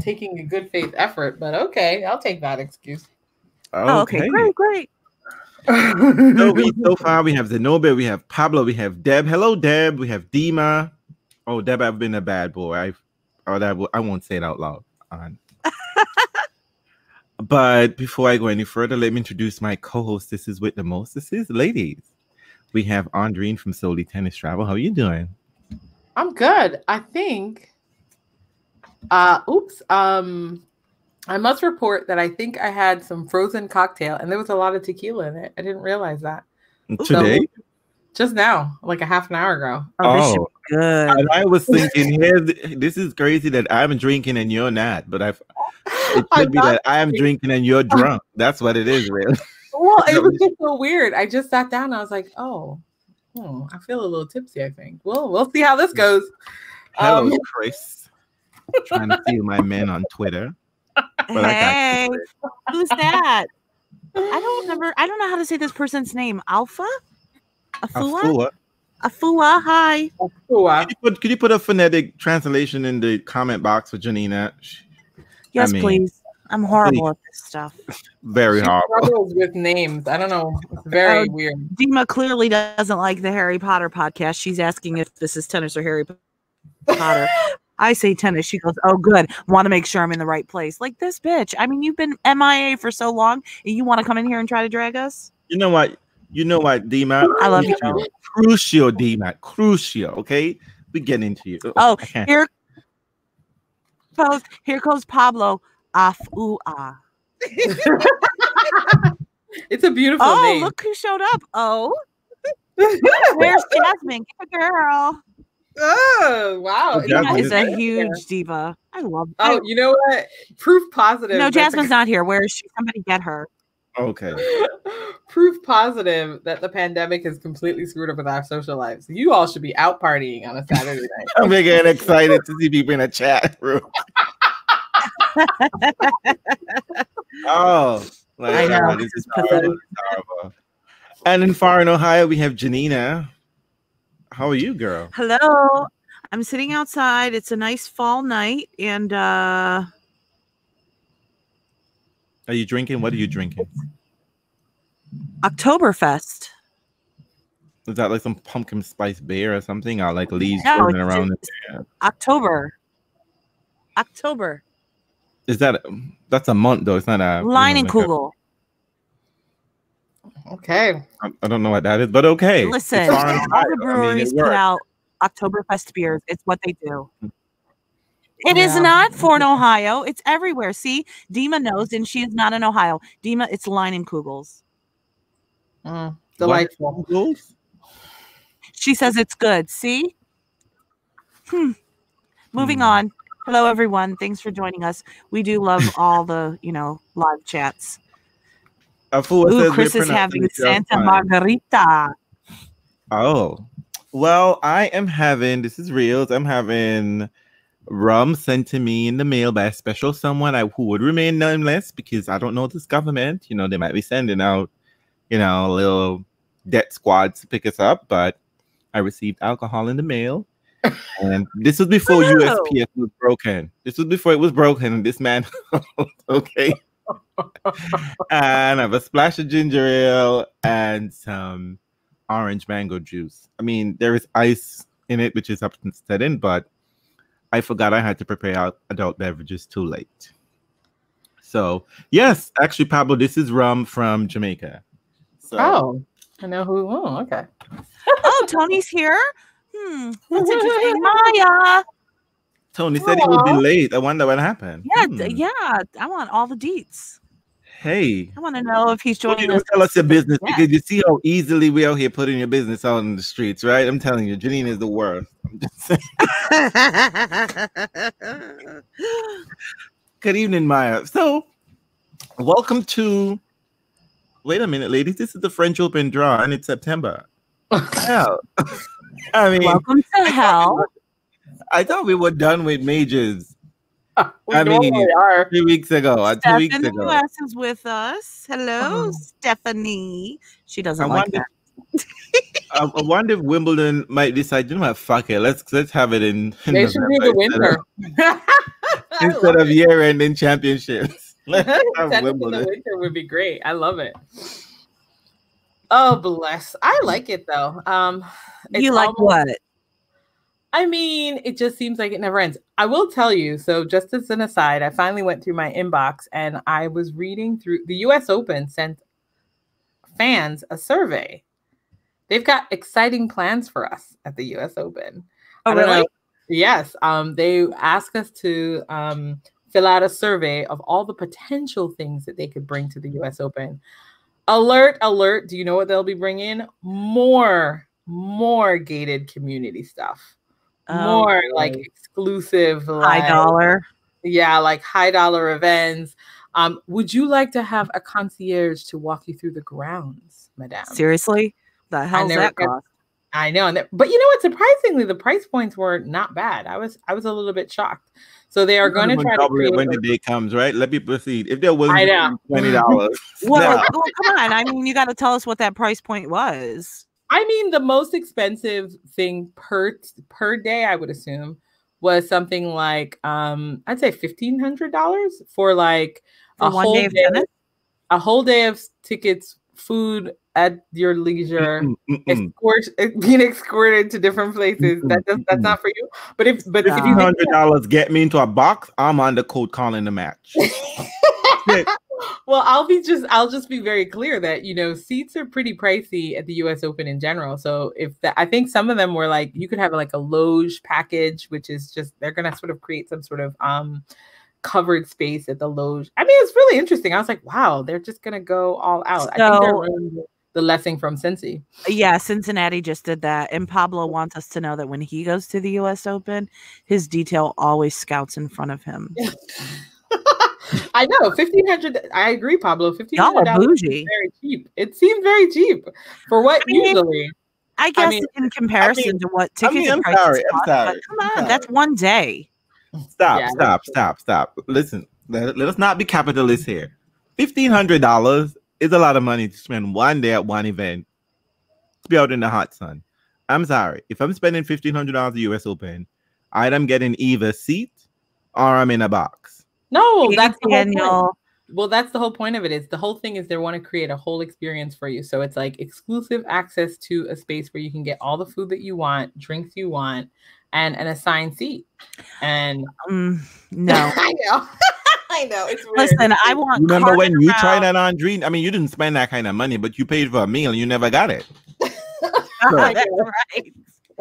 taking a good faith effort, but okay, I'll take that excuse. Okay. Great. So far we have Zenobe, we have Pablo, we have Deb. Hello, Deb. We have Dima. Oh, Deb, I've been a bad boy. I won't say it out loud. But before I go any further, let me introduce my co-host. This is with the most. This is ladies. We have Andreen from Solely Tennis Travel. How are you doing? I'm good. I think. I must report that I think I had some frozen cocktail, and there was a lot of tequila in it. I didn't realize that. Today? So, just now, like a half an hour ago. Oh, good. And I was thinking, this is crazy that I'm drinking and you're not. But I am drinking and you're drunk. That's what it is, really. Well, it was just so weird. I just sat down. And I was like, oh, I feel a little tipsy, I think. Well, we'll see how this goes. Hello, Chris. Trying to see my man on Twitter. But hey, who's that? I don't know how to say this person's name. Alpha? Afua? Afua, hi. Afua. Could you put a phonetic translation in the comment box for Janina? Yes, please. I'm horrible at this stuff. Very horrible. She struggles with names. I don't know. It's very weird. Dima clearly doesn't like the Harry Potter podcast. She's asking if this is tennis or Harry Potter. I say tennis. She goes, oh, good. Want to make sure I'm in the right place. Like this bitch. I mean, you've been MIA for so long, and you want to come in here and try to drag us? You know what, Dima? I love you. Crucial, Dima. Crucial, okay? We get into you. Oh, here goes Pablo. Afua. It's a beautiful name. Oh, look who showed up. Oh. Where's Jasmine? Get a girl. Oh, wow. Jasmine is a huge diva. I love that. Oh, you know what? Proof positive. No, Jasmine's not here. Where is she? Somebody get her. Okay. Proof positive that the pandemic has completely screwed up with our social lives. You all should be out partying on a Saturday night. I'm getting excited to see people in a chat room. Oh, this is horrible. And in Farren, Ohio, we have Janina. How are you, girl? Hello. I'm sitting outside. It's a nice fall night, and are you drinking? What are you drinking? Oktoberfest. Is that like some pumpkin spice beer or something? Or like leaves floating around? October. Is that? That's a month though. It's not a Leinenkugel. Okay. I don't know what that is, but okay. Listen, other breweries put out Oktoberfest beers. It's what they do. It is not Farren, Ohio. It's everywhere. See, Dima knows, and she is not in Ohio. Dima, it's Leinenkugels. Delightful. She says it's good. See? Moving on. Hello, everyone. Thanks for joining us. We do love all the, live chats. Ooh, Chris is having Santa Margarita. Oh. Well, I'm having rum sent to me in the mail by a special someone who would remain nameless because I don't know this government. They might be sending out, little debt squads to pick us up. But I received alcohol in the mail. And this was before USPS was broken. This was before it was broken. This man, okay. And I have a splash of ginger ale and some orange mango juice. I mean, there is ice in it, which is up to set in, but I forgot I had to prepare adult beverages too late. So, yes, actually, Pablo, this is rum from Jamaica. So, I know who. Oh, okay. Oh, Tony's here. That's interesting. Maya. Tony said he would be late. I wonder what happened. Yeah, I want all the deets. Hey. I want to know if he's joining us. Tell us your business because you see how easily we out here putting your business out in the streets, right? I'm telling you, Janine is the worst. I'm just saying. Good evening, Maya. So, welcome to. Wait a minute, ladies. This is the French Open draw, and it's September. Hell, I mean, welcome to hell. I thought we were done with majors. We are. 2 weeks ago. Stephanie Glass is with us. Hello, Stephanie. She doesn't like that. I wonder if Wimbledon might decide. Fuck it. Let's have it in. They should do the winter. instead of year-ending championships. Wimbledon in the winter would be great. I love it. Oh, bless. I like it, though. You like almost, what? I mean, it just seems like it never ends. I will tell you, so just as an aside, I finally went through my inbox and I was reading through the US Open sent fans a survey. They've got exciting plans for us at the US Open. Oh, really? Yes. They asked us to fill out a survey of all the potential things that they could bring to the US Open. Alert, alert. Do you know what they'll be bringing? More gated community stuff. More like exclusive, like, high-dollar. Yeah, like high-dollar events. Would you like to have a concierge to walk you through the grounds, madame? Seriously? The hell does that cost? I know. But you know what? Surprisingly, the price points were not bad. I was a little bit shocked. So they are going to try to create when the day comes, right? Let me proceed. If there wasn't $20. Well, come on. I mean, you got to tell us what that price point was. I mean, the most expensive thing per day, I would assume, was something like I'd say $1,500 for like a whole day of tickets, food at your leisure, being escorted to different places. That's not for you. But if you $100 get me into a box, I'm on the cold calling the match. Well, I'll just be very clear that, you know, seats are pretty pricey at the US Open in general. So I think some of them were like, you could have like a loge package, which is just, they're going to sort of create some sort of covered space at the loge. I mean, it's really interesting. I was like, wow, they're just going to go all out. So, I think they're running the lesson from Cincy. Yeah, Cincinnati just did that. And Pablo wants us to know that when he goes to the US Open, his detail always scouts in front of him. I know, $1,500. I agree, Pablo. $1,500 is very cheap. It seemed very cheap for what usually. I guess in comparison to what tickets are. I'm sorry. Come on, that's one day. Stop. Listen, let us not be capitalists here. $1,500 is a lot of money to spend one day at one event. To be out in the hot sun. I'm sorry. If I'm spending $1,500 at the US Open, I am getting either seat or I'm in a box. No, that's the whole point. Well, that's the whole point of it. Is the whole thing is they want to create a whole experience for you. So it's like exclusive access to a space where you can get all the food that you want, drinks you want, and an assigned seat. And no, I know, I know. It's weird. Listen, I want. Remember when you tried that on Dream? I mean, you didn't spend that kind of money, but you paid for a meal and you never got it. That's right.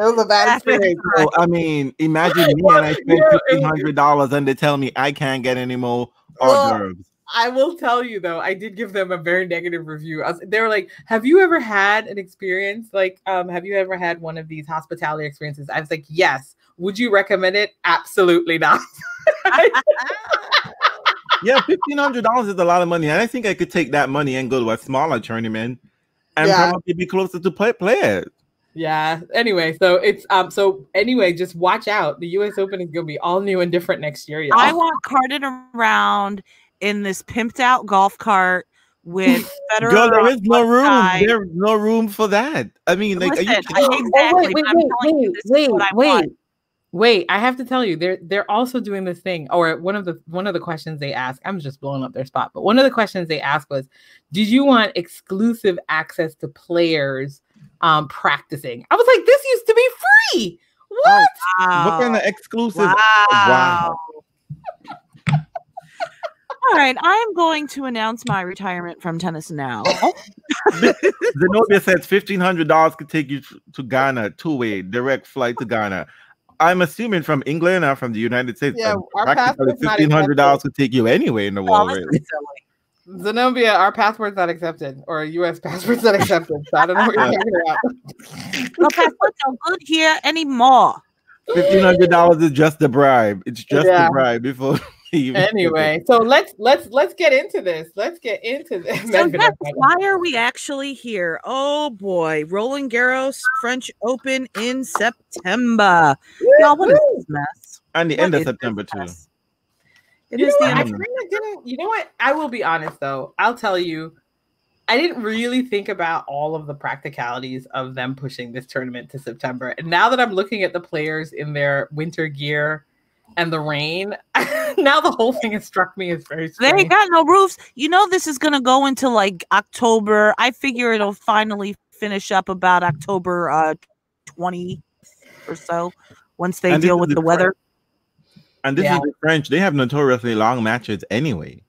It was a bad experience. So, I mean, imagine me and I spend $1,500 and they tell me I can't get any more hors d'oeuvres. I will tell you, though, I did give them a very negative review. They were like, have you ever had an experience? Like, have you ever had one of these hospitality experiences? I was like, yes. Would you recommend it? Absolutely not. Yeah, $1,500 is a lot of money. And I think I could take that money and go to a smaller tournament and probably be closer to players. Yeah. Anyway, so it's just watch out. The US Open is gonna be all new and different next year, y'all. I want carted around in this pimped out golf cart with Federer. Girl, there is no room. There's no room for that. I mean, like, wait, I have to tell you, they're also doing this thing, or one of the questions they asked, I'm just blowing up their spot, but one of the questions they asked was, did you want exclusive access to players practicing? I was like, this used to be free. What? Oh, wow. What kind of exclusive? Wow. All right, I'm going to announce my retirement from tennis now. Zenobia says $1,500 could take you to Ghana, two-way direct flight to Ghana. I'm assuming from England or from the United States. Yeah, our passport's not accepted. $1,500 could take you anywhere in the world. Really. Zenobia, our passport's not accepted, or U.S. passport's not accepted. So I don't know what you're talking about. No passports are good here anymore. $1,500 is just the bribe. It's just the bribe before. Anyway, so let's get into this. So yes, why are we actually here? Oh boy, Roland Garros French Open in September. Y'all, what is this mess? And the end of September too. It is the end. You know what? I will be honest though. I'll tell you, I didn't really think about all of the practicalities of them pushing this tournament to September. And now that I'm looking at the players in their winter gear. and the rain. Now the whole thing has struck me as very strange. They ain't got no roofs. You know this is going to go into like October. I figure it'll finally finish up about October 20 or so once they deal with the weather. And this is the French. They have notoriously long matches anyway.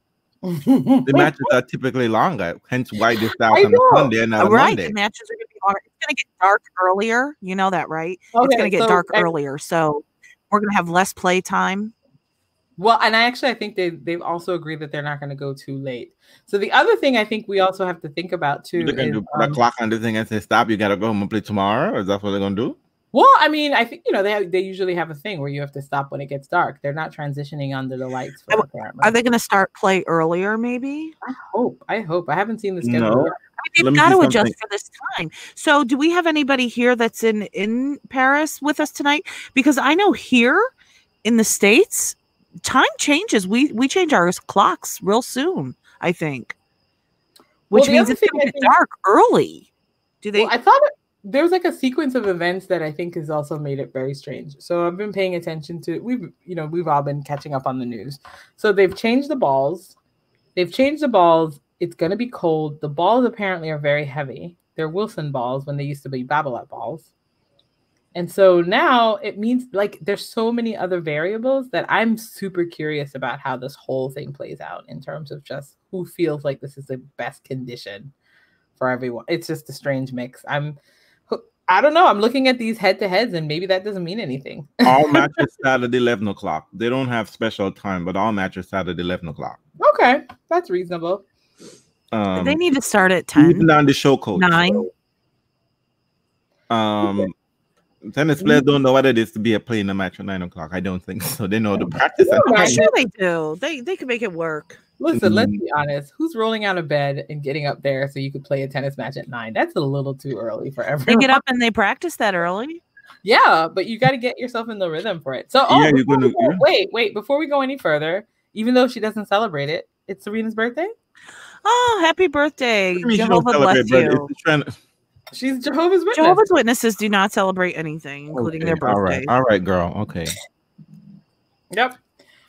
The matches are typically longer, hence why this out on a Sunday and not a Monday. The matches are going to be longer. It's going to get dark earlier. You know that, right? Okay, it's going to get dark earlier. So we're going to have less play time. Well, and I think they've also agreed that they're not going to go too late. So the other thing I think we also have to think about too. They're going to do the clock on this thing and say, stop, you got to go home and play tomorrow? Or is that what they're going to do? Well, I mean, I think, you know, they usually have a thing where you have to stop when it gets dark. They're not transitioning under the lights. Are they going to start play earlier, maybe? I hope. I haven't seen the schedule. No. I mean, they've got to adjust for this time. So do we have anybody here that's in Paris with us tonight? Because I know here in the States, time changes. We change our clocks real soon, I think. Which means it's going to get dark early. Do they? Well, I thought there's like a sequence of events that I think has also made it very strange. So I've been paying attention to, we've all been catching up on the news. So they've changed the balls. It's going to be cold. The balls apparently are very heavy. They're Wilson balls when they used to be Babolat balls. And so now it means like there's so many other variables that I'm super curious about how this whole thing plays out in terms of just who feels like this is the best condition for everyone. It's just a strange mix. I don't know. I'm looking at these head-to-heads, and maybe that doesn't mean anything. All matches Saturday, 11 o'clock. They don't have special time, but all matches Saturday, 11 o'clock. Okay. That's reasonable. They need to start at 10. On the show coach. 9. So. Tennis players don't know what it is to be playing a match at 9 o'clock. I don't think so. They know the practice. I'm sure they do. They can make it work. Listen, let's be honest. Who's rolling out of bed and getting up there so you could play a tennis match at 9? That's a little too early for everyone. They get up and they practice that early. Yeah, but you got to get yourself in the rhythm for it. So, wait. Before we go any further, even though she doesn't celebrate it, it's Serena's birthday. Oh, happy birthday! Jehovah bless you. She's Jehovah's Witness. Jehovah's Witnesses do not celebrate anything, including their birthday. All right, girl. Okay. Yep.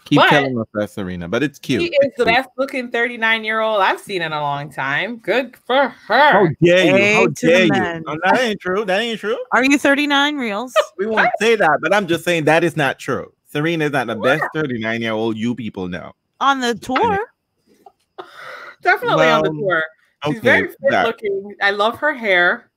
Keep telling us that, Serena, but it's cute. She is the best looking 39-year-old I've seen in a long time. Good for her. How dare you? How dare you? No, that ain't true. That ain't true. Are you 39, Reels? We won't say that, but I'm just saying that is not true. Serena is not the best 39-year-old you people know. On the tour. Definitely on the tour. She's very fit looking. I love her hair.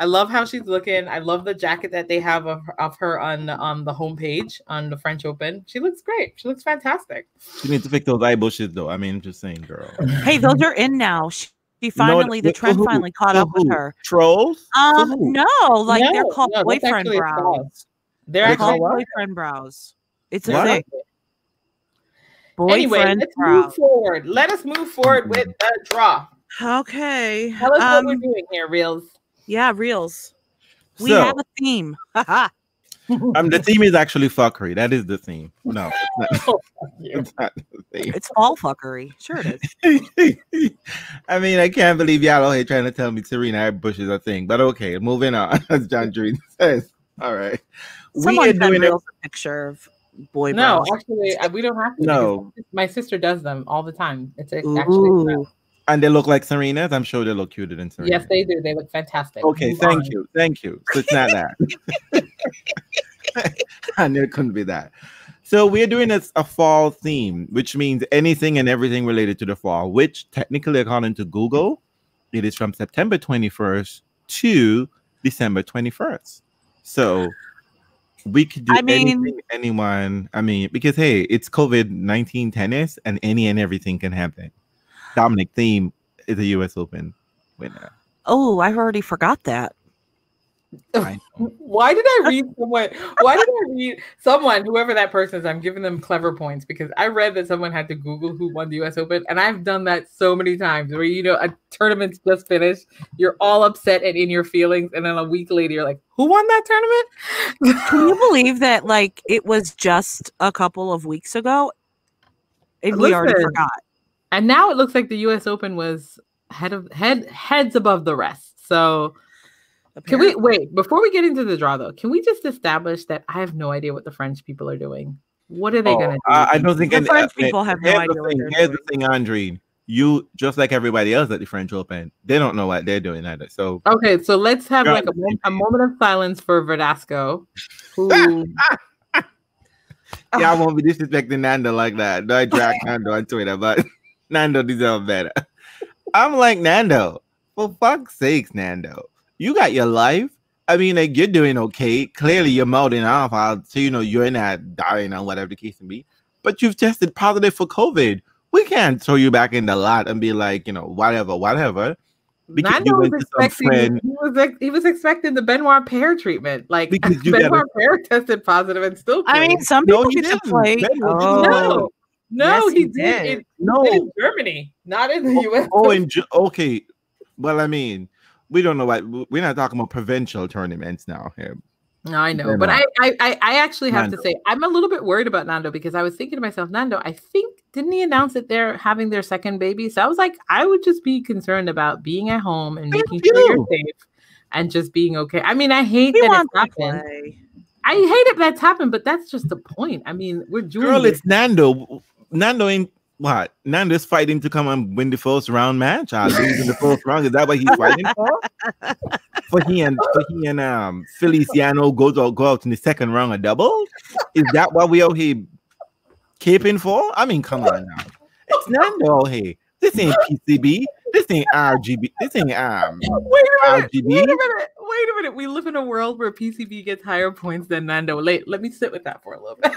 I love how she's looking. I love the jacket that they have of her on the homepage on the French Open. She looks great. She looks fantastic. She needs to fix those eye bushes, though. I mean, I'm just saying, girl. Hey, those are in now. She finally, the trend finally caught up with her. Trolls? No, they're called boyfriend brows. They're called boyfriend brows. It's a thing. Anyway, let's move forward. Let us move forward with the draw. Okay. Tell us what we're doing here, Reels. Yeah, Reels. We have a theme. The theme is actually fuckery. That is the theme. No, it's not the theme. It's all fuckery. Sure it is. I mean, I can't believe y'all out here trying to tell me Serena Bush is a thing. But okay, moving on, as John Drew says. All right. Someone send Reels a picture of boy brows. No, actually, we don't have to. No. My sister does them all the time. It's actually... And they look like Serena's. I'm sure they look cuter than Serena. Yes, they do. They look fantastic. Okay, thank you. So it's not that. And it couldn't be that. So we're doing a fall theme, which means anything and everything related to the fall, which technically, according to Google, it is from September 21st to December 21st. So we could do anything, anyone. I mean, because, hey, it's COVID-19 tennis and any and everything can happen. Dominic Thiem is the U.S. Open winner. Oh, I already forgot that. Why did I read someone, whoever that person is, I'm giving them clever points because I read that someone had to Google who won the U.S. Open, and I've done that so many times where, you know, a tournament's just finished, you're all upset and in your feelings, and then a week later you're like, who won that tournament? Can you believe that, like, it was just a couple of weeks ago and we already forgot? And now it looks like the U.S. Open was heads above the rest. So apparently. Can we wait before we get into the draw, though? Can we just establish that I have no idea what the French people are doing? What are they going to do? I don't think people have no idea. Here's the thing, Andre. You, just like everybody else at the French Open, they don't know what they're doing either. So okay, so let's have like a moment of silence for Verdasco. Who... yeah, I won't be disrespecting Nando like that. No, I dragged Nando on Twitter, but Nando deserves better. I'm like, Nando, for fuck's sakes, Nando. You got your life. I mean, like, you're doing okay. Clearly, you're mouthing off. So, you know, you're not dying or whatever the case may be. But you've tested positive for COVID. We can't throw you back in the lot and be like, you know, whatever, whatever. Because you went to some friend. He was expecting the Benoit Paire treatment. Like, because Benoit Paire tested positive and still played. I mean, some people didn't play. No, he did. No, in Germany, not in the U.S. Oh, okay. Well, I mean, we don't know why. We're not talking about provincial tournaments now here. No, I know. But I actually have to say, I'm a little bit worried about Nando because I was thinking to myself, Nando, I think, didn't he announce that they're having their second baby? So I was like, I would just be concerned about being at home and making sure you're safe and just being okay. I mean, I hate that it's happened. I hate it that's happened, but that's just the point. I mean, we're doing it's Nando. Nando ain't what? Nando's fighting to come and win the first round match. I lose in the first round. Is that what he's fighting for? For he and Feliciano go out in the second round a double? Is that what we out here caping for? I mean, come on now. It's Nando here. This ain't PCB. This ain't RGB. This ain't Wait a minute. We live in a world where PCB gets higher points than Nando. Let me sit with that for a little bit.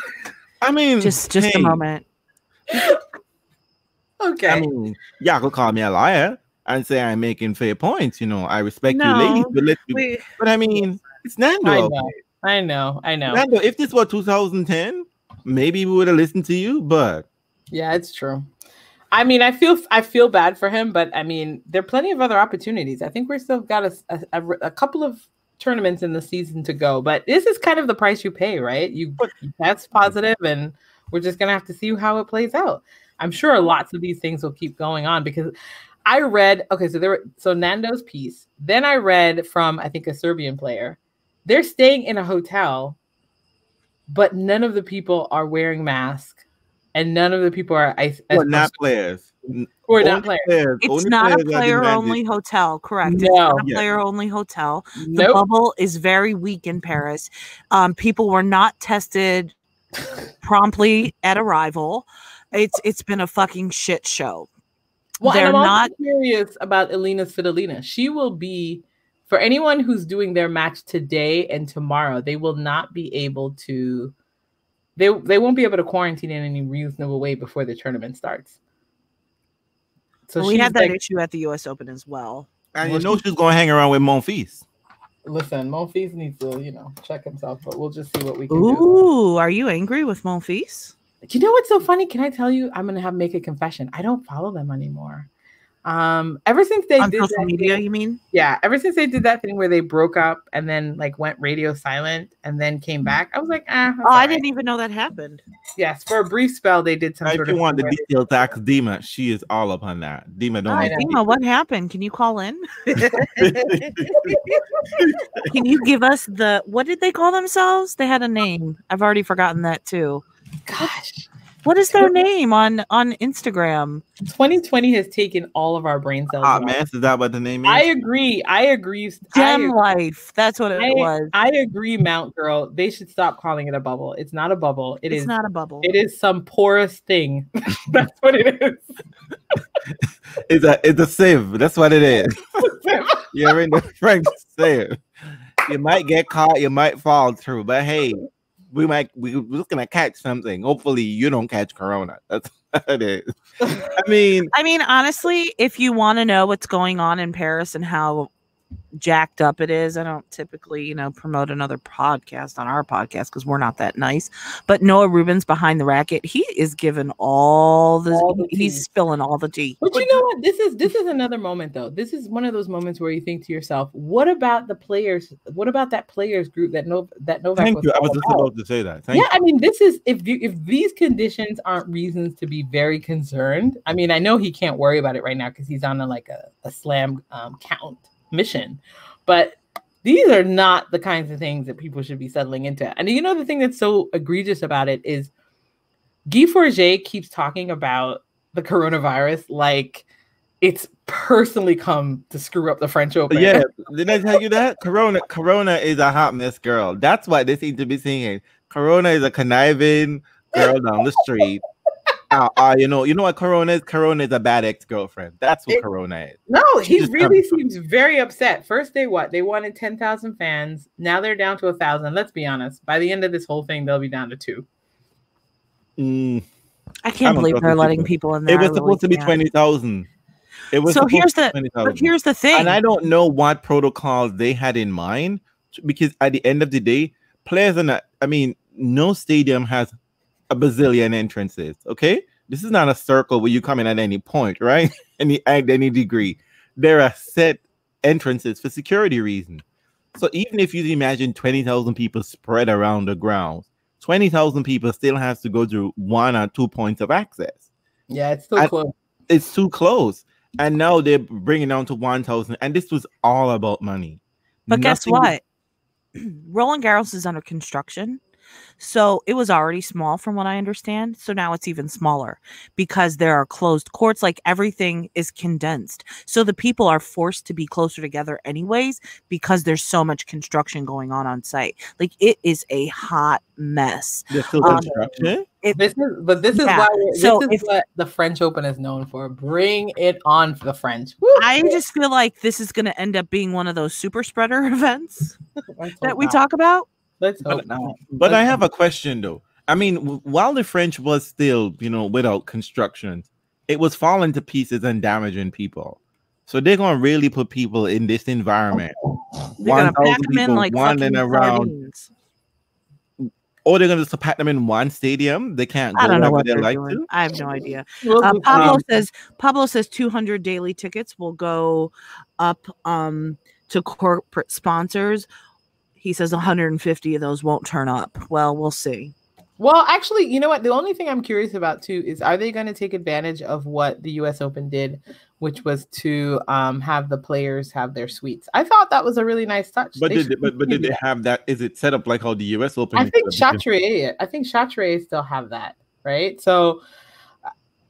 I mean, just a moment. Okay. I mean, y'all could call me a liar and say I'm making fair points. You know, I respect you ladies, but I mean, it's Nando. I know. Nando, if this were 2010, maybe we would have listened to you, but yeah, it's true. I mean, I feel bad for him, but I mean, there are plenty of other opportunities. I think we've still got a couple of tournaments in the season to go, but this is kind of the price you pay, right? That's positive, and we're just going to have to see how it plays out. I'm sure lots of these things will keep going on because I read, so Nando's piece. Then I read from, I think, a Serbian player. They're staying in a hotel, but none of the people are wearing masks and none of the people are... Or not players. It's not a player-only hotel, correct? No. It's not a player-only hotel. The bubble is very weak in Paris. People were not tested promptly at arrival. It's been a fucking shit show. Well, they're not curious about Elena Svitolina. She will be, for anyone who's doing their match today and tomorrow, they will not be able to, they won't be able to quarantine in any reasonable way before the tournament starts. So we had that issue at the US Open as well. And you know she's going to hang around with Monfils. Listen, Monfils needs to, you know, check himself, but we'll just see what we can do. Ooh, are you angry with Monfils? You know what's so funny? Can I tell you? I'm going to make a confession. I don't follow them anymore. Ever since they did social media, you mean? Yeah. Ever since they did that thing where they broke up and then like went radio silent and then came back, I was like, I didn't even know that happened. Yes. For a brief spell, they did something. If you want the details, ask Dima. She is all up on that. Dima, Dima, what happened? Can you call in? Can you give us what did they call themselves? They had a name. I've already forgotten that too. Gosh, what is their name on Instagram? 2020 has taken all of our brain cells. Man, is that what the name is? I agree. Gem Life. That's what it was. I agree, Mount Girl. They should stop calling it a bubble. It's not a bubble. It's not a bubble. It is some porous thing. That's what it is. It's a sieve. That's what it is. You're in the French sieve. You might get caught. You might fall through. But hey. We're looking to catch something. Hopefully, you don't catch corona. That's what it is. I mean, honestly, if you want to know what's going on in Paris and how jacked up it is, I don't typically, you know, promote another podcast on our podcast because we're not that nice. But Noah Rubin's Behind the Racket, he is giving all the he's spilling all the tea. But you know what? This is another moment though. This is one of those moments where you think to yourself, what about the players? What about that players group that Novak? Thank you. I was just about to say that. Thank you. I mean, this is if these conditions aren't reasons to be very concerned. I mean, I know he can't worry about it right now because he's on a slam count mission, but these are not the kinds of things that people should be settling into. And you know, the thing that's so egregious about it is Guy Forget keeps talking about the coronavirus like it's personally come to screw up the French Open. Yeah, did I tell you that? Corona is a hot mess girl. That's why they seem to be singing. Corona is a conniving girl down the street. You know what Corona is? Corona is a bad ex-girlfriend. That's what Corona is. No, he really seems very upset. First day, what? They wanted 10,000 fans. Now they're down to 1,000. Let's be honest. By the end of this whole thing, they'll be down to 2. I can't believe they're letting people in there. It was supposed to be 20,000. It was so here's the thing. And I don't know what protocols they had in mind, because at the end of the day, players are not, I mean, no stadium has a bazillion entrances, okay? This is not a circle where you come in at any point, right? At any degree. There are set entrances for security reasons. So even if you imagine 20,000 people spread around the grounds, 20,000 people still has to go through 1 or 2 points of access. Yeah, it's still close. It's too close. And now they're bringing down to 1,000. And this was all about money. But guess what? Roland Garros is under construction. So it was already small from what I understand. So now it's even smaller because there are closed courts, like everything is condensed. So the people are forced to be closer together anyways, because there's so much construction going on site. Like it is a hot mess. Construction? This is what the French Open is known for. Bring it on for the French. Woo! I just feel like this is going to end up being one of those super spreader events that we talk about. But I have a question though. I mean, while the French was still, without construction, it was falling to pieces and damaging people. So they're gonna really put people in this environment. They're gonna pack them in like wandering around, or they're gonna just pack them in one stadium. They can't go wherever they like to. I have no idea. Pablo says 200 daily tickets will go up to corporate sponsors. He says 150 of those won't turn up. Well, we'll see. Well, actually, you know what? The only thing I'm curious about, too, is are they going to take advantage of what the U.S. Open did, which was to have the players have their suites? I thought that was a really nice touch. But did they have that? Is it set up like how the U.S. Open? I think Châtelet still have that, right? So,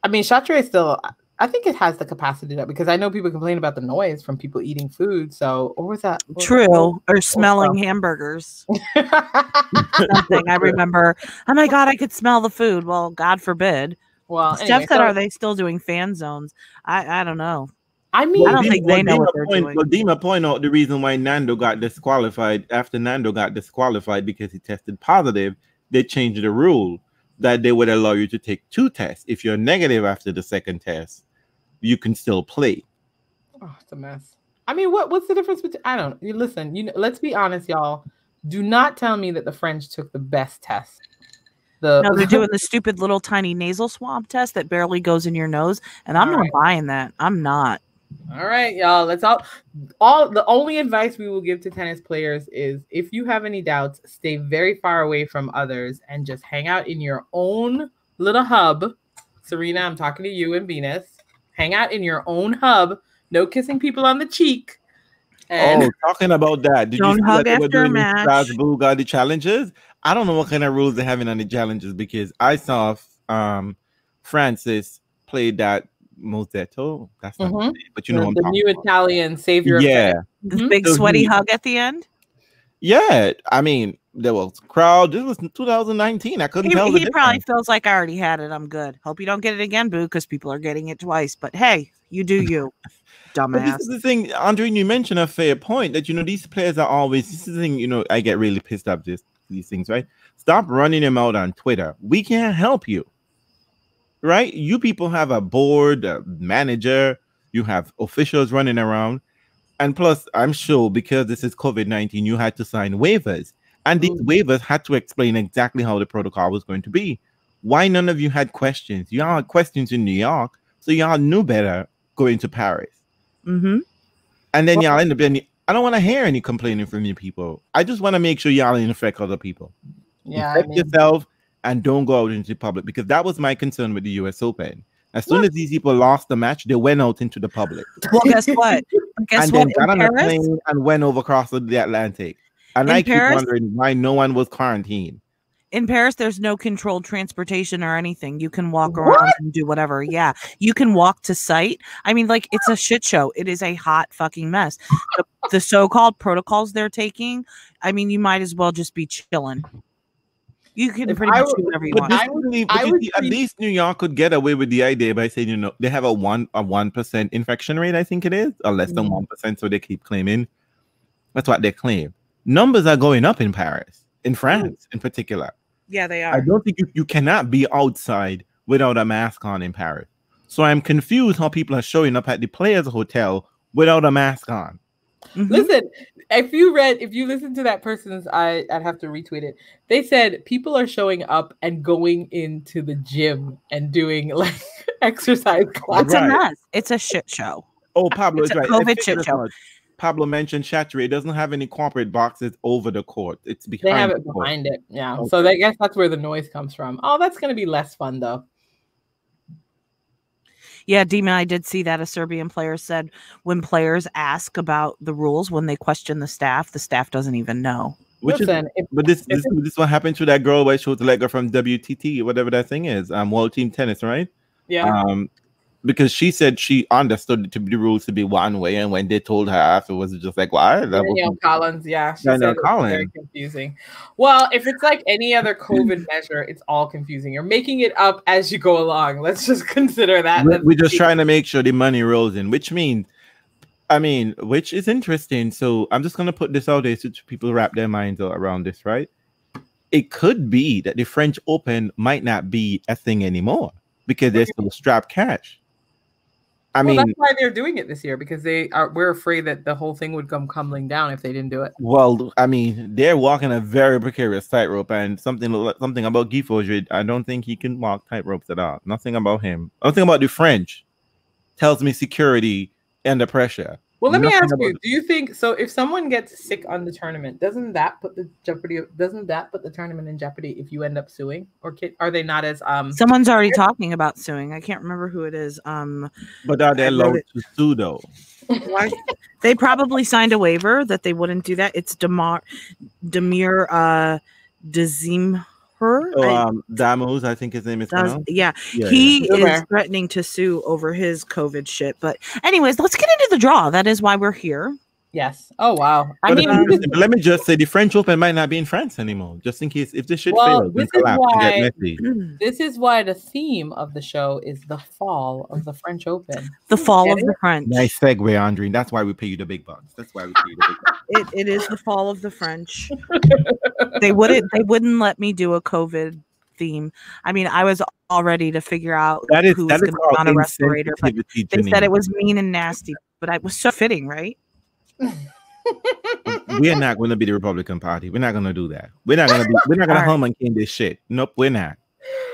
I mean, Châtelet still... I think it has the capacity to, because I know people complain about the noise from people eating food. So, or was that true? Or smelling hamburgers? Something I remember. Oh my God, I could smell the food. Well, God forbid. Well, Steph said, are they still doing fan zones? I don't know. I mean, I don't think they know what they're doing. Well, Dima point out the reason why Nando got disqualified. After Nando got disqualified because he tested positive, they changed the rule that they would allow you to take 2 tests. If you're negative after the second test, you can still play. Oh, it's a mess. I mean, what's the difference between? I don't know. Listen, let's be honest, y'all. Do not tell me that the French took the best test. No, they're doing the stupid little tiny nasal swab test that barely goes in your nose, and I'm not buying that. I'm not. All right, y'all. Let's all the only advice we will give to tennis players is if you have any doubts, stay very far away from others and just hang out in your own little hub. Serena, I'm talking to you and Venus. Hang out in your own hub. No kissing people on the cheek. And talking about that, did you see that they were doing the Strasbourg the challenges? I don't know what kind of rules they're having on the challenges, because I saw Francis played that Mozzetto, that's not his name, but you know the new about. Italian savior. Yeah, the big sweaty hug at the end. Yeah, I mean there was crowd. This was 2019. I couldn't tell. He probably feels like I already had it. I'm good. Hope you don't get it again, boo, because people are getting it twice. But hey, you do you, dumbass. But this is the thing, Andre. You mentioned a fair point that these players are always. This is the thing. I get really pissed off these things, right? Stop running them out on Twitter. We can't help you. Right? You people have a board, a manager, you have officials running around. And plus, I'm sure because this is COVID-19, you had to sign waivers. And these waivers had to explain exactly how the protocol was going to be. Why none of you had questions? You all had questions in New York, so y'all knew better going to Paris. Mm-hmm. And then y'all end up in I don't want to hear any complaining from you people. I just want to make sure y'all didn't affect other people. Yeah, yourself. And don't go out into the public, because that was my concern with the U.S. Open. As soon as these people lost the match, they went out into the public. Well, guess what? Got on a plane and went over across the Atlantic. And I keep wondering why no one was quarantined. In Paris, there's no controlled transportation or anything. You can walk around and do whatever. Yeah. You can walk to site. I mean, like, it's a shit show. It is a hot fucking mess. The so-called protocols they're taking, I mean, you might as well just be chilling. You can pretty much do whatever you want. At least New York could get away with the idea by saying, you know, they have a 1% infection rate, I think it is, or less than 1%, so they keep claiming. That's what they claim. Numbers are going up in Paris, in France in particular. Yeah, they are. I don't think you cannot be outside without a mask on in Paris. So I'm confused how people are showing up at the Players Hotel without a mask on. Mm-hmm. Listen, if you listen to that person's, I'd have to retweet it. They said people are showing up and going into the gym and doing like exercise classes. It's a mess. It's a shit show. Oh, Pablo is right. COVID shit show. Pablo mentioned Chateau. It doesn't have any corporate boxes over the court. It's behind. They have it behind it. Yeah. Okay. So I guess that's where the noise comes from. Oh, that's going to be less fun though. Yeah, Dima, I did see that a Serbian player said when players ask about the rules, when they question the staff doesn't even know. This is what happened to that girl by Shotelega from WTT, whatever that thing is, World Team Tennis, right? Yeah. Because she said she understood the rules to be one way, and when they told her after, was just like, "Why?" Danielle Collins, yeah, she said it's very confusing. Well, if it's like any other COVID measure, it's all confusing. You're making it up as you go along. Let's just consider that. We're just trying to make sure the money rolls in, which means, I mean, which is interesting. So I'm just gonna put this out there so people wrap their minds around this, right? It could be that the French Open might not be a thing anymore because they're still strapped cash. I mean, that's why they're doing it this year, because we're afraid that the whole thing would come crumbling down if they didn't do it. Well, I mean, they're walking a very precarious tightrope, and something about Guy Forget, I don't think he can walk tightropes at all. Nothing about him. Nothing about the French tells me security under pressure. Well, let me ask you: do you think so? If someone gets sick on the tournament, doesn't that put the tournament in jeopardy if you end up suing? Or are they not as Someone's already talking about suing. I can't remember who it is. But are they allowed to sue though? They probably signed a waiver that they wouldn't do that. It's Demir Dzimher. Damos, I think his name is. He is threatening to sue over his COVID shit. But anyways, let's get into the draw. That is why we're here. Yes. Oh wow. Let me just say the French Open might not be in France anymore. Just in case if this shit fails, this is why the theme of the show is the fall of the French Open. The fall of the French. Nice segue, Andre. That's why we pay you the big bucks. That's why we pay you the big bucks. It is the fall of the French. They wouldn't let me do a COVID theme. I mean, I was all ready to figure out who was going to be on a respirator, but they said it was mean and nasty. But it was so fitting, right? We're not going to be the Republican Party. We're not going to do that. We're not going to hum and king this shit. Nope, we're not.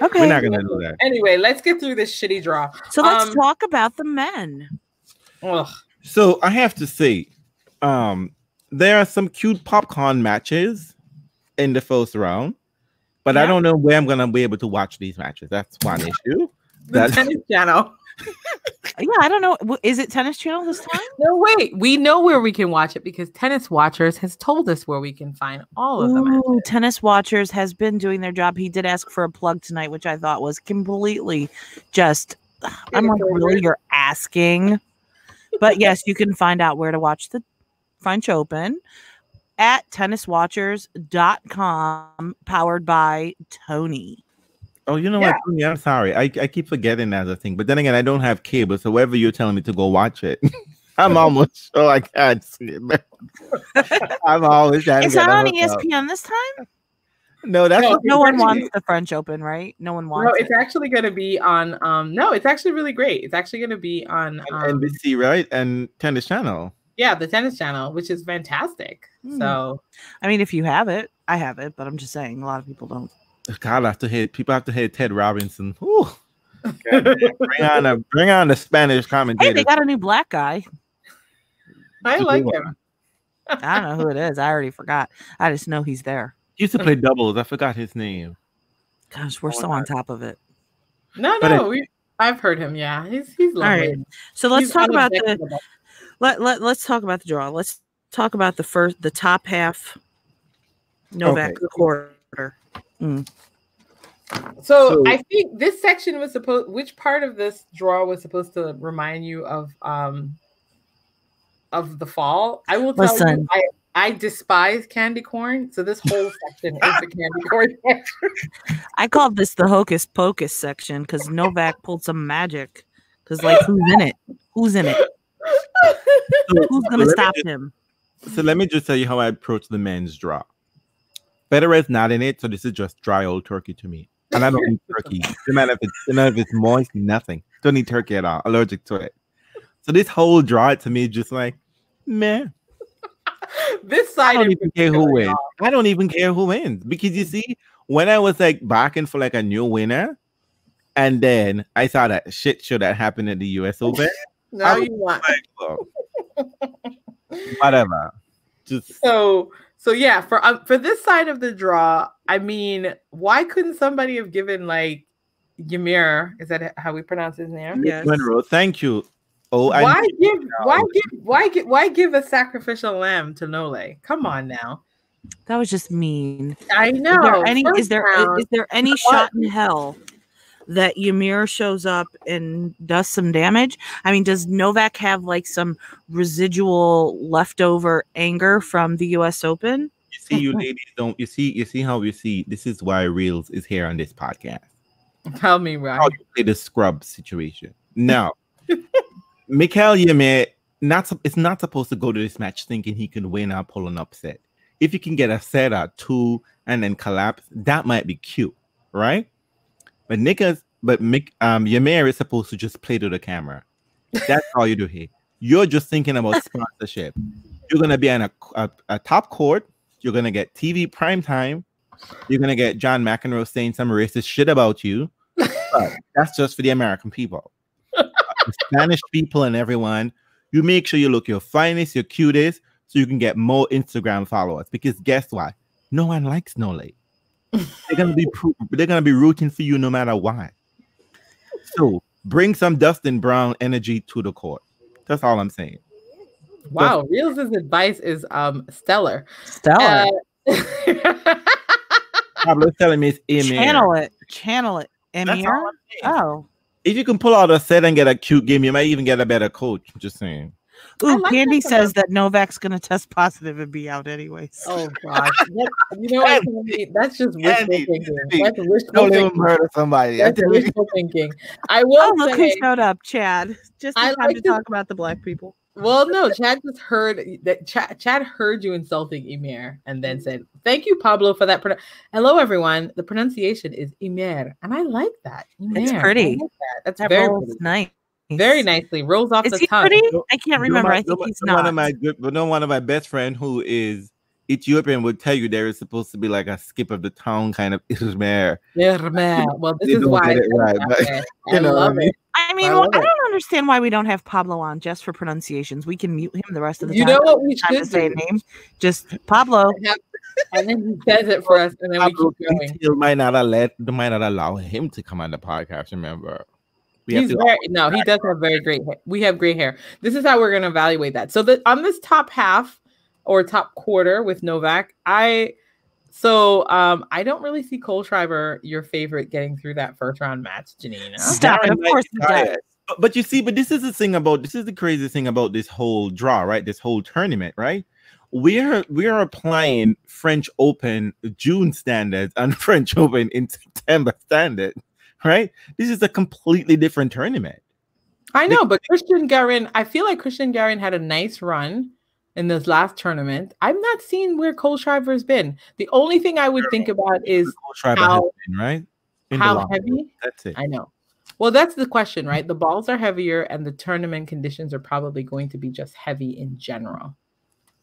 Okay, we're not going to do that. Anyway, let's get through this shitty draw. So let's talk about the men. Ugh. So I have to say, there are some cute popcorn matches in the first round, but I don't know where I'm going to be able to watch these matches. That's one issue. The Tennis Channel. Yeah, I don't know. Is it Tennis Channel this time? No, wait. We know where we can watch it because Tennis Watchers has told us where we can find all of them. Ooh, Tennis Watchers has been doing their job. He did ask for a plug tonight, which I thought was completely just, I'm like, really, you're asking? But yes, you can find out where to watch the French Open at tenniswatchers.com, powered by Tony. Oh, you know what, Tony? I'm sorry. I keep forgetting that thing. But then again, I don't have cable. So wherever you're telling me to go watch it, I'm almost sure I can't see it. I'm always trying to get on ESPN this time? No, that's no one wants the French Open, right? No one wants it. No, it's actually going to be on no, it's actually really great. It's actually going to be on NBC, right? And Tennis Channel. Yeah, the Tennis Channel, which is fantastic. Mm. So, I mean, if you have it, I have it, but I'm just saying a lot of people don't. God, people have to hear Ted Robinson. Ooh. God, bring on the Spanish commentator. Hey, they got a new black guy. I like him. I don't know who it is. I already forgot. I just know he's there. He used to play doubles. I forgot his name. Gosh, we're so on top of it. I've heard him. Yeah, he's lovely. Right. So let's talk about let's talk about the draw. Let's talk about the top half. Novak quarter. Mm. So I think this section was supposed, which part of this draw was supposed to remind you of the fall? I will tell you, I despise candy corn. So this whole section is the candy corn section. I call this the hocus pocus section because Novak pulled some magic. Because like, who's in it? Who's in it? Who's going to stop him? So let me just tell you how I approach the men's draw. Federer's not in it, so this is just dry old turkey to me. And I don't eat turkey. No matter if it's moist, nothing. Don't eat turkey at all. Allergic to it. So this whole draw to me just like, meh. This side, I don't even care who wins. I don't even care who wins. Because you see, when I was like barking for like a new winner, and then I saw that shit show that happened at the US Open. No, you want. Like, well, whatever. Just so yeah, for this side of the draw, I mean, why couldn't somebody have given like Yamir? Is that how we pronounce his name? Yes. Monroe, thank you. Oh, why give a sacrificial lamb to Nole? Come on now. That was just mean. I know. Is there any shot in hell that Yamir shows up and does some damage? I mean, does Novak have like some residual leftover anger from the US Open? You see, you ladies don't. You see how you see. This is why Reels is here on this podcast. Tell me, right? How you play the scrub situation now? Mikhail Yamir, it's not supposed to go to this match thinking he can win or pull an upset. If you can get a set or two and then collapse, that might be cute, right? But Yamir is supposed to just play to the camera. That's all you do here. You're just thinking about sponsorship. You're gonna be on a top court. You're gonna get TV primetime. You're gonna get John McEnroe saying some racist shit about you. But that's just for the American people. Spanish people and everyone, you make sure you look your finest, your cutest, so you can get more Instagram followers. Because guess what? No one likes Nole. They're gonna be rooting for you no matter what. So bring some Dustin Brown energy to the court. That's all I'm saying. Wow, Reels' advice is stellar. Stellar. Pablo's telling me it's Yamir. Channel it. Yamir. Oh. If you can pull out a set and get a cute game, you might even get a better coach. I'm just saying. Ooh, like Candy says that Novak's going to test positive and be out anyways. Oh, gosh. You know what? That's just wishful thinking. That's wishful thinking. Murder somebody. That's wishful thinking. I will say, look who showed up, Chad. Just in time to talk about the black people. Well, no, Chad just heard that. Chad heard you insulting Yamir and then said, "Thank you, Pablo, for that." Hello, everyone. The pronunciation is Yamir, and I like that. Yamir. It's pretty. Like that. That's very pretty. Nice. Very nicely rolls off the tongue. Pretty? I can't remember. I think he's not. One of my best friend who is Ethiopian would tell you there is supposed to be like a skip of the tongue kind of Yamir. Well, this is why. I love it. I mean, I don't understand why we don't have Pablo on just for pronunciations. We can mute him the rest of the time. You know what we should say? Name just Pablo, and then he says it for us, and then Pablo, we keep going. They might not allow him to come on the podcast. Remember, he does have very great hair. We have great hair. This is how we're going to evaluate that. So on this top half or top quarter with Novak, I don't really see Cole Schreiber, your favorite, getting through that first round match, Janina. Stop it. Of course he does. But you see, this is the craziest thing about this whole draw, right? This whole tournament, right? We are applying French Open June standards and French Open in September standard, right? This is a completely different tournament. I know, but Christian Garin had a nice run in this last tournament. I'm not seeing where Cole Schreiber has been. The only thing I would think about is how heavy. That's it. I know. Well, that's the question, right? The balls are heavier, and the tournament conditions are probably going to be just heavy in general.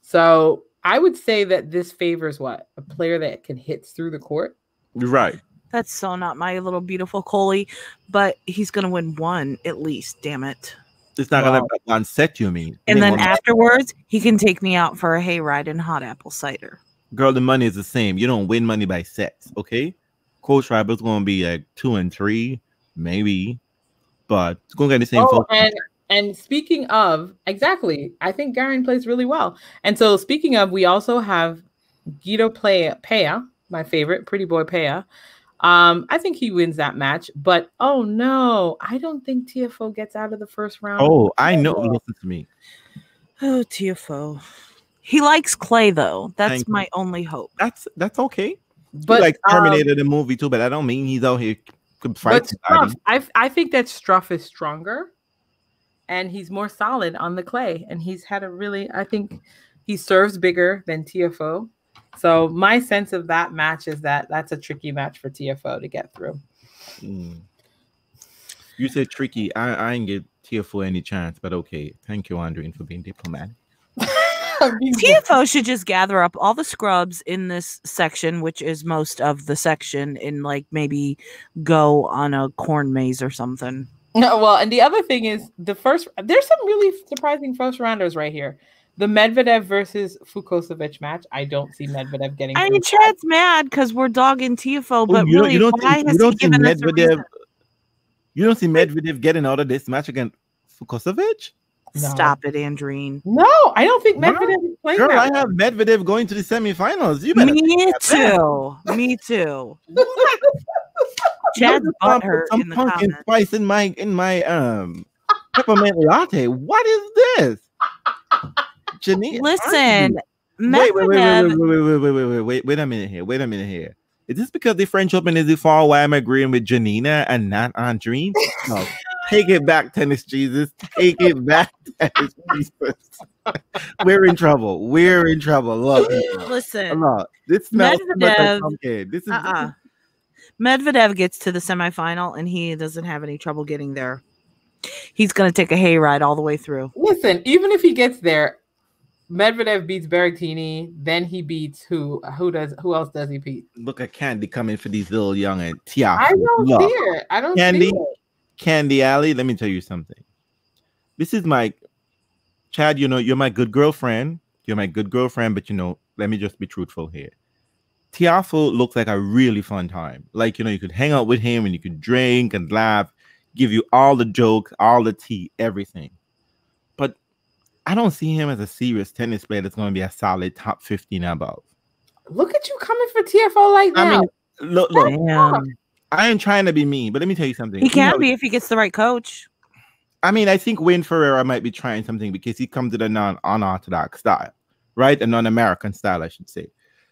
So I would say that this favors what? A player that can hit through the court. You're right. That's so not my little beautiful Coley, but he's going to win one at least. Damn it. It's not going to on set, you mean? And then afterwards, he can take me out for a hayride and hot apple cider. Girl, the money is the same. You don't win money by sets, okay? Cole Schreiber's going to be like 2 and 3, maybe. But it's going to get the same focus. And speaking of, exactly, I think Garin plays really well. And so speaking of, we also have Guido Pea my favorite, Pretty Boy Pea. I think he wins that match, but oh no, I don't think TFO gets out of the first round. Oh, I know. Listen to me. Oh, TFO. He likes Clay though. That's Thank my you. Only hope. That's okay. But he like terminated the movie too, but I don't mean he's out here could fight. I think that Struff is stronger and he's more solid on the clay. And he's had a really, I think he serves bigger than TFO. So my sense of that match is that that's a tricky match for TFO to get through. Mm. You said tricky. I didn't give TFO any chance, but okay. Thank you, Andreen, for being diplomatic. TFO should just gather up all the scrubs in this section, which is most of the section, and like maybe go on a corn maze or something. No, well, and the other thing is there's some really surprising first rounders right here. The Medvedev versus Fukosevic match. I don't see Medvedev getting. I mean, Chad's mad because we're dogging TFO, but really, why has he given us a reason? You don't see Medvedev getting out of this match against Fukosevic? No. Stop it, Andreen. No, I don't think Medvedev is playing. Girl, I have Medvedev going to the semifinals. You better. Me too. Chad got her in the pumpkin comments. Spice in my peppermint latte. What is this? Janine, listen. Wait a minute here. Is this because the French Open is the fall why I'm agreeing with Janina and not Andreen? No. Take it back, Tennis Jesus. Take it back, Tennis Jesus. We're in trouble. Look, listen. Look, this smells like pumpkin. This is Medvedev gets to the semifinal and he doesn't have any trouble getting there. He's going to take a hayride all the way through. Listen, even if he gets there, Medvedev beats Berrettini, then he beats who else does he beat? Look at Candy coming for these little young and Tiago. I don't see it. Candy Alley, let me tell you something. This is my Chad, you know, you're my good girlfriend. But you know, let me just be truthful here. Tiago looks like a really fun time. Like, you know, you could hang out with him and you could drink and laugh, give you all the jokes, all the tea, everything. But I don't see him as a serious tennis player that's going to be a solid top 15 above. Look at you coming for TFO like that. I mean, look. I ain't trying to be mean, but let me tell you something. He can be if he gets the right coach. I mean, I think Wayne Ferreira might be trying something because he comes to the non-orthodox style, right? A non-American style, I should say.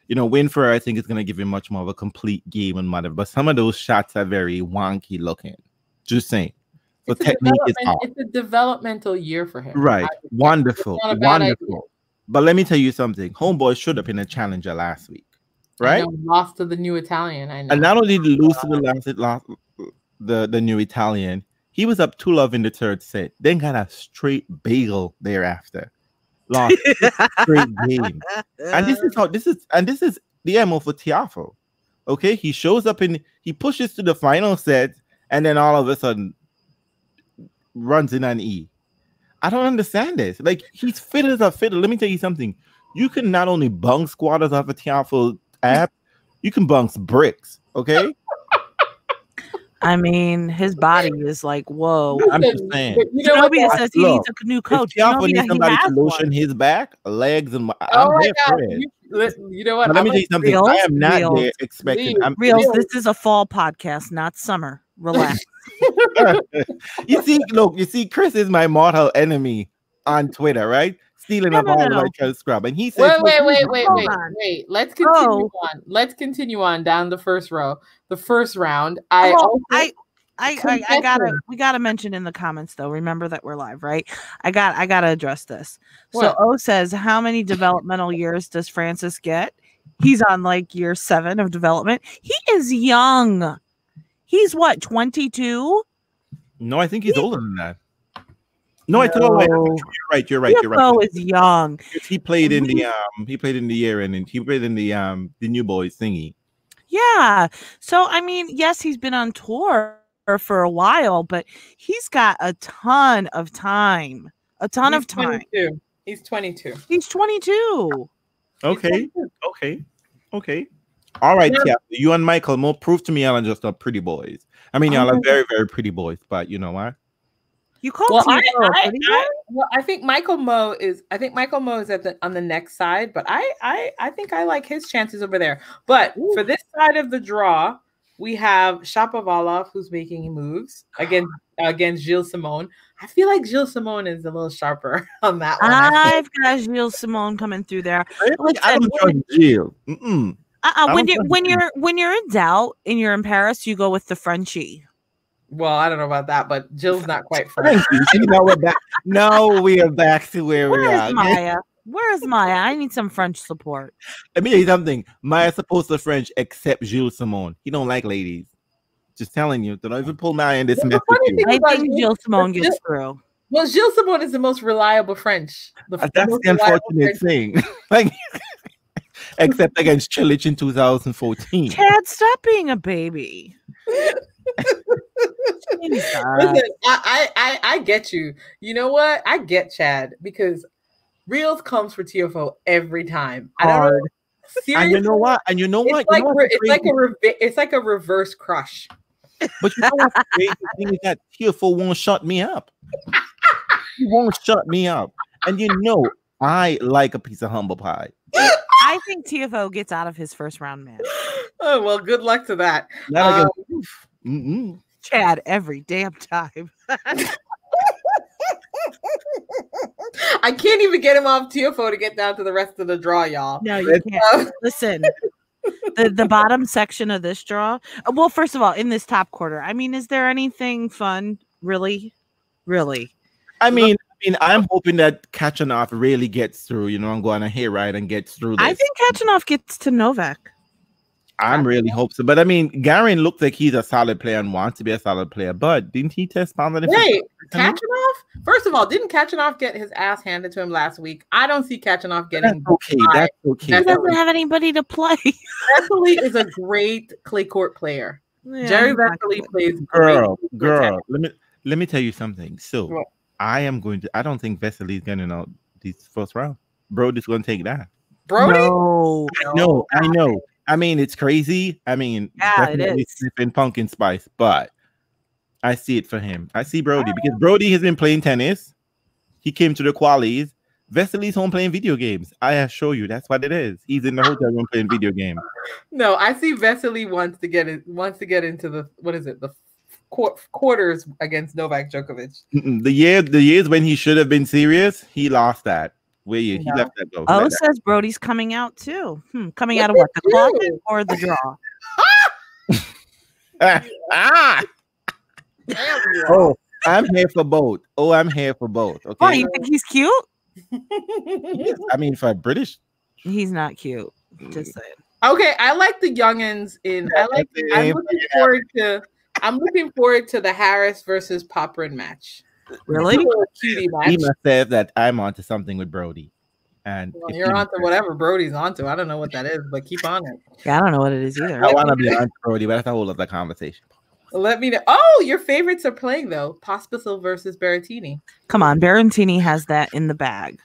You know, Wayne Ferreira, I think, is going to give him much more of a complete game and whatever. But some of those shots are very wonky looking. Just saying. So technique is off. It's a developmental year for him. Right. Wonderful. But let me tell you something. Homeboy showed up in a challenger last week. Right, lost to the new Italian. I know. And not only did lose to the new Italian, he was up 2-0 in the third set. Then got a straight bagel thereafter. Lost straight game. And this is the MO for Tiago. Okay, he shows up and he pushes to the final set, and then all of a sudden runs in an E. I don't understand this. Like he's fit as a fiddle. Let me tell you something. You can not only bung squatters off a Tiago app, you can bounce bricks, okay? I mean, his body is like, whoa. No, I'm just saying. Shinobia says he needs a new coach. Tiago needs somebody to lotion his back, legs, and you know what? Let me tell you something. I am not there expecting. Reels, this is a fall podcast, not summer. Relax. You see, Chris is my mortal enemy on Twitter, right? Stealing up all the white scrub, and he said, "Wait, let's continue on. Let's continue on down the first row, the first round." We gotta mention in the comments though. Remember that we're live, right? I gotta address this. What? So O says, "How many developmental years does Francis get?" He's on like year 7 of development. He is young. He's what 22? No, I think he's older than that. No, I told you. You're right. TFO is young. He played in the year and then he played in the new boys thingy. Yeah. So I mean, yes, he's been on tour for a while, but he's got a ton of time. He's 22. He's 22. Okay. All right, yeah. You and Michael Mo, prove to me y'all are just pretty boys. I mean, y'all are very, very pretty boys, but you know what? You call I think Michael Moe is. I think Michael Moe is at the on the next side, but I think I like his chances over there. But ooh, for this side of the draw, we have Shapovalov, who's making moves against Gilles Simon. I feel like Gilles Simon is a little sharper on that one. I've got Gilles Simon coming through there. I don't trust Gilles. When you're in doubt and you're in Paris, you go with the Frenchie. Well, I don't know about that, but Jill's not quite French. You know what? No, we are back to where we are. Is Maya? Where is Maya? I need some French support. Let me tell you something. Maya's supposed to French, except Gilles Simon. He don't like ladies. Just telling you. Don't even pull Maya in this mess. I think Gilles Simon gets through. Well, Gilles Simon is the most reliable French. That's the unfortunate thing. Except against Chilich in 2014. Chad, stop being a baby. Listen, I get you. You know what? I get Chad because Reels comes for TFO every time. Hard. I don't know. And you know what? And you know what? It's like a reverse crush. But you know what? The crazy thing is that TFO won't shut me up. He won't shut me up. And you know, I like a piece of humble pie. I think TFO gets out of his first round match. Oh, well, good luck to that. Chad, every damn time. I can't even get him off TFO to get down to the rest of the draw, y'all. No, you can't. Listen, the bottom section of this draw. Well, first of all, in this top quarter, I mean, is there anything fun? Really? I mean, I'm hoping that Kachanov really gets through, you know, and go on a hayride and gets through this. I think Kachanov gets to Novak. I'm really hoping so. But I mean, Garin looks like he's a solid player and wants to be a solid player. But didn't he test positive? Wait, Kachanov? First of all, didn't Kachanov get his ass handed to him last week? I don't see Kachanov getting. That's okay. He doesn't have anybody to play. Vesely is a great clay court player. Yeah, Jerry Vesely plays great. Let me tell you something. So. Yeah. I don't think Vesely is going to this first round. Brody's going to take that. Brody? No. I know. I mean, it's crazy. I mean, yeah, definitely sniffing pumpkin spice, but I see it for him. I see Brody because Brody has been playing tennis. He came to the qualies. Vesely's home playing video games. I assure you, that's what it is. He's in the hotel room playing video games. No, I see Vesely wants to get into the, what is it? The quarters against Novak Djokovic. The years when he should have been serious, he lost that. He left that go. Oh, says Brody's coming out too. Coming out of what? The closet or the draw? Oh, I'm here for both. Okay. Oh, you think he's cute? I mean, for British, he's not cute. Just saying. Okay, I like the youngins in. I'm looking forward to. I'm looking forward to the Harris versus Popyrin match. Really? He must say that I'm onto something with Brody. And well, you're onto whatever Brody's onto. I don't know what that is, but keep on it. Yeah, I don't know what it is either. I want to be onto Brody, but that's a whole other conversation. Let me know. Oh, your favorites are playing, though. Pospisil versus Berrettini. Come on. Berrettini has that in the bag.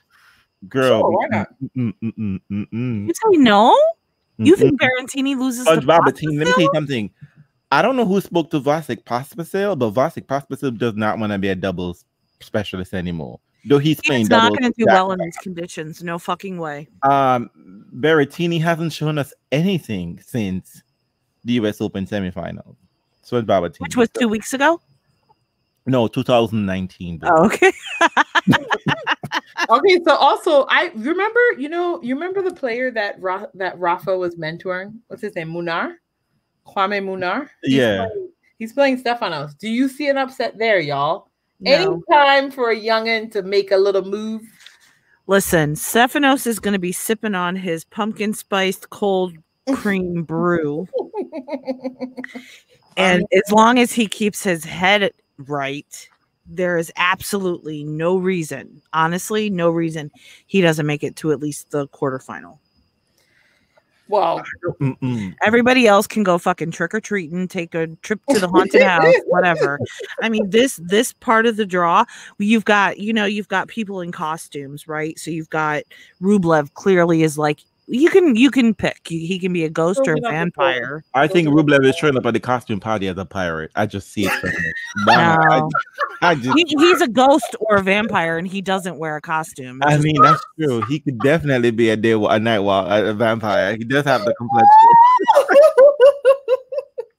Girl. Sure, why not? You say no? You think Berrettini loses to Pospisil? Let me tell you something. I don't know who spoke to Vasek Pospisil, but Vasek Pospisil does not want to be a doubles specialist anymore. Though he's playing doubles. He's not going to do well in these conditions. No fucking way. Berrettini hasn't shown us anything since the U.S. Open semifinal. So it's Berrettini. Which was 2 weeks ago? No, 2019. Oh, okay. Okay, so also I remember, you remember the player that Rafa was mentoring? What's his name? Munar? Kwame Munar. He's playing Stefanos. Do you see an upset there, y'all? No. Any time for a youngin' to make a little move? Listen, Stefanos is going to be sipping on his pumpkin spiced cold cream brew. And as long as he keeps his head right, there is absolutely no reason, honestly, no reason he doesn't make it to at least the quarterfinal. Well, everybody else can go fucking trick-or-treating, take a trip to the haunted house, whatever. I mean, this part of the draw, you've got people in costumes, right? So you've got Rublev clearly is like You can pick. He can be a ghost or a vampire. I think Rublev is showing up at the costume party as a pirate. I just see it. No. He's a ghost or a vampire, and he doesn't wear a costume. I mean, that's true. He could definitely be a night owl, a vampire. He does have the complexion.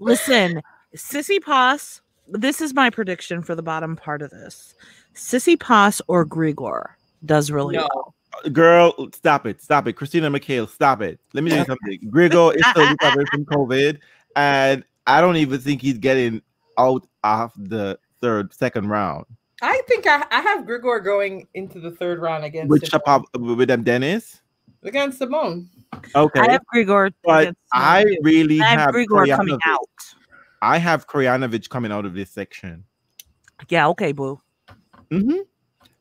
Listen, Sissy Paz. This is my prediction for the bottom part of this. Sissy Paz or Grigor does really well. Girl, stop it. Stop it. Christina McHale, stop it. Let me tell you something. Grigor is still recovering from COVID, and I don't even think he's getting out of the second round. I think I have Grigor going into the third round against Dennis? Against Simone. Okay. I have Grigor. But I really have Grigor coming out. I have Krajanovic coming out of this section. Yeah, okay, boo. Mm-hmm.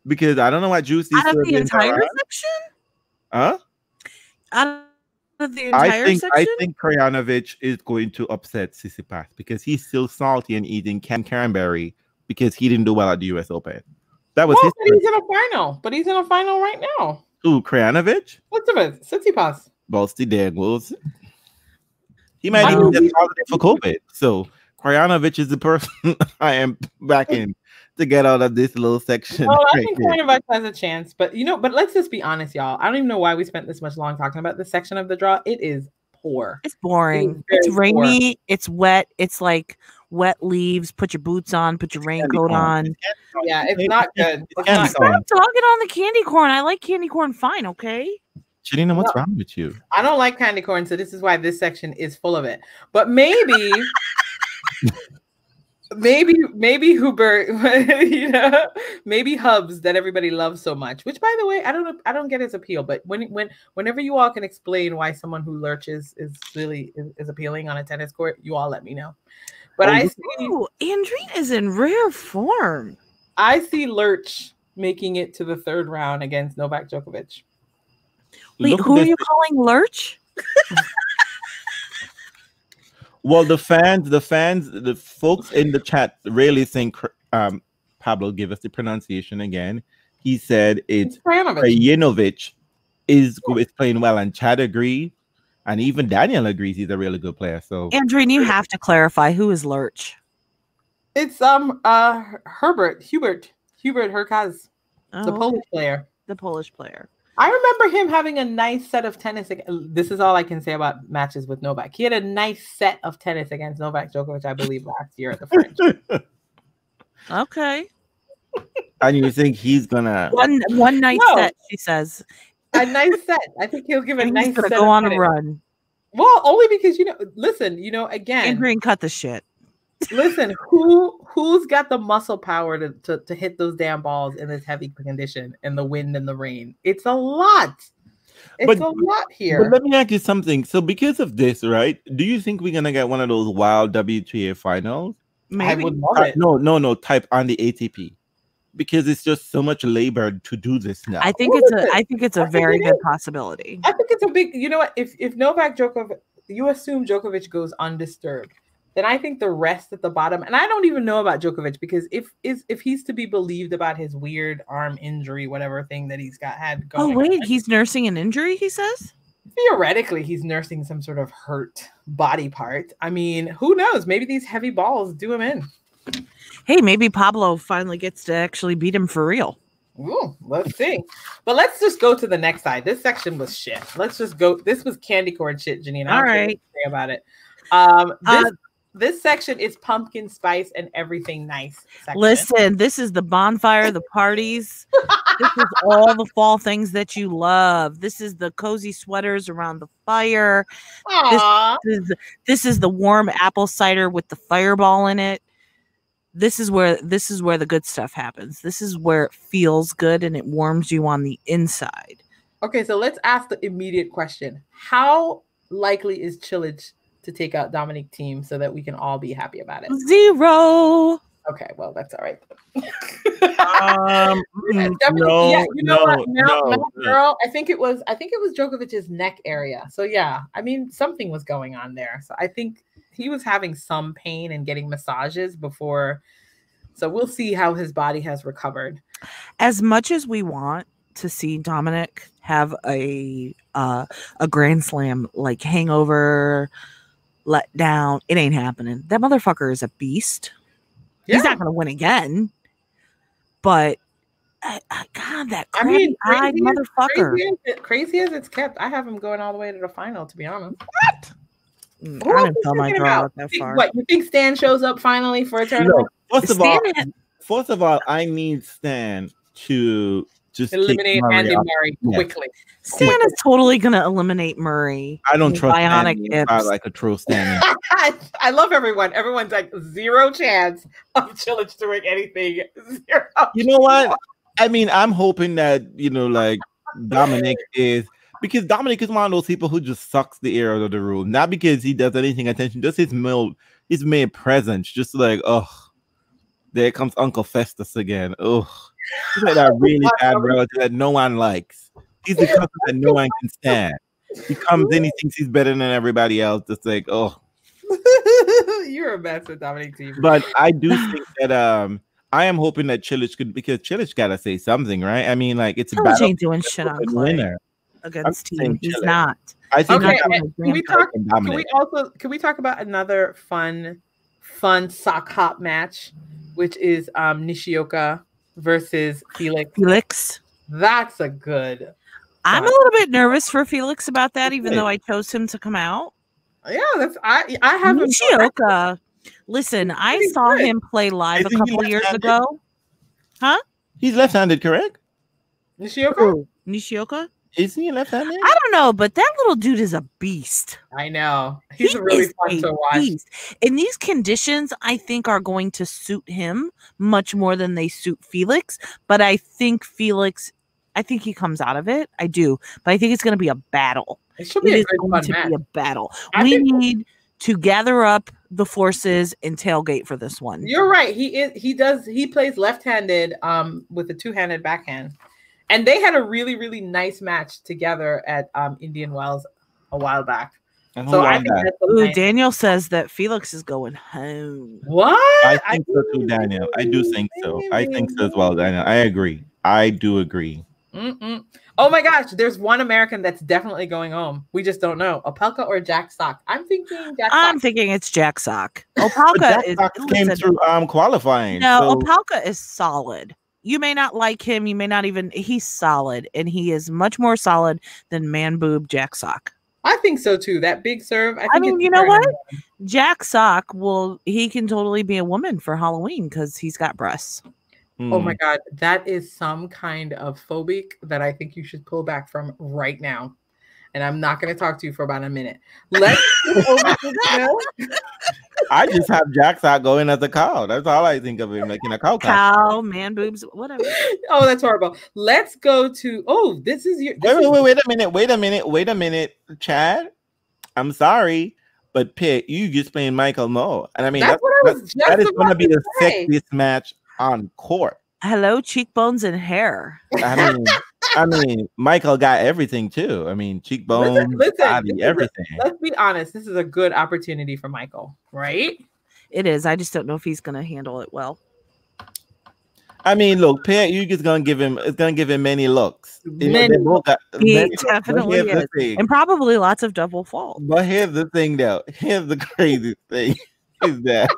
Because I don't know what Juicy out of the entire section? Huh? Out of the entire section? I think Krajanovic is going to upset Sissy Paz because he's still salty and eating canned cranberry because he didn't do well at the US Open. That was he's in a final. But he's in a final right now. Who, Krajanovic? What's the it? Sissy Paz. Boasty Dangles. He might even get positive for COVID. So Krajanovic is the person I am backing to get out of this little section. Well, I think Krajanovic has a chance, but but let's just be honest, y'all. I don't even know why we spent this much long talking about this section of the draw. It is poor. It's boring. It's rainy. Poor. It's wet. It's like wet leaves. Put your boots on. Put your raincoat on. Yeah, it's not good. Stop talking on the candy corn. I like candy corn fine, okay? Janina, what's wrong with you? I don't like candy corn, so this is why this section is full of it. But maybe, maybe Hubert, maybe Hubs that everybody loves so much. Which, by the way, I don't get his appeal. But whenever you all can explain why someone who lurches is really appealing on a tennis court, you all let me know. But Andrina is in rare form. I see Lurch making it to the third round against Novak Djokovic. Wait, who are you calling Lurch? Well, the folks in the chat really think Pablo, give us the pronunciation again. He said it's Krajanovic is playing well, and Chad agreed, and even Daniel agrees he's a really good player. So, Andrina, you have to clarify who is Lurch. It's Hubert Hurkacz, the Polish player. The Polish player. I remember him having a nice set of tennis. This is all I can say about matches with Novak. He had a nice set of tennis against Novak Djokovic, I believe, last year at the French. Okay. And you think he's gonna one nice set? She says a nice set. I think he'll give a nice set. Go on a run. Well, only because Listen, again. Andrina, cut the shit. Listen, who's got the muscle power to hit those damn balls in this heavy condition and the wind and the rain? It's a lot. A lot here. But let me ask you something. So because of this, right, do you think we're going to get one of those wild WTA finals? Maybe. I would love it. No, type on the ATP. Because it's just so much labor to do this now. I think it's a very good possibility. I think it's a big, if Novak Djokovic, you assume Djokovic goes undisturbed, then I think the rest at the bottom, and I don't even know about Djokovic because if he's to be believed about his weird arm injury, whatever thing that he's had going. Oh wait, he's nursing an injury, he says? Theoretically, he's nursing some sort of hurt body part. I mean, who knows? Maybe these heavy balls do him in. Hey, maybe Pablo finally gets to actually beat him for real. Ooh, let's see. But let's just go to the next side. This section was shit. Let's just go. This was candy corn shit, Janina. All right. Say about it. This section is pumpkin spice and everything nice section. Listen, this is the bonfire, the parties. This is all the fall things that you love. This is the cozy sweaters around the fire. This is the warm apple cider with the fireball in it. This is where the good stuff happens. This is where it feels good and it warms you on the inside. Okay, so let's ask the immediate question. How likely is Cilic to take out Dominic Thiem so that we can all be happy about it? 0. Okay, well, that's all right. Girl, I think it was Djokovic's neck area. So yeah, I mean, something was going on there. So I think he was having some pain and getting massages before. So we'll see how his body has recovered. As much as we want to see Dominic have a grand slam like hangover, let down. It ain't happening. That motherfucker is a beast. Yeah. He's not going to win again. But God, that crazy-eyed motherfucker. Crazy as it's kept, I have him going all the way to the final, to be honest. What? I didn't tell my girl out that far. What, you think Stan shows up finally for a tournament? No, first of all, I need Stan to just eliminate Andy Murray quickly. Stan is totally going to eliminate Murray. I don't trust Bionic. I control Stan. I love everyone. Everyone's like zero chance of Chilich doing anything. Zero. You know what? I mean, I'm hoping that, you know, like Dominic is. Because Dominic is one of those people who just sucks the air out of the room. Not because he does anything attention, just his mere presence. Just like, oh, there comes Uncle Festus again. Oh, he's like that really bad relative that no one likes. He's the cousin that no one can stand. He comes in, he thinks he's better than everybody else. It's like, oh. You're a mess with Dominic T. But I do think that I am hoping that Chilich could, because Chilich got to say something, right? I mean, like, it's a battle. Ain't doing shit on winner. Against team, he's not. I think. Okay, can we also talk about another fun sock hop match, which is Nishioka versus Felix. That's a good. I'm a little bit nervous for Felix about that, even though I chose him to come out. Yeah, that's I have Nishioka. Listen, I saw him play live a couple years ago. Huh? He's left-handed, correct? Nishioka. Is he left-handed? I don't know, but that little dude is a beast. I know. He's really fun to watch. Beast. And these conditions, I think, are going to suit him much more than they suit Felix. But I think Felix, he comes out of it. I do. But I think it's going to be a battle. It should be a battle. We need to gather up the forces and tailgate for this one. You're right. He plays left-handed with a two-handed backhand. And they had a really, really nice match together at Indian Wells a while back. So I think that's nice. Daniel says that Felix is going home. What? I think so too, Daniel. I do think so. I think so as well, Daniel. I agree. I do agree. Oh my gosh, there's one American that's definitely going home. We just don't know. Opelka or Jack Sock. I'm thinking Jack Sock. I'm thinking it's Jack Sock. Opelka came through qualifying. No, Opelka is solid. You may not like him. You may not even. He's solid, and he is much more solid than Man Boob Jack Sock. I think so too. That big serve. I mean, you know what? Jack Sock he can totally be a woman for Halloween because he's got breasts. Oh my God, that is some kind of phobic that I think you should pull back from right now. And I'm not going to talk to you for about a minute. Let's move over to Bill. I just have Jack Sock going as a cow. That's all I think of him, like in a cow, man boobs, whatever. Oh, that's horrible. Let's go to. Oh, this is your. Wait a minute, Chad. I'm sorry, but Pitt, you just playing Michael Moe, and I mean that is going to be the sexiest match on court. Hello, cheekbones and hair. I mean, Michael got everything too. I mean, cheekbones, body, everything. Let's be honest. This is a good opportunity for Michael, right? It is. I just don't know if he's going to handle it well. I mean, look, Pat Yuga's going to give him. It's going to give him many looks. He definitely is, and probably lots of double faults. But here's the thing, though. Here's the crazy thing is that.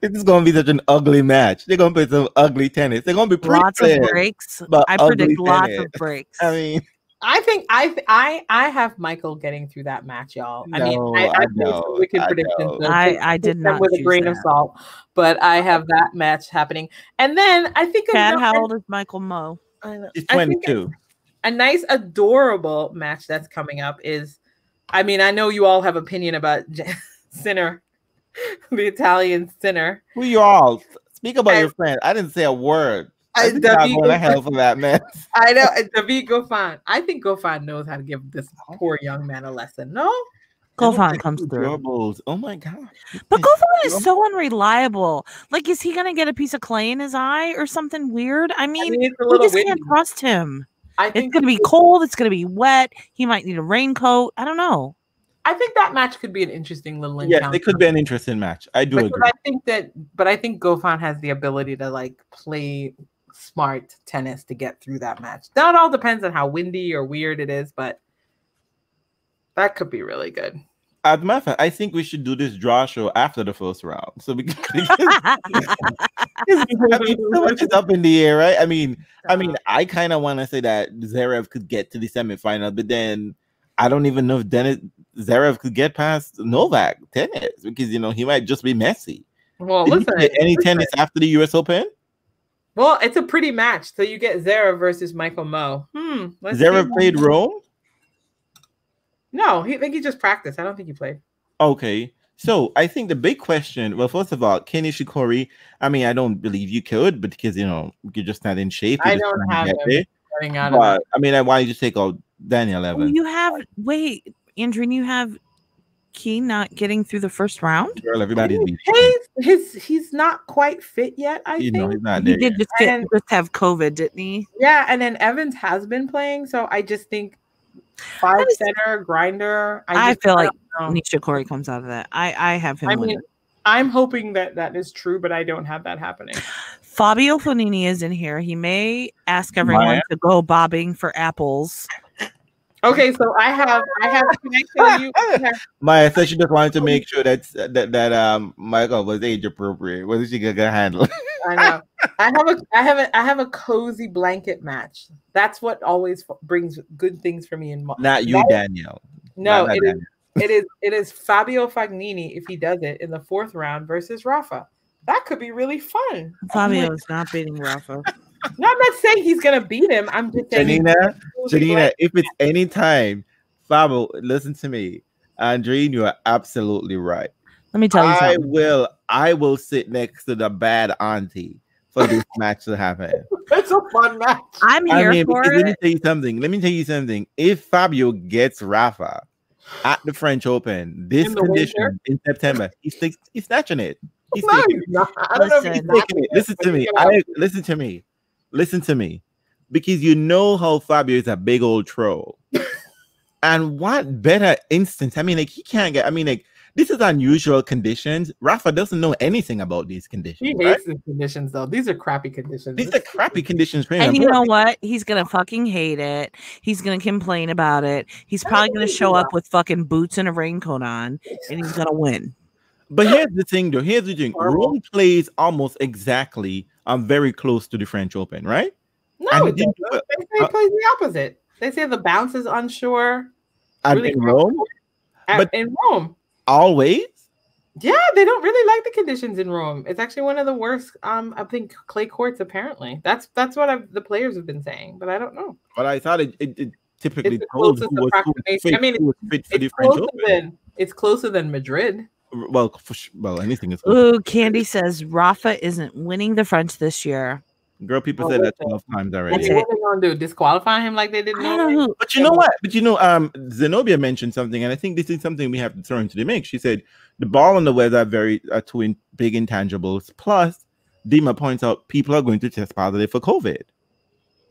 This is going to be such an ugly match. They're going to play some ugly tennis. They're going to be lots of breaks. I predict lots of breaks. I mean, I think I have Michael getting through that match, y'all. No, I mean, I made some wicked predictions. I did not with a grain of salt, but I have that match happening. And then I think Chad, how old is Michael Moe? He's 22. A nice, adorable match that's coming up is. I mean, I know you all have opinion about Sinner. The Italian sinner. Who you all speak about your friend? I didn't say a word. I'm going to hell for that man. I know. David Goffin. I think Goffin knows how to give this poor young man a lesson. No, Goffin comes through. Oh my God! But Goffin is so unreliable. Like, is he going to get a piece of clay in his eye or something weird? I mean, we just can't trust him. I think it's going to be cold. It's going to be wet. He might need a raincoat. I don't know. I think that match could be an interesting little encounter. Yes, it could be an interesting match. I do agree. I think Goffin has the ability to like play smart tennis to get through that match. That all depends on how windy or weird it is, but that could be really good. As a matter of fact, I think we should do this draw show after the first round. So because, I mean, so much is up in the air, right? I mean, I kind of want to say that Zverev could get to the semifinal, but then I don't even know if Zverev could get past Novak tennis because you know he might just be messy. Well, Did you get any tennis after the U.S. Open? Well, it's a pretty match, so you get Zverev versus Michael Moe. Zverev played Rome. No, I think he just practiced. I don't think he played. Okay. So I think the big question, well, first of all, Ken Nishikori, I mean, I don't believe you could, but because, you know, you're just not in shape. I don't have him running out of it. I mean, why did you take out Daniel Evans? You have, wait, Andrew, you have Key not getting through the first round? Girl, everybody's he's not quite fit yet, I think. No, he's not there. He did just have COVID, didn't he? Yeah, and then Evans has been playing, so I just think five center grinder. I feel like Nishikori comes out of that. I have him. I mean, I'm hoping that is true, but I don't have that happening. Fabio Fognini is in here. He may ask everyone to go bobbing for apples. Okay, so I have. Maya said she just wanted to make sure that Michael was age appropriate. What is she gonna handle? I know. I have a cozy blanket match. That's what always brings good things for me. Not you, Danielle. No, it is Fabio Fognini if he does it in the fourth round versus Rafa. That could be really fun. Fabio is not beating Rafa. No, I'm not saying he's gonna beat him. I'm just saying, Janina, if it's any time, Fabo, listen to me. Andreen, you are absolutely right. Let me tell you something. I will sit next to the bad auntie for this match to happen. It's a fun match. I'm here for it. Let me tell you something. If Fabio gets Rafa at the French Open this condition in September, he's snatching it. Listen to me. Listen to me, because you know how Fabio is a big old troll. And what better instance? I mean, like, he can't get, I mean, like, this is unusual conditions. Rafa doesn't know anything about these conditions. He hates these conditions, though. These are crappy conditions. And you know what? He's going to fucking hate it. He's going to complain about it. He's probably going to show up with fucking boots and a raincoat on, and he's going to win. But here's the thing, though. Rome plays almost exactly very close to the French Open, right? No, it didn't. They say it plays the opposite. They say the bounce is onshore. In Rome? In Rome. Always? Yeah, they don't really like the conditions in Rome. It's actually one of the worst, I think, clay courts, apparently. That's what the players have been saying, but I don't know. But I thought it typically told who was fit for the French Open. It's closer than Madrid. Well, anything is. Ooh, Candy says Rafa isn't winning the French this year. Girl, people said that 12 times already. Okay. What are they gonna do? Disqualify him like they didn't? But you know what? But you know, Zenobia mentioned something, and I think this is something we have to throw into the mix. She said the ball and the weather are two big intangibles. Plus, Dima points out people are going to test positive for COVID.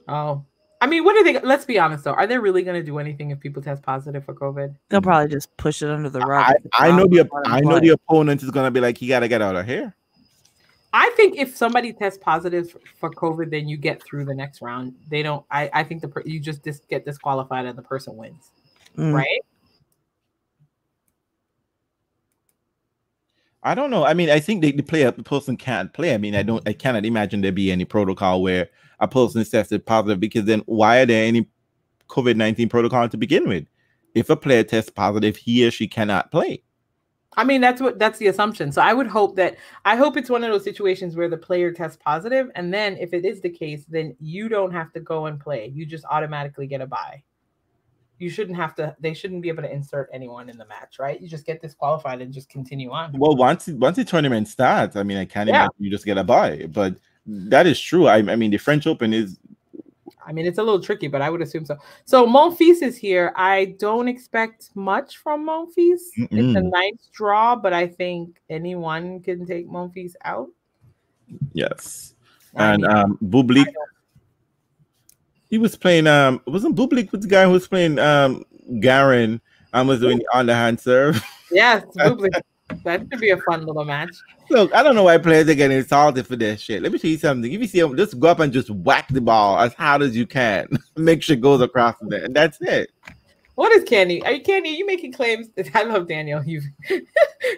Oh. I mean, what are they? Let's be honest, though. Are they really going to do anything if people test positive for COVID? They'll probably just push it under the rug. I know the opponent is going to be like, "You got to get out of here." I think if somebody tests positive for COVID, then you get through the next round. They don't. I think you just get disqualified and the person wins, right? I don't know. I mean, I think the person can't play. I mean, I cannot imagine there be any protocol where a person is tested positive, because then why are there any COVID-19 protocol to begin with? If a player tests positive, he or she cannot play. I mean, that's the assumption. So I hope it's one of those situations where the player tests positive, and then if it is the case, then you don't have to go and play. You just automatically get a bye. You shouldn't have to. They shouldn't be able to insert anyone in the match, right? You just get disqualified and just continue on. Well, once the tournament starts, I mean, I can't imagine you just get a bye. But that is true. I mean, the French Open is. I mean, it's a little tricky, but I would assume so. So Monfils is here. I don't expect much from Monfils. It's a nice draw, but I think anyone can take Monfils out. Yes, and Bublik. He was playing, wasn't Bublik with the guy who was playing Garin and was doing the underhand serve? Yes, Bublik. That could be a fun little match. Look, I don't know why players are getting insulted for this shit. Let me tell you something. If you see them, just go up and just whack the ball as hard as you can. Make sure it goes across there, and that's it. What is Candy? Are you Candy? Are you making claims? I love Daniel. You,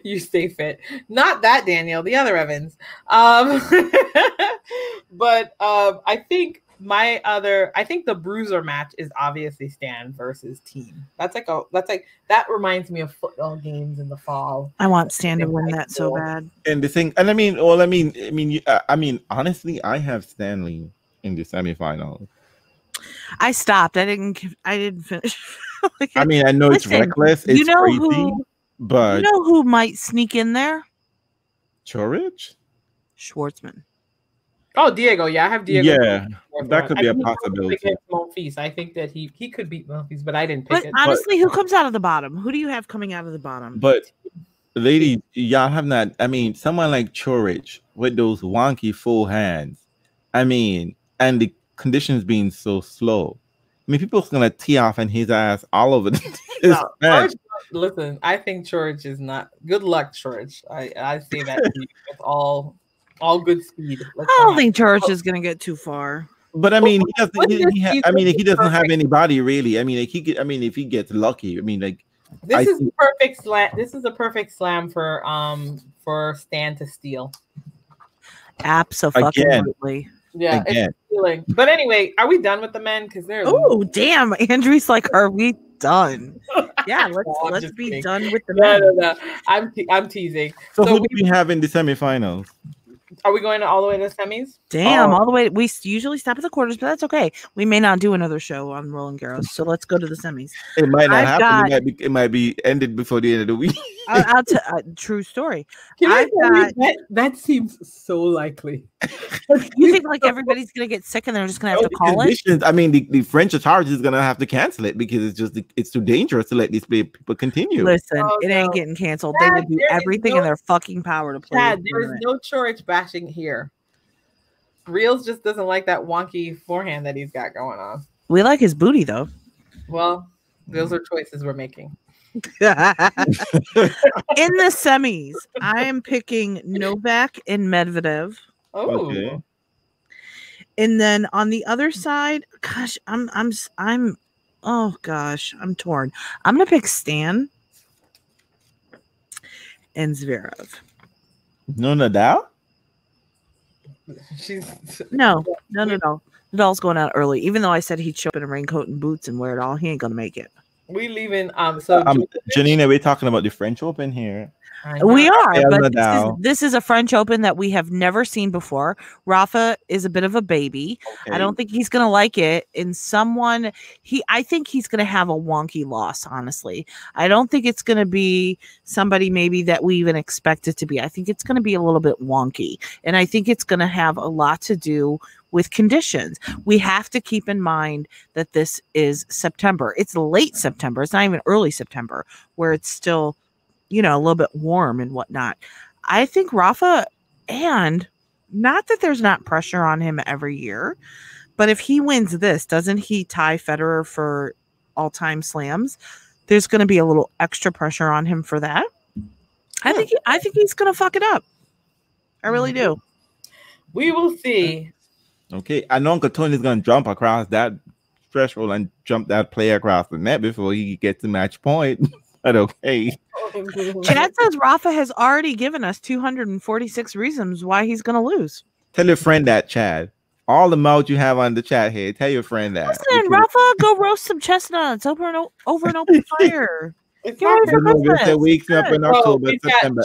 you stay fit. Not that Daniel, the other Evans. But I think my other, I think the bruiser match is obviously Stan versus Team. That's like a, that's like, that reminds me of football games in the fall. I want Stan to win that so bad. And the thing, and I mean, well, I mean, honestly, I have Stanley in the semifinal. I stopped. I didn't finish. Like, I mean, I know listen, it's reckless. It's crazy, but you know who might sneak in there? Chorich? Schwartzman. Oh, Diego. Yeah, I have Diego. Yeah, that could be a possibility. Monfils. I think that he could beat Monfils, but I didn't pick it. Honestly, who comes out of the bottom? Who do you have coming out of the bottom? But, lady, y'all have not. I mean, someone like Chorich with those wonky full hands. I mean, and the conditions being so slow. I mean, people's gonna tee off in his ass all over the match. Listen, I think Chorich is not good luck, Chorich. I say that to you with all good speed. I don't think Chorich is gonna get too far. But I mean, he doesn't. He doesn't have anybody really. I mean, like, he could. I mean, if he gets lucky, I mean, like this is a perfect slam for Stan to steal. Absolutely. Yeah, again. It's feeling. But anyway, are we done with the men? Because they're oh damn, Andrew's like, are we done? Yeah, let's be kidding. Done with the men. No. I'm teasing. So who do we have in the semifinals? Are we going all the way to the semis? Damn, all the way. We usually stop at the quarters, but that's okay. We may not do another show on Roland Garros, so let's go to the semis. It might not happen. It might be ended before the end of the week. I'll tell true story. That seems so likely. You think like everybody's gonna get sick and they're just gonna have to call it? I mean, the French authorities is gonna have to cancel it because it's too dangerous to let these people continue. Listen, it ain't getting canceled. Dad, they would do everything in their fucking power to play. Dad, there is no Chorich bashing here. Reels just doesn't like that wonky forehand that he's got going on. We like his booty though. Well, those are choices we're making. In the semis, I am picking Novak and Medvedev. Oh, okay. And then on the other side, gosh, I'm torn. I'm gonna pick Stan and Zverev. No Nadal. No. Nadal's going out early. Even though I said he'd show up in a raincoat and boots and wear it all, he ain't gonna make it. We leaving. Janina, we're talking about the French Open here. We are, but this is a French Open that we have never seen before. Rafa is a bit of a baby. Okay. I don't think he's going to like it. And I think he's going to have a wonky loss, honestly. I don't think it's going to be somebody maybe that we even expect it to be. I think it's going to be a little bit wonky. And I think it's going to have a lot to do with conditions. We have to keep in mind that this is September. It's late September. It's not even early September where it's still, you know, a little bit warm and whatnot. I think Rafa, and not that there's not pressure on him every year, but if he wins this, doesn't he tie Federer for all-time slams? There's going to be a little extra pressure on him for that. I think he's going to fuck it up. I really do. We will see. Okay, I know Uncle Tony's going to jump across that threshold and jump that player across the net before he gets to match point. But okay. Chad says Rafa has already given us 246 reasons why he's going to lose. Tell your friend that, Chad. All the mouth you have on the chat here, tell your friend that. Listen, Rafa, go roast some chestnuts over an open fire. It's up in October, September.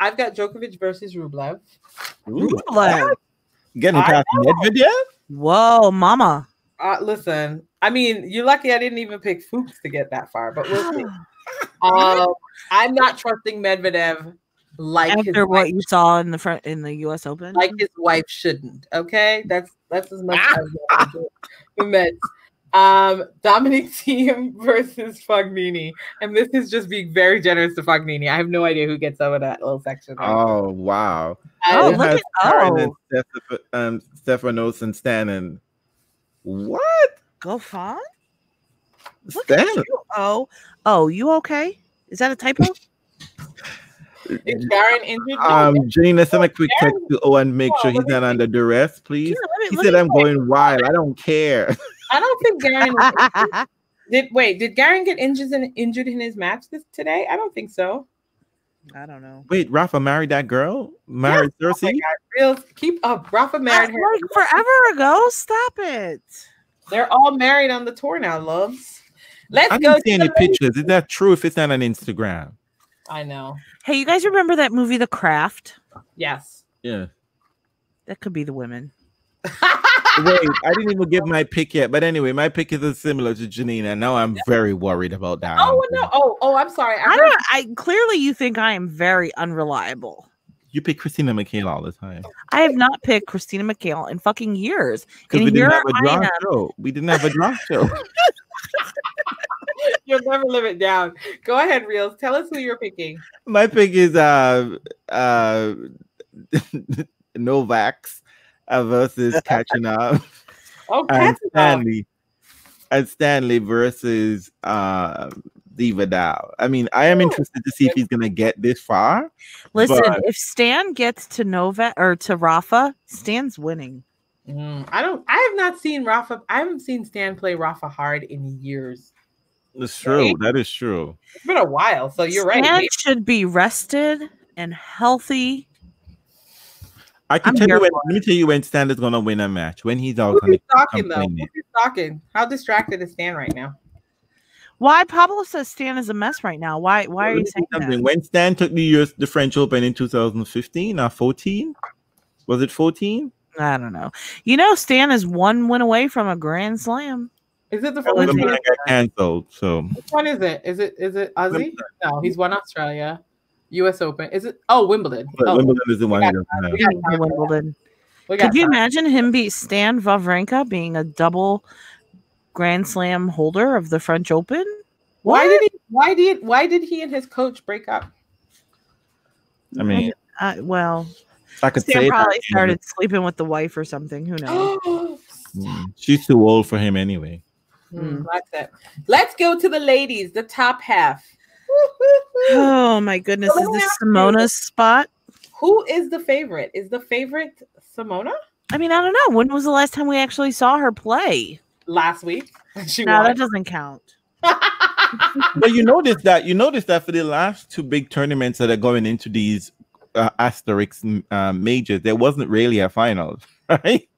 I've got Djokovic versus Rublev. Rublev. Getting past Medvedev? Whoa, mama. Listen, I mean, you're lucky I didn't even pick Fuchs to get that far, but we'll see. I'm not trusting Medvedev like after what you saw in the U.S. Open. Like his wife shouldn't. Okay, that's as much as I meant. Dominic Thiem versus Fognini, and this is just being very generous to Fognini. I have no idea who gets over that little section. Oh wow! Stefanos and Stannon. What? Go Fon? Look at you. Oh, you okay? Is that a typo? Is Darren injured? Janine, let's send a quick text to Owen, make sure he's not under duress, please. Yeah, he said, I'm going wild. I don't care. I don't think Darren was Wait, did Darren get injured in his match today? I don't think so. I don't know. Wait, Rafa married that girl? Married Cersei? Oh my God, keep up. Rafa married her. Like forever ago? Stop it. They're all married on the tour now, loves. Let's go. I didn't see any pictures. Is that true if it's not on Instagram? I know. Hey, you guys remember that movie, The Craft? Yes. Yeah. That could be the women. Wait, I didn't even give my pick yet. But anyway, my pick is similar to Janina. Now I'm very worried about that. Oh, no. Oh, I'm sorry. Clearly you think I am very unreliable. You pick Christina McHale all the time. I have not picked Christina McHale in fucking years. Because we didn't have a draft show. We didn't have a draft show. You'll never live it down. Go ahead, Reels. Tell us who you're picking. My pick is Novaks versus Kachanov. Oh, and Stanley. And Stanley versus Divadal. I mean, I am interested to see if he's gonna get this far. Listen, if Stan gets to Novak or to Rafa, Stan's winning. I have not seen Rafa. I haven't seen Stan play Rafa hard in years. That's true. Right? That is true. It's been a while, so you're right. Stan should be rested and healthy. Let me tell you when Stan is gonna win a match. When he's out. Who's talking though? Who's talking? How distracted is Stan right now? Why Pablo says Stan is a mess right now? Why are you saying that? When Stan took the French Open in 2015 or 14, was it 14? I don't know. You know, Stan is one win away from a Grand Slam. Is it the first one that got canceled? So which one is it? Is it Aussie? No, he's won Australia, U.S. Open. Is it? Oh, Wimbledon. Wimbledon is the one. We got Wimbledon. Could you imagine him beat Stan Wawrinka being a double Grand Slam holder of the French Open? What? Why did he and his coach break up? I mean, well, I could Stan say probably started sleeping with the wife or something. Who knows? She's too old for him anyway. Like that. Let's go to the ladies, the top half. Oh my goodness. Is this Simona's spot? Who is the favorite? Is the favorite Simona? I mean, I don't know. When was the last time we actually saw her play? Last week. No, that doesn't count. But you notice that for the last two big tournaments that are going into these asterisk majors, there wasn't really a finals, right?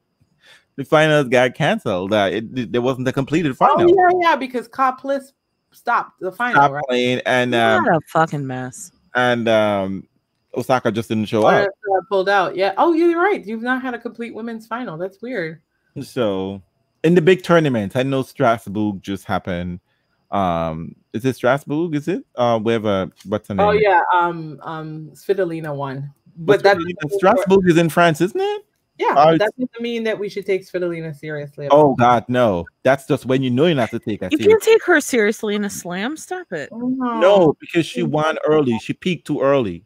The finals got canceled. There wasn't a completed final. Oh, yeah, because Koplitz stopped the final. Stopped playing, and what a fucking mess. And Osaka just didn't show up. Pulled out. Yeah. Oh, you're right. You've not had a complete women's final. That's weird. So, in the big tournaments, I know Strasbourg just happened. Is it Strasbourg? Is it? Wherever. What's her name? Oh yeah. Svitolina won. But that Strasbourg is in France, isn't it? Yeah, that doesn't mean that we should take Svitolina seriously. Oh God, no! That's just when you know you have to take her. You can't take her seriously in a slam. Stop it. No, because she won early. She peaked too early.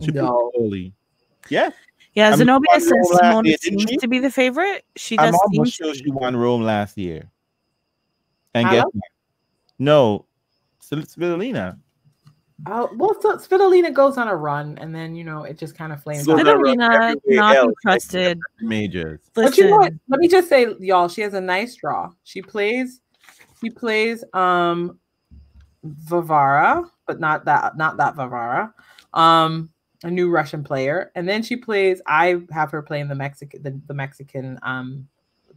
Yeah. Yeah, Zenobia says Simona seems to be the favorite. She does. I'm almost sure she won Rome last year. And guess what? No, Svitolina. Oh, well, so Svitolina goes on a run, and then, you know, it just kind of flames out. Svitolina, not trusted. Majors. But you know what? Let me just say, y'all, she has a nice draw. She plays Vavara, but not that Vavara, a new Russian player. And then she plays, I have her playing the Mexican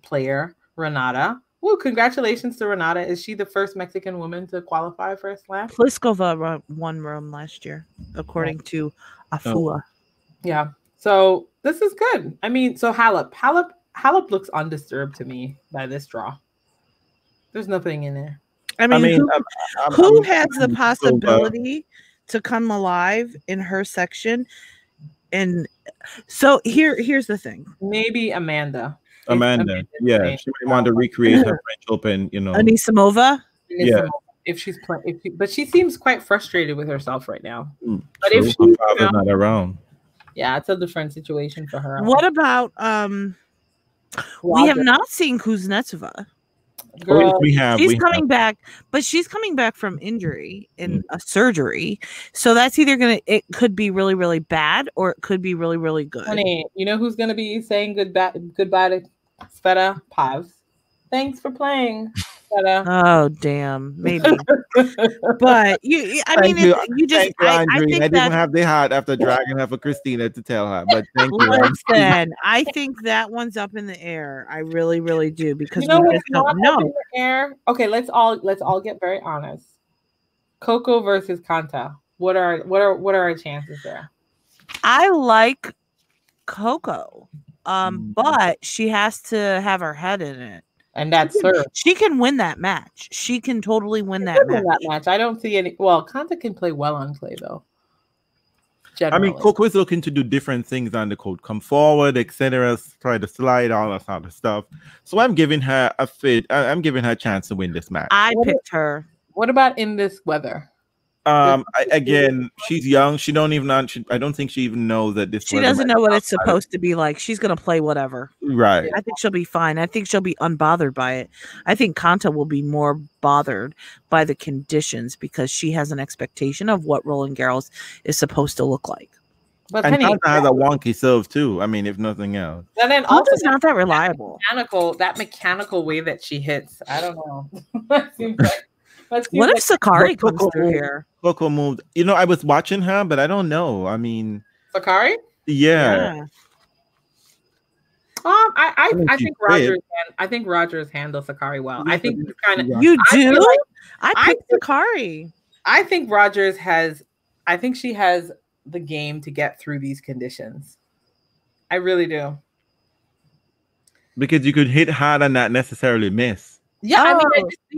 player, Renata. Well, congratulations to Renata. Is she the first Mexican woman to qualify for a slam? Pliskova won Rome last year, according to Afua. Yeah. So this is good. I mean, so Halep looks undisturbed to me by this draw. There's nothing in there. I mean who has the possibility to come alive in her section? And so here's the thing. Maybe Amanda. Yeah, she might want to recreate her French Open, you know. Anisimova? Yeah. If she's playing, but she seems quite frustrated with herself right now. But if she's not around. Yeah, it's a different situation for her. What about we have not seen Kuznetsova. girl. She's coming back, but she's coming back from injury in a surgery. So that's either it could be really, really bad, or it could be really, really good. Honey, you know who's gonna be saying goodbye to Sveta Pavs? Thanks for playing. Oh damn, maybe. But I think they didn't have their heart after dragging her for Christina to tell her. But thank you. Listen, I think that one's up in the air. I really, really do, because we just don't know. Up in the air? Okay, let's all get very honest. Coco versus Kanta. What are our chances there? I like Coco, but she has to have her head in it. And that's her. She can win that match. She can totally win that match. I don't see any. Well, Kanta can play well on clay, though. Generally. I mean, Coco is looking to do different things on the court, come forward, etc., try to slide, all that sort of stuff. So I'm giving her a fit. I'm giving her a chance to win this match. I picked her. What about in this weather? Again, she's young. She don't even. I don't think she even knows that this. She doesn't know what it's supposed to be like. She's gonna play whatever. Right. I think she'll be fine. I think she'll be unbothered by it. I think Kanta will be more bothered by the conditions because she has an expectation of what Roland Garros is supposed to look like. But and Kanta has a wonky serve too. I mean, if nothing else. And then also it's not that reliable. That mechanical way that she hits. I don't know. What if Sakari comes through here? Coco moved. You know, I was watching her, but I don't know. I mean, Sakari? Yeah. I think Rogers handles Sakari well. I think kind of you do. I picked Sakari. I think Rogers has. I think she has the game to get through these conditions. I really do. Because you could hit hard and not necessarily miss. Yeah,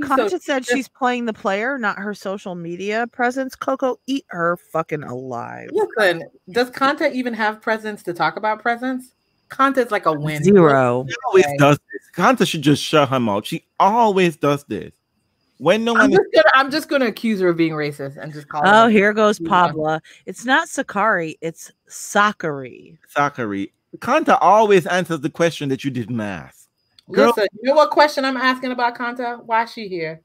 Kanta said she's playing the player, not her social media presence. Coco, eat her fucking alive. Listen, does Kanta even have presence to talk about presence? Kanta's like a win. Zero. She always does this. Kanta should just shut her mouth. She always does this. When no one I'm just gonna accuse her of being racist and just call her. Oh, here goes Pabla. It's not Sakari, it's Sakari. Sakari. Kanta always answers the question that you didn't ask. Girl. Listen, you know what question I'm asking about Kanta? Why is she here?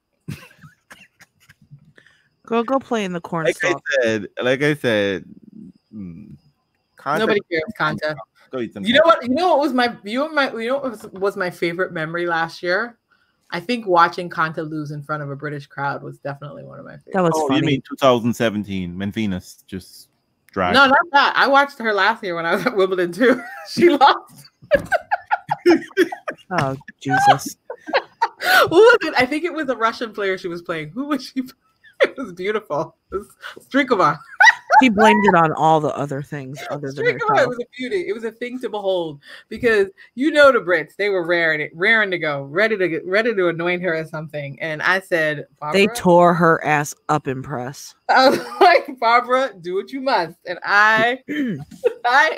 Girl, go play in the corner. Like I said, Kanta, nobody cares. Kanta, go eat some. You know what? You know what was my my favorite memory last year? I think watching Kanta lose in front of a British crowd was definitely one of my favorites. That was funny. You mean 2017 when Venus just dragged? No, not that. I watched her last year when I was at Wimbledon too. She lost. Oh Jesus! What was it? I think it was a Russian player she was playing. Who was she playing? It was beautiful. It was Strykova. She blamed it on all the other things other than herself. It was a beauty. It was a thing to behold because you know the Brits. They were raring to go, ready to anoint her or something. And I said, Barbara, they tore her ass up in press. I was like, Barbara, do what you must, and I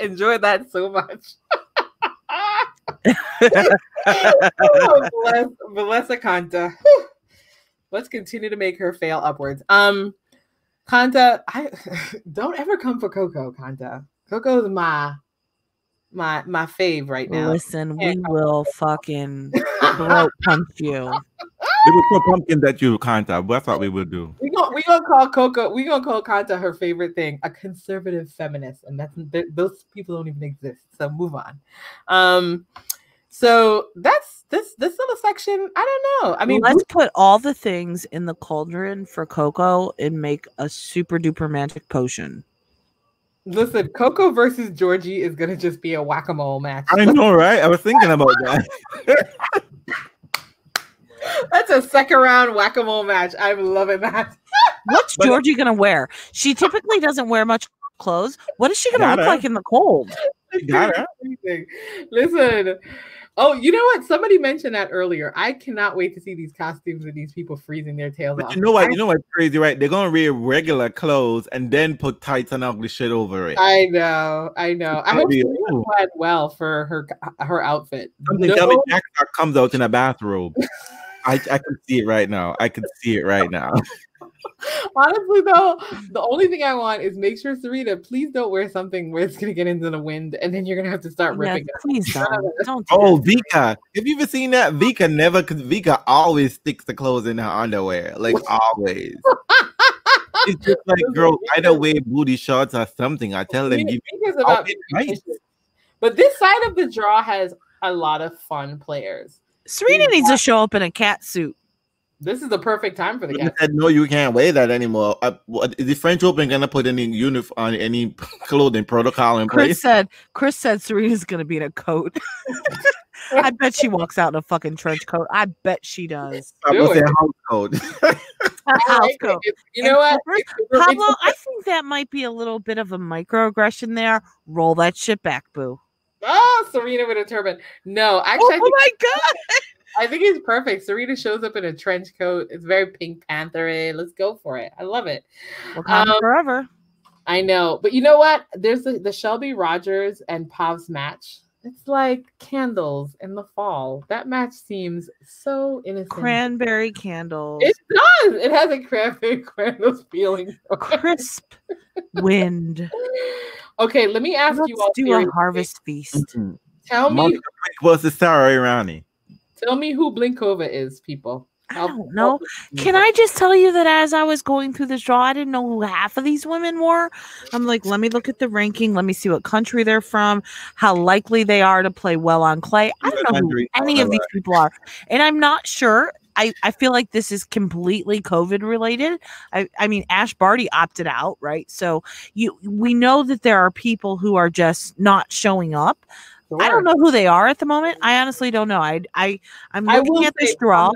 enjoyed that so much. Oh, bless Kanta. Let's continue to make her fail upwards. Kanta, I don't ever come for Coco. Kanta, Coco's my fave right now. Listen, we will fucking throat pump you. We will throw pumpkins at you, Kanta. That's what we will do. We gonna call Coco. We gonna call Kanta her favorite thing, a conservative feminist, and those people don't even exist. So move on. So that's this little section. I don't know. I mean, let's put all the things in the cauldron for Coco and make a super duper magic potion. Listen, Coco versus Georgie is gonna just be a whack-a-mole match. I know, right? I was thinking about that. That's a second round whack-a-mole match. I'm loving that. What's Georgie gonna wear? She typically doesn't wear much clothes. What is she gonna look like in the cold? Listen. Oh, you know what? Somebody mentioned that earlier. I cannot wait to see these costumes of these people freezing their tails off. You know what? You know what's crazy, right? They're gonna wear regular clothes and then put tights and ugly shit over it. I know. I hope she applied well for her outfit. Something Debbie Jackson comes out in a bathrobe. I can see it right now. Honestly, though, the only thing I want is make sure, Sarita, please don't wear something where it's going to get into the wind and then you're going to have to start ripping it. Please don't. Oh, Vika. Have you ever seen that? Vika always sticks the clothes in her underwear. Like, always. It's just like, girl, I don't wear booty shorts or something. I tell them, nice. But this side of the draw has a lot of fun players. Serena needs to show up in a cat suit. This is the perfect time for the cat. No, you can't wear that anymore. Is the French Open gonna put any uniform, any clothing protocol in place? Chris said Serena's gonna be in a coat. I bet she walks out in a fucking trench coat. I bet she does. A house coat. You know what, Pablo? I think that might be a little bit of a microaggression there. Roll that shit back, boo. Oh, Serena with a turban. No, actually, oh my god. I think it's perfect. Serena shows up in a trench coat. It's very Pink Panther-y. Let's go for it. I love it. We'll come forever. I know. But you know what? There's the Shelby Rogers and Pav's match. It's like candles in the fall. That match seems so innocent. Cranberry candles. It does. It has a cranberry candles feeling. Crisp wind. Okay, let me ask you all. Let's do a harvest feast. Mm-hmm. Tell me who Blinkova is, people. I don't know. Can I just tell you that as I was going through this draw, I didn't know who half of these women were. I'm like, let me look at the ranking. Let me see what country they're from, how likely they are to play well on clay. I don't know who any of these people are. And I'm not sure. I feel like this is completely COVID related. I mean, Ash Barty opted out, right? So we know that there are people who are just not showing up. Sure. I don't know who they are at the moment. I honestly don't know. I'm looking at this draw.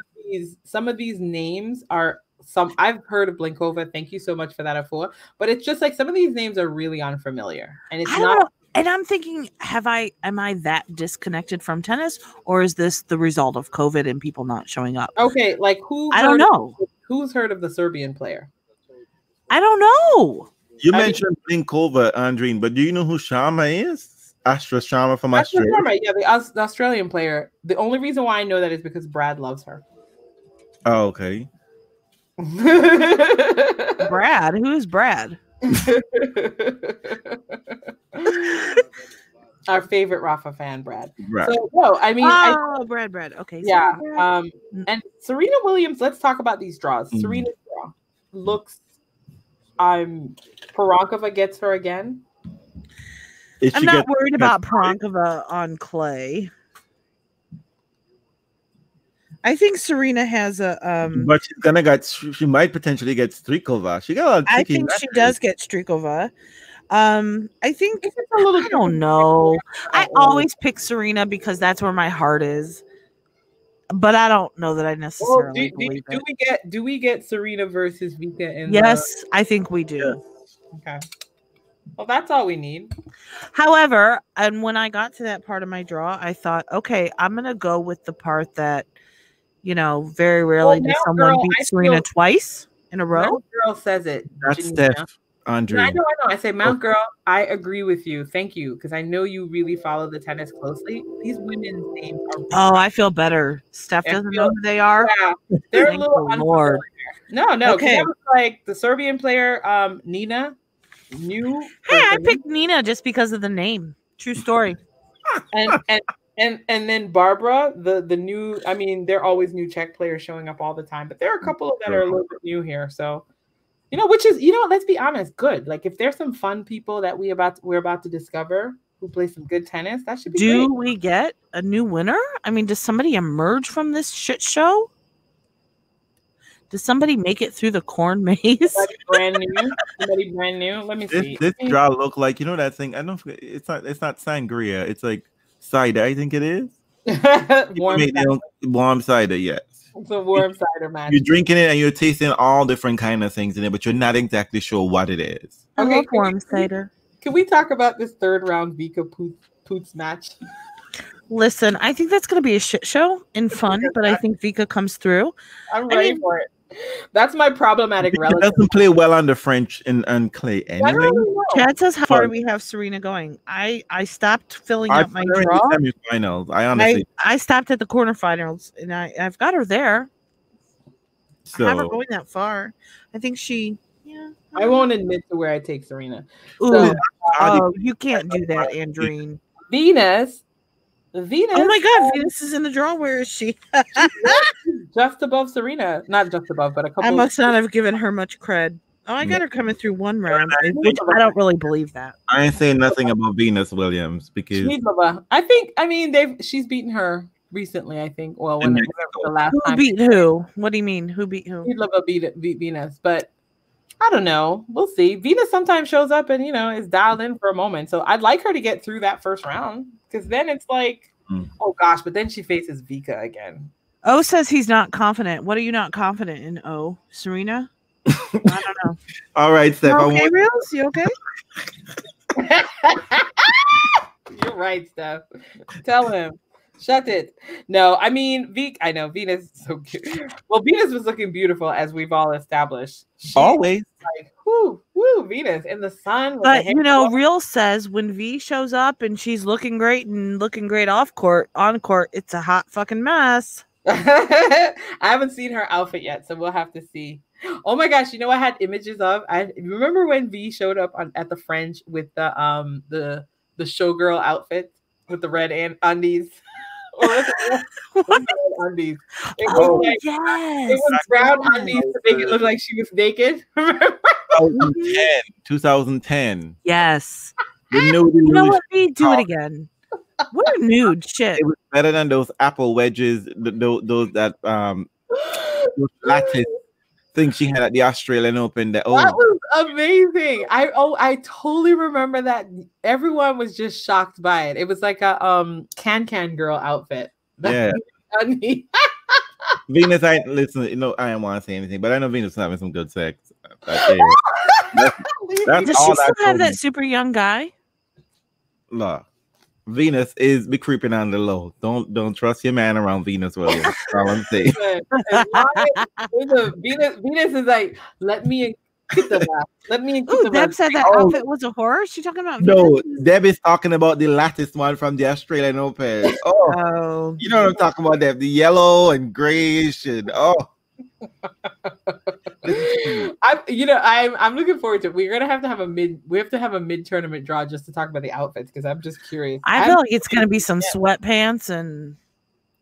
Some of these names are some I've heard of. Blinkova, thank you so much for that, Afua. But it's just like some of these names are really unfamiliar, and it's not. And I'm thinking, am I that disconnected from tennis, or is this the result of COVID and people not showing up? Okay, like who? I don't know. Who's heard of the Serbian player? I don't know. You mentioned Blinkova, Andrine, but do you know who Sharma is? Astra Sharma from Australia. Yeah, the Australian player. The only reason why I know that is because Brad loves her. Oh, okay. Brad? Who is Brad? Our favorite Rafa fan, Brad. So, no, I mean... Brad. Okay. Yeah. Brad. And Serena Williams, let's talk about these draws. Mm-hmm. Serena's draw looks... Perankova gets her again. I'm not worried about Perankova on clay. I think Serena has a. But she's gonna she might potentially get Strikova. I think she does get Strikova. I think it's a little. I don't know. I always pick Serena because that's where my heart is. But I don't know that I necessarily believe it. Do we get Serena versus Vika? Yes, I think we do. Yeah. Okay. Well, that's all we need. However, and when I got to that part of my draw, I thought, okay, I'm going to go with the part that, you know, very rarely does someone beat Serena twice in a row. Mount Girl says it. That's Steph, Andre. I know. I say, Mount Girl, I agree with you. Thank you. Because I know you really follow the tennis closely. These women's names are really I feel better. Steph doesn't know who they are. Yeah. They're a little unfamiliar. No. Okay. That was like the Serbian player, Nina. I picked Nina just because of the name. True story. and then Barbara, the new. I mean, there are always new Czech players showing up all the time, but there are a couple of that are a little bit new here. So, let's be honest, good. Like if there's some fun people that we're about to discover who play some good tennis, that should be. Do we get a new winner? I mean, does somebody emerge from this shit show? Does somebody make it through the corn maze? Somebody brand new. Let me see. This draw look like that thing. I don't forget. It's not sangria. It's like cider. I think it is. Warm cider. Yes. It's a warm cider match. You're drinking it and you're tasting all different kind of things in it, but you're not exactly sure what it is. Okay, warm cider. Can we talk about this third round Vika Poots match? Listen, I think that's going to be a shit show and fun, but I think Vika comes through. I'm ready for it. That's my problematic relative. Doesn't play well on the French and clay anyway. Chad says, how do we have Serena going? I stopped filling up my draw. I honestly stopped at the quarterfinals, and I've got her there. I have her going that far. I think she, yeah. I won't admit to where I take Serena. So, ooh, you can't do that, Andreen. Venus. Oh my God, Venus is in the draw. Where is she? Just above Serena. Not just above, but a couple. I must not have given her much cred. Oh, I got her coming through one round, which I don't really believe that. I ain't saying nothing about Venus Williams because I think, I mean, she's beaten her recently, I think. Well, when the last time. Who beat who? What do you mean? Who beat who? Sheedlova beat Venus, but I don't know. We'll see. Venus sometimes shows up and, you know, is dialed in for a moment. So I'd like her to get through that first round because then it's like, oh gosh, but then she faces Vika again. O says he's not confident. What are you not confident in, O? Serena? I don't know. All right, Steph. Okay, Reels, you okay? You're right, Steph. Tell him. Shut it. No, I mean, I know Venus is so cute. Well, Venus was looking beautiful, as we've all established. She always. Like, woo, Venus in the sun. But, you know, Reels says when V shows up and she's looking great and looking great off court, on court, it's a hot fucking mess. I haven't seen her outfit yet, so we'll have to see. Oh my gosh, you know I had images of? I remember when V showed up at the French with the showgirl outfit with the red undies. Undies. It was yes. It was brown undies to make it look like she was naked. 2010. Yes. You know what? We do it again. What a nude shit. It was better than those apple wedges, those that those lattice thing she had at the Australian Open. That was amazing. I totally remember that. Everyone was just shocked by it. It was like a can girl outfit. That's funny. Venus, I don't want to say anything, but I know Venus is having some good sex. Does she still have that super young guy? Look, Venus is be creeping on the low. Don't trust your man around Venus Williams. That's all I'm saying. Venus is like, let me get the back. Ooh, Deb said that outfit was a horror. She talking about Venus? No, Deb is talking about the lattice one from the Australian Open. Oh, you know what I'm talking about, Deb? The yellow and grayish and I'm looking forward to it. We're gonna have to have a mid tournament draw just to talk about the outfits because I'm just curious. I feel like it's gonna be some sweatpants and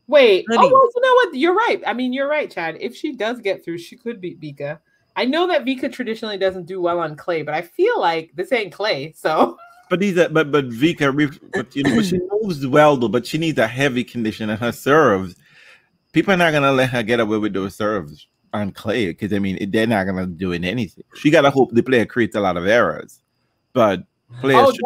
wait. Hoodies. Oh, well, you know what? You're right. I mean, you're right, Chad. If she does get through, she could beat Vika. I know that Vika traditionally doesn't do well on clay, but I feel like this ain't clay. So, but Vika, but she moves well though. But she needs a heavy condition and her serves. People are not gonna let her get away with those serves on clay because I mean they're not gonna do it anything. She gotta hope the player creates a lot of errors, but players.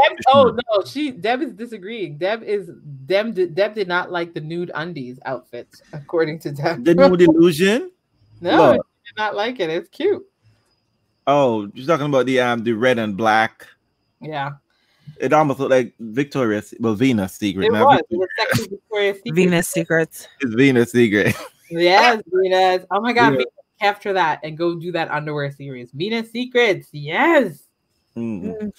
Deb is disagreeing. Deb did not like the nude undies outfits according to Deb. The nude illusion? No, look. She did not like it. It's cute. Oh, she's talking about the red and black. Yeah. It almost looked like Victoria's, well, Venus Secret. It was Victoria's Secret. Venus Secrets. It's Venus Secret. Yes, Venus. Oh my God, Venus. Capture that and go do that underwear series. Venus Secrets. Yes. Okay.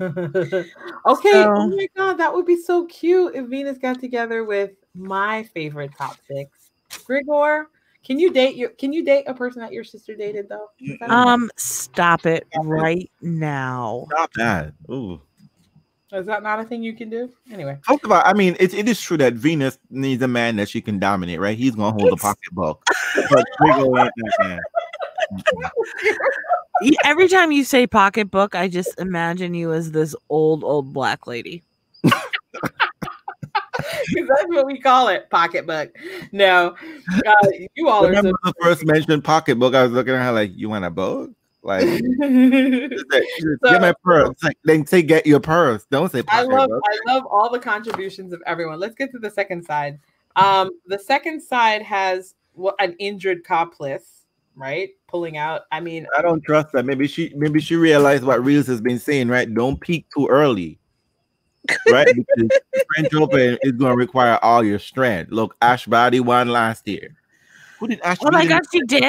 Okay. Oh my God, that would be so cute if Venus got together with my favorite top six, Grigor. Can you date a person that your sister dated though? Stop it right now. Stop that. Ooh. Is that not a thing you can do? Anyway. Talk about. I mean, it is true that Venus needs a man that she can dominate, right? He's gonna hold the pocketbook. But Grigor, man. Every time you say pocketbook, I just imagine you as this old black lady. Because that's what we call it, pocketbook. No, you all remember the first mentioned pocketbook. I was looking at her like, "You want a book? Like, get my purse." Like, then say, "Get your purse." Don't say pocketbook. I love all the contributions of everyone. Let's get to the second side. The second side has an injured Coplis, right? Pulling out. I mean, I don't trust that. Maybe she realized what Reels has been saying, right? Don't peak too early. Right, because the French Open is going to require all your strength. Look, Ash Barty won last year. Who did Ash? Oh my gosh, she did.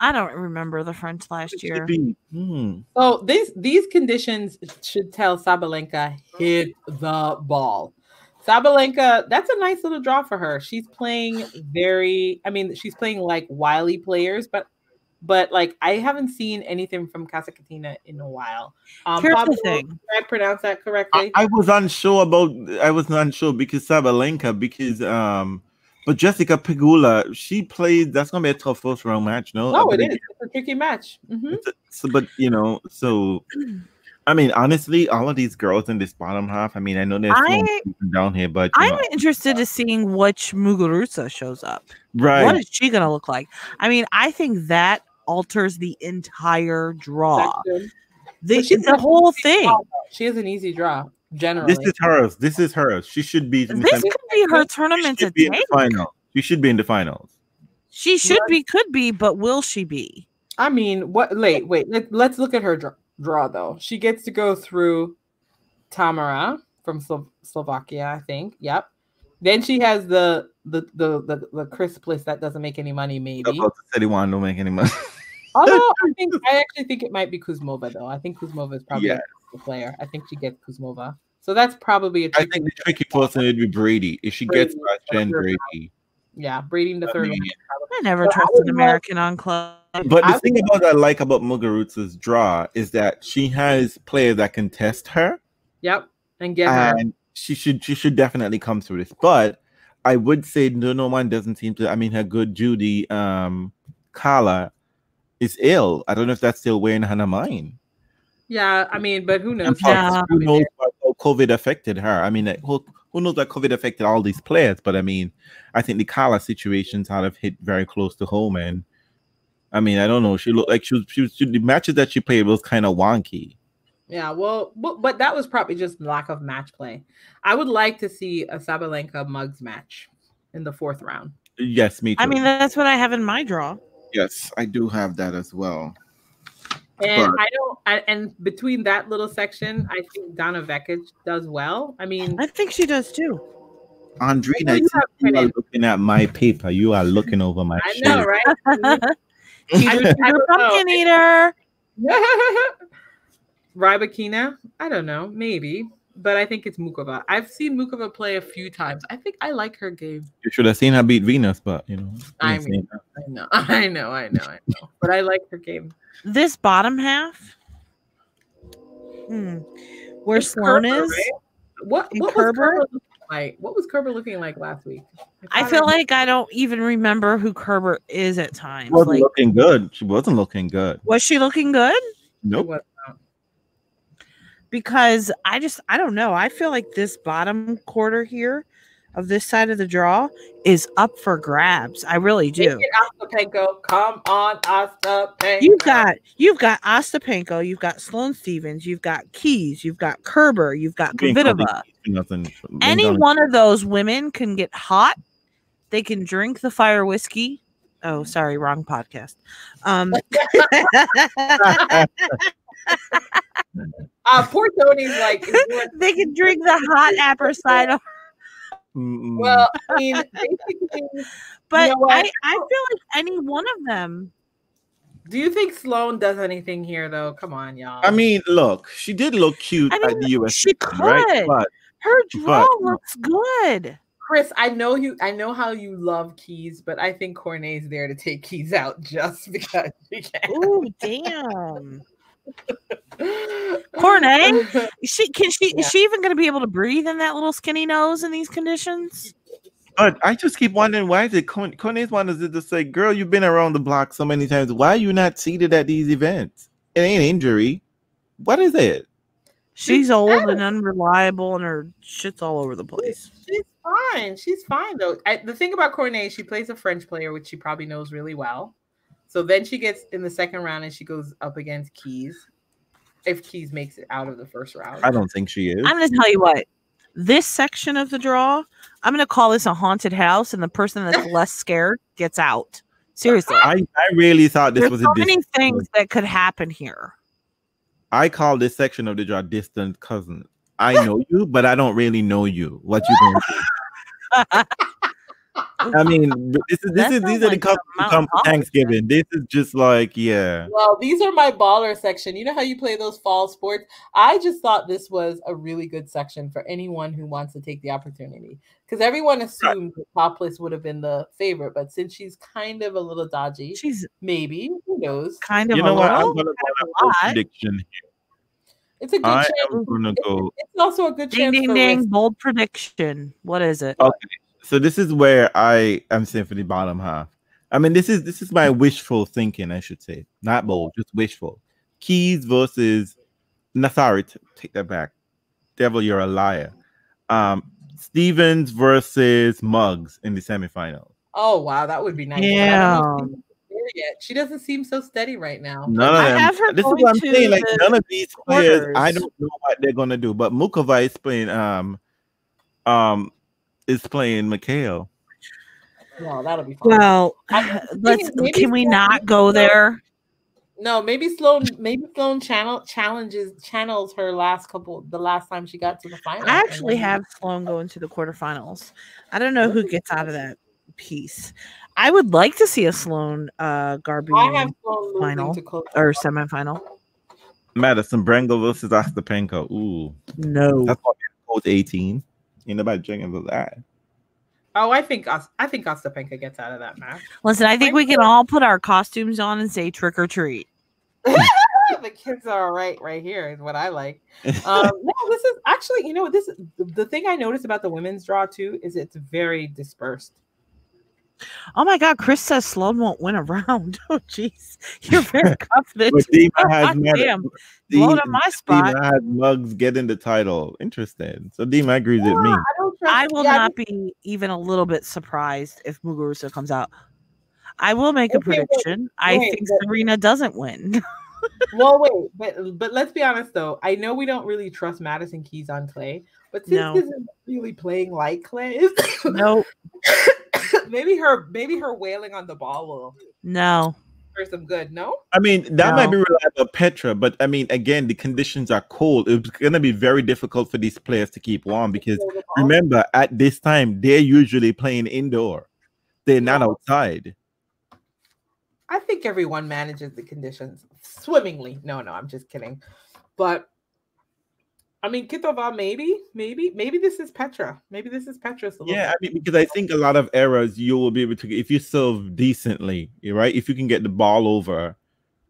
I don't remember the French last year. Oh, these conditions should tell Sabalenka hit the ball. Sabalenka, that's a nice little draw for her. She's playing very, I mean, she's playing like wily players, but like I haven't seen anything from Kasatkina in a while. Bob, did I pronounce that correctly? I was unsure because Sabalenka, because but Jessica Pegula, she played. That's gonna be a tough first round match, no? No, it is. It's a tricky match. Mm-hmm. So, but you know, so I mean, honestly, all of these girls in this bottom half. I mean, I know there's some down here, but I'm interested in seeing which Muguruza shows up. Right? What is she gonna look like? I mean, I think that alters the entire draw. The whole thing. Draw. She is an easy draw. Generally, this is hers. She should be. This could be her tournament to take. She should be in the finals. She should be, could be, but will she be? I mean, what? Wait. Let's look at her draw though. She gets to go through Tamara from Slovakia, I think. Yep. Then she has the Chris Bliss that doesn't make any money. Maybe. I said he wanted to make any money. Although I actually think it might be Kuzmova though. I think Kuzmova is probably. Yeah. The player, I think she gets Kuzmova, so that's probably a tricky. I think the tricky person would be Brady if she gets Jen Brady. Yeah, Brady in the third round. I never trust an American on club. But the thing about I like about Muguruza's draw is that she has players that can test her. Yep, and get her. And she should definitely come through this. But I would say no one doesn't seem to. I mean, her good Judy Kala is ill. I don't know if that's still weighing on her mind. Yeah, I mean, but who knows? Yeah. Who knows how COVID affected her? I mean, like, who knows that COVID affected all these players? But I mean, I think the Kala situation sort of hit very close to home. And I mean, I don't know. She looked like she was the matches that she played was kind of wonky. Yeah, well, but that was probably just lack of match play. I would like to see a Sabalenka Muggs match in the fourth round. Yes, me too. I mean, that's what I have in my draw. Yes, I do have that as well. And but, and between that little section, I think Donna Vekic does well. I mean, I think she does too. Andrina, you are looking at my paper. You are looking over my. I know, right? Pumpkin eater. Rybakina. I don't know, maybe, but I think it's Mukova. I've seen Mukova play a few times. I think I like her game. You should have seen her beat Venus, but you know. I mean, I know, but I like her game. This bottom half, where Sloan is. Right? What was Kerber looking like? What was Kerber looking like last week? I feel like I don't even remember who Kerber is at times. She wasn't looking good. Was she looking good? Nope. Because I don't know. I feel like this bottom quarter here of this side of the draw is up for grabs. I really do. Ostapenko, come on, Ostapenko. You've got Ostapenko. You've got Sloane Stephens. You've got Keys. You've got Kerber. You've got Kvitova. Any one of those women can get hot. They can drink the fire whiskey. Oh, sorry, wrong podcast. Poor Tony's like they can drink the hot apple cider. Well, I mean, but you know I feel like any one of them. Do you think Sloane does anything here, though? Come on, y'all. I mean, look, she did look cute at the US. She could. Right? But, her draw looks good. Chris, I know how you love Keys, but I think Corne's there to take Keys out just because she can. Ooh, damn. Corne, is she even going to be able to breathe in that little skinny nose in these conditions? But I just keep wondering why is it Corne's one is to say, girl, you've been around the block so many times. Why are you not seated at these events? It ain't injury. What is it? She's old and unreliable, and her shit's all over the place. She's fine. She's fine though. The thing about Corne, she plays a French player, which she probably knows really well. So then she gets in the second round and she goes up against Keys. If Keys makes it out of the first round. I don't think she is. I'm going to tell you what. This section of the draw, I'm going to call this a haunted house, and the person that's less scared gets out. Seriously. I really thought this was a distant. There's so many things that could happen here. I call this section of the draw distant cousin. I know you, but I don't really know you. What you going to do? I mean, these are the cups that come for Thanksgiving. This is just like, yeah. Well, these are my baller section. You know how you play those fall sports? I just thought this was a really good section for anyone who wants to take the opportunity. Because everyone assumed that Topless would have been the favorite, but since she's kind of a little dodgy, she's maybe, who knows? Kind of you know a what? I'm going to go prediction here. It's a good chance. It's also a good chance. Ding, ding, ding. Bold prediction. What is it? Okay. So this is where I am saying for the bottom half. I mean, this is my wishful thinking, I should say. Not bold, just wishful. Keys versus Natharit. Take that back. Devil, you're a liar. Stevens versus Muggs in the semifinal. Oh, wow. That would be nice. Yeah. She doesn't seem so steady right now. This is what I'm saying. Like, none of these players, I don't know what they're going to do. But Mukova is playing... is playing Mikhail. Well, that'll be fun. Well, can we not go there? No, maybe Sloan challenges her the last time she got to the final. I actually have Sloan going to the quarterfinals. I don't know who gets out of that piece. I would like to see a Sloan Garbiñe final or semifinal. Madison Brangle versus Ostapenko. Ooh. No. That's what called 18. Ain't nobody drinking for that. Oh, I think Ostapenko gets out of that match. Listen, I think we can all put our costumes on and say trick or treat. The kids are all right here is what I like. No, this is actually, you know, this the thing I noticed about the women's draw too is it's very dispersed. Oh my God, Chris says Sloan won't win a round. Oh jeez, you're very confident. Blown on my spot. Dima has Muggs getting the title. Interesting. So Dima agrees with me. I will not be even a little bit surprised if Muguruza comes out. I will make a prediction. I think Serena doesn't win. Well, wait, but let's be honest though. I know we don't really trust Madison Keys on clay, but since this isn't really playing like clay, maybe her wailing on the ball will. No. For some good, no? I mean, that might be reliable, Petra, but I mean, again, the conditions are cold. It's going to be very difficult for these players to keep warm because remember, at this time, they're usually playing indoor. They're not outside. I think everyone manages the conditions swimmingly. No, I'm just kidding. But I mean, Kitova, maybe this is Petra. Maybe this is Petra. Yeah, I mean, because I think a lot of errors you will be able to, if you serve decently, right? If you can get the ball over.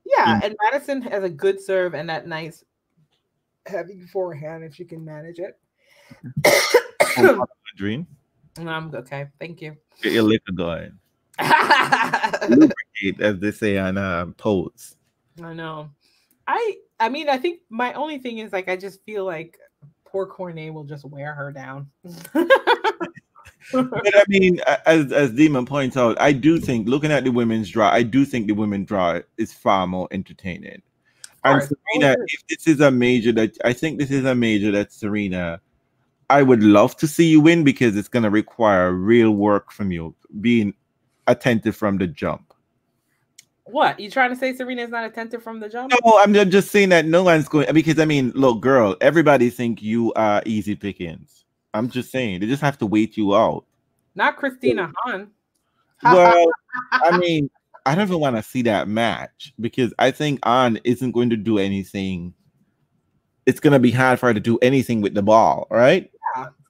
Yeah, and Madison has a good serve and that nice heavy forehand if you can manage it. Dream. No, I'm okay. Thank you. Get your liquor going. Lubricate, as they say on Toads. I know. I mean, I think my only thing is like I just feel like poor Cornet will just wear her down. But I mean, as Demon points out, I do think looking at the women's draw, I do think the women's draw is far more entertaining. And Serena, if this is a major that I think this is a major that Serena, I would love to see you win because it's going to require real work from you, being attentive from the jump. What? You trying to say Serena's not attentive from the jump? No, I'm just saying that no one's going... Because, I mean, look, girl, everybody think you are easy pickings. I'm just saying. They just have to wait you out. Not Christina Hahn. Well, I mean, I don't even want to see that match because I think Hahn isn't going to do anything. It's going to be hard for her to do anything with the ball, right?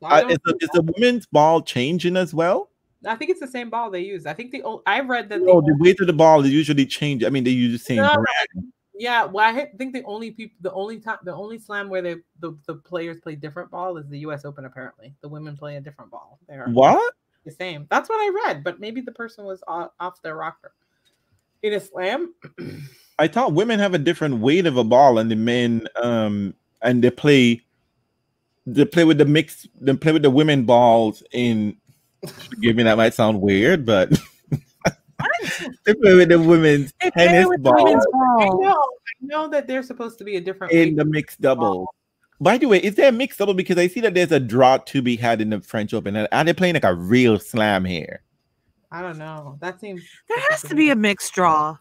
Yeah. Is the women's ball changing as well? I think it's the same ball they use. I think I read that. No, the weight of the ball is usually changed. I mean, they use the same brand. Yeah, well, I think the only slam where the players play different ball is the U.S. Open. Apparently, the women play a different ball. They are what the same. That's what I read, but maybe the person was off their rocker in a slam. I thought women have a different weight of a ball, and the men and they play with the mix. They play with the women balls in. Forgive me, that might sound weird, but they play with the women's tennis balls. I know that they're supposed to be a different in the mixed double. By the way, is there a mixed double? Because I see that there's a draw to be had in the French Open, and are they playing like a real slam here? I don't know. That seems there has to be a mixed draw.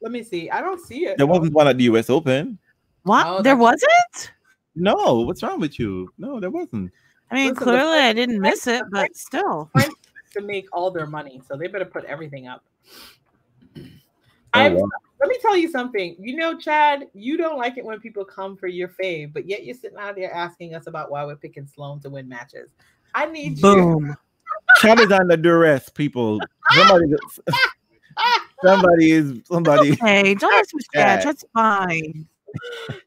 Let me see. I don't see it. There wasn't one at the U.S. Open. What? Oh, there wasn't? No. What's wrong with you? No, there wasn't. I mean, listen, clearly I didn't miss it, but still. to make all their money, so they better put everything up. Let me tell you something. You know, Chad, you don't like it when people come for your fave, but yet you're sitting out there asking us about why we're picking Sloan to win matches. I need you. Chad is under duress, people. Somebody. Okay, don't ask me, Chad. That's fine.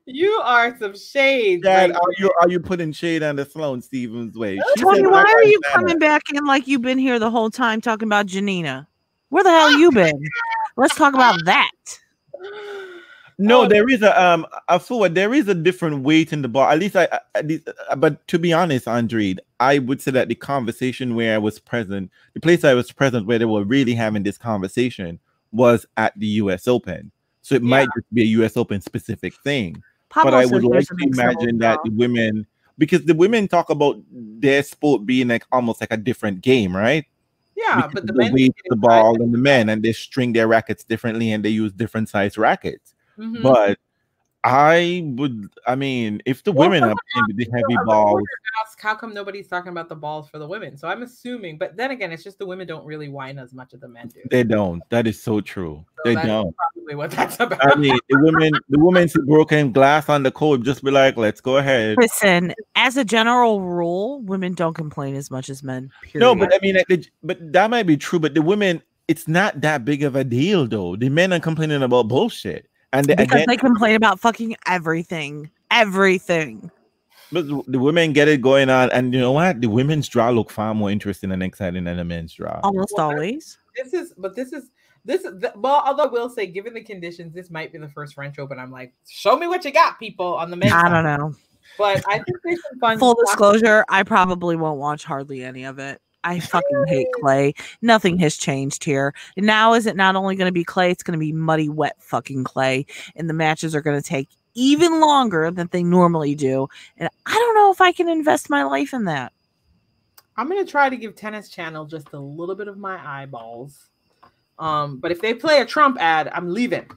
You are some shade. Dad, like, are you putting shade on the Sloan Stevens way? Tony, why are you coming back in like you've been here the whole time talking about Janina? Where the hell you been? Let's talk about that. No, there is a different weight in the bar. At least but to be honest, Andre, I would say that the conversation where I was present, the place I was present where they were really having this conversation was at the US Open. So it might just be a US Open specific thing. Pablo, but I would like to imagine that the women, because the women talk about their sport being like almost like a different game, right? Yeah, because but the men weight the ball and the men, and they string their rackets differently and they use different size rackets. Mm-hmm. But I mean, if the women are playing with the heavy balls, how come nobody's talking about the balls for the women? So I'm assuming, but then again, it's just the women don't really whine as much as the men do. They don't. That is so true. So they don't. Probably what that's about. I mean, the women see broken glass on the court, just be like, let's go ahead. Listen, as a general rule, women don't complain as much as men. Period. No, but I mean, but that might be true. But the women, it's not that big of a deal, though. The men are complaining about bullshit. And they complain about fucking everything. But the women get it going on, and you know what? The women's draw look far more interesting and exciting than the men's draw. Almost always. Although I will say, given the conditions, this might be the first French Open. I'm like, show me what you got, people, on the men's. I don't know, but I think there's some fun. Full disclosure, I probably won't watch hardly any of it. I fucking hate clay. Nothing has changed here. Now is it not only going to be clay, it's going to be muddy, wet fucking clay. And the matches are going to take even longer than they normally do. And I don't know if I can invest my life in that. I'm going to try to give Tennis Channel just a little bit of my eyeballs. But if they play a Trump ad, I'm leaving.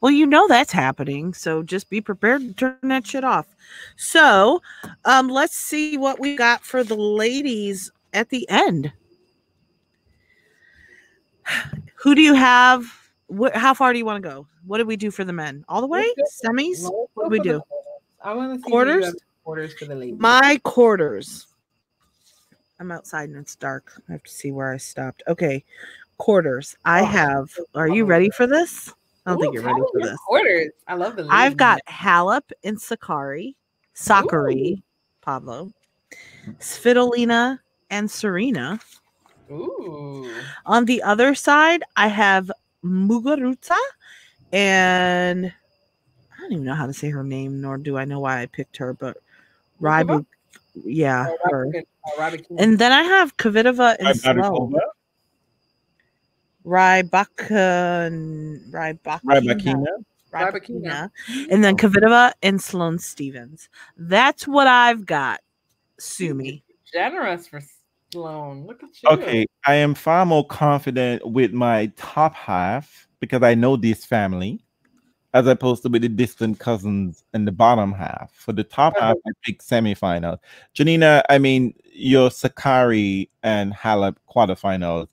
Well, you know that's happening, so just be prepared to turn that shit off. So let's see what we got for the ladies at the end. Who do you have? How far do you want to go? What did we do for the men? All the way? Semis? What did we do? I want to see quarters for the ladies. My quarters. I'm outside and it's dark. I have to see where I stopped. Okay. Quarters. I have. Are you ready for this? I don't think you're ready for this. Quarters. I love the ladies. I've got Halep and Sakkari, Pablo, Svitolina, and Serena. Ooh. On the other side, I have Muguruza, and I don't even know how to say her name, nor do I know why I picked her, but Rybakina. Yeah, her. And then I have Kvitova and Sloan. Rybakina. And then Kvitova and Sloan Stevens. That's what I've got. Sue me. Generous for Sloan. Look at you. Okay, I am far more confident with my top half because I know this family, as opposed to with the distant cousins in the bottom half. For the top half, I pick semifinals. Janina, I mean, your Sakkari and Halep quarterfinals,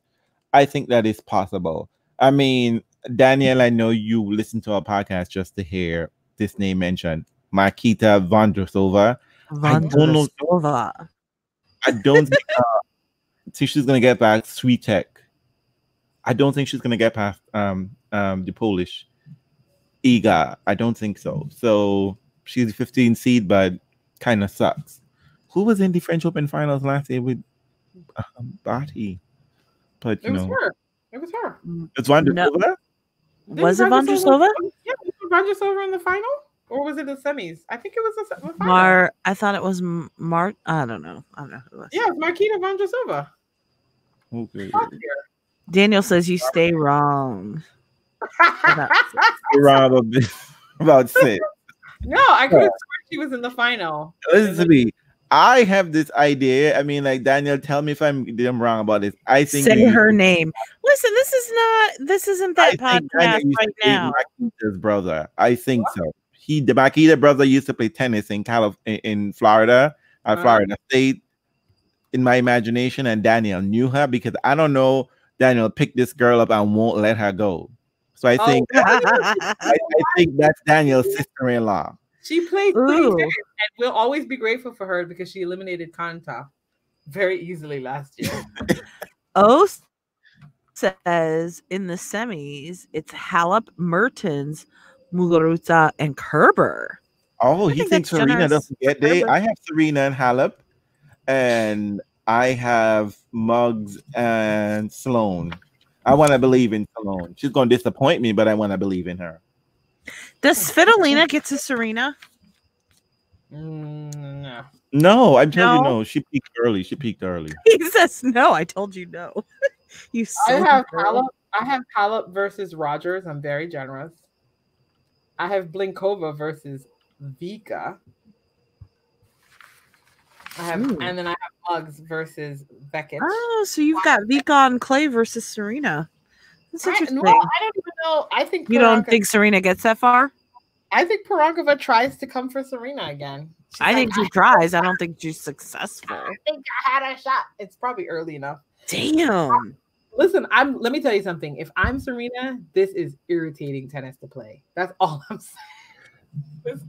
I think that is possible. I mean, Danielle, I know you listen to our podcast just to hear this name mentioned. Marketa Vondrousova. I don't think she's going to get back Swiatek. I don't think she's going to get past the Polish Iga. I don't think so. So she's a 15 seed, but kind of sucks. Who was in the French Open finals last year with Barty? But it was her. It's Vondrousova? No. Was it Vondrousova? Yeah, was Vondrousova in the final? Or was it the semis? I think it was the semis. I thought it was Mart. I don't know who it was. Yeah, it was Marketa Vondrousova. Okay. Daniel says you stay wrong. About six. No, I could have sworn she was in the final. Listen to me. I have this idea. I mean, like, Daniel, tell me if I'm wrong about this. I think say her name. Listen, this isn't that podcast right now. Marketa's brother. I think so. The Marketa brother used to play tennis in Florida at Florida State. in my imagination, and Daniel knew her, because I don't know, Daniel picked this girl up and won't let her go. So I think I think that's Daniel's sister-in-law. She plays pretty good, and we'll always be grateful for her because she eliminated Kanta very easily last year. Oh, says in the semis, it's Halep, Mertens, Muguruza, and Kerber. Oh, he thinks Serena doesn't get day. I have Serena and Halep, and I have Muggs and Sloane. I want to believe in Sloane. She's going to disappoint me, but I want to believe in her. Does Svitolina get to Serena? No. No, I told you no. She peaked early. She peaked early. He says no. I told you no. You. I have Halep. I have Halep versus Rogers. I'm very generous. I have Blinkova versus Vika. I have, and then I have Muggs versus Beckett. Oh, so you've got Vika on clay versus Serena. That's interesting. Well, I don't even know. I think you don't think Serena gets that far. I think Perankova tries to come for Serena again. She's think she tries. I don't think she's successful. I think I had a shot. It's probably early enough. Damn. Listen, let me tell you something. If I'm Serena, this is irritating tennis to play. That's all I'm saying. But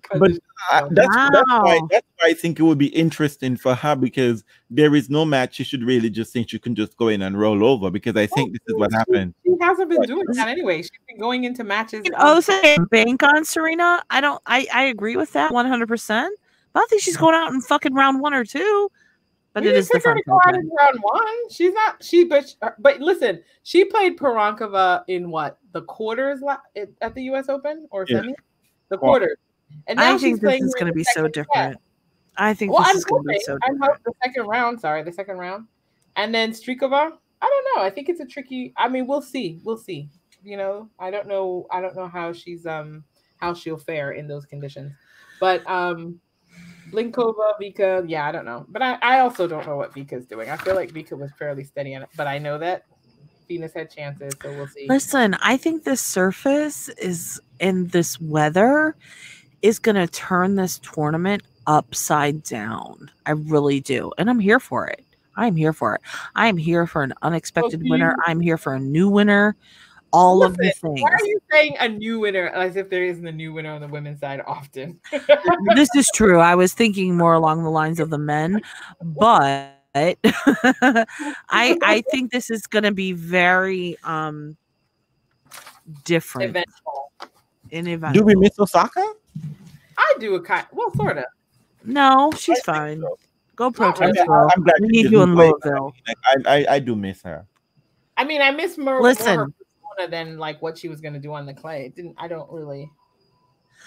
that's why I think it would be interesting for her, because there is no match she should really just think she can just go in and roll over, because I think this is what happened. She hasn't been doing that anyway. She's been going into matches. Also, bank on Serena. I agree with that 100%. I don't think she's going out in fucking round one or two. But it is different. Round one. She's not. But listen, she played Perankova in what, the quarters at the U.S. Open or semi. The quarter, and now I think this is going to be so different. I think this is going to be so different. I hope the second round, and then Strikova. I don't know. I think it's a tricky. I mean, we'll see. We'll see. You know, I don't know. I don't know how she's how she'll fare in those conditions. But Blinkova, Vika. Yeah, I don't know. But I also don't know what Vika's doing. I feel like Vika was fairly steady on it, but I know that Venus had chances, so we'll see. Listen, I think this surface is, and this weather is going to turn this tournament upside down. I really do. And I'm here for it. I'm here for it. I'm here for an unexpected winner. I'm here for a new winner. All of the things. Why are you saying a new winner as if there isn't a new winner on the women's side often? This is true. I was thinking more along the lines of the men, but I think this is going to be very different. Eventful. Do we miss Osaka? I do sort of. No, she's fine. So. Go protest. I'm glad we need you in Louisville. I do miss her. I mean, I miss more persona than like what she was going to do on the clay. I don't really.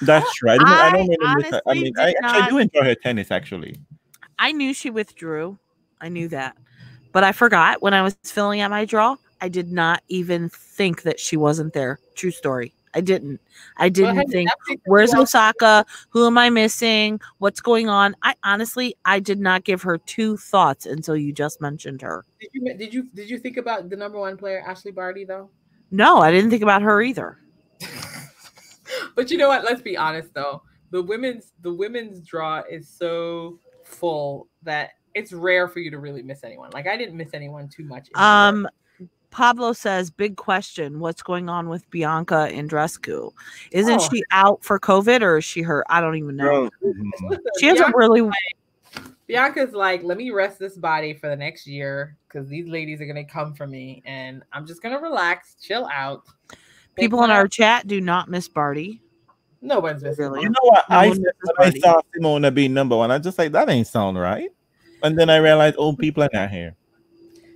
That's true. I don't really miss her. I mean, I do enjoy her tennis actually. I knew she withdrew. I knew that. But I forgot when I was filling out my draw. I did not even think that she wasn't there. True story. I didn't think, where's Osaka? Who am I missing? What's going on? I honestly did not give her two thoughts until you just mentioned her. Did you think about the number one player, Ashley Barty, though? No, I didn't think about her either. But you know what? Let's be honest though. The women's draw is so full that it's rare for you to really miss anyone. Like I didn't miss anyone too much. Pablo says, big question, what's going on with Bianca Andreescu? Isn't she out for COVID or is she hurt? I don't even know. Listen, she hasn't really. Bianca's like, let me rest this body for the next year because these ladies are going to come for me and I'm just going to relax, chill out. People in our chat do not miss Barty. No one's missing. Really. You know what? I saw Simona be number one. I just like, that ain't sound right. And then I realized, people are not here.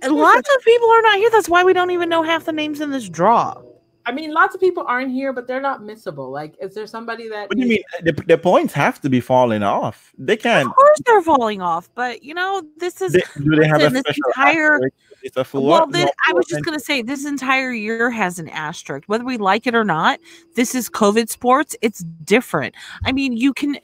And lots of people are not here. That's why we don't even know half the names in this draw. I mean, lots of people aren't here, but they're not missable. Like, is there somebody that... What do you mean? The points have to be falling off. They can't... Of course they're falling off, but, you know, this is... do they have a special asterisk? It's a full... Well, I was just going to say, this entire year has an asterisk. Whether we like it or not, this is COVID sports. It's different. I mean, you can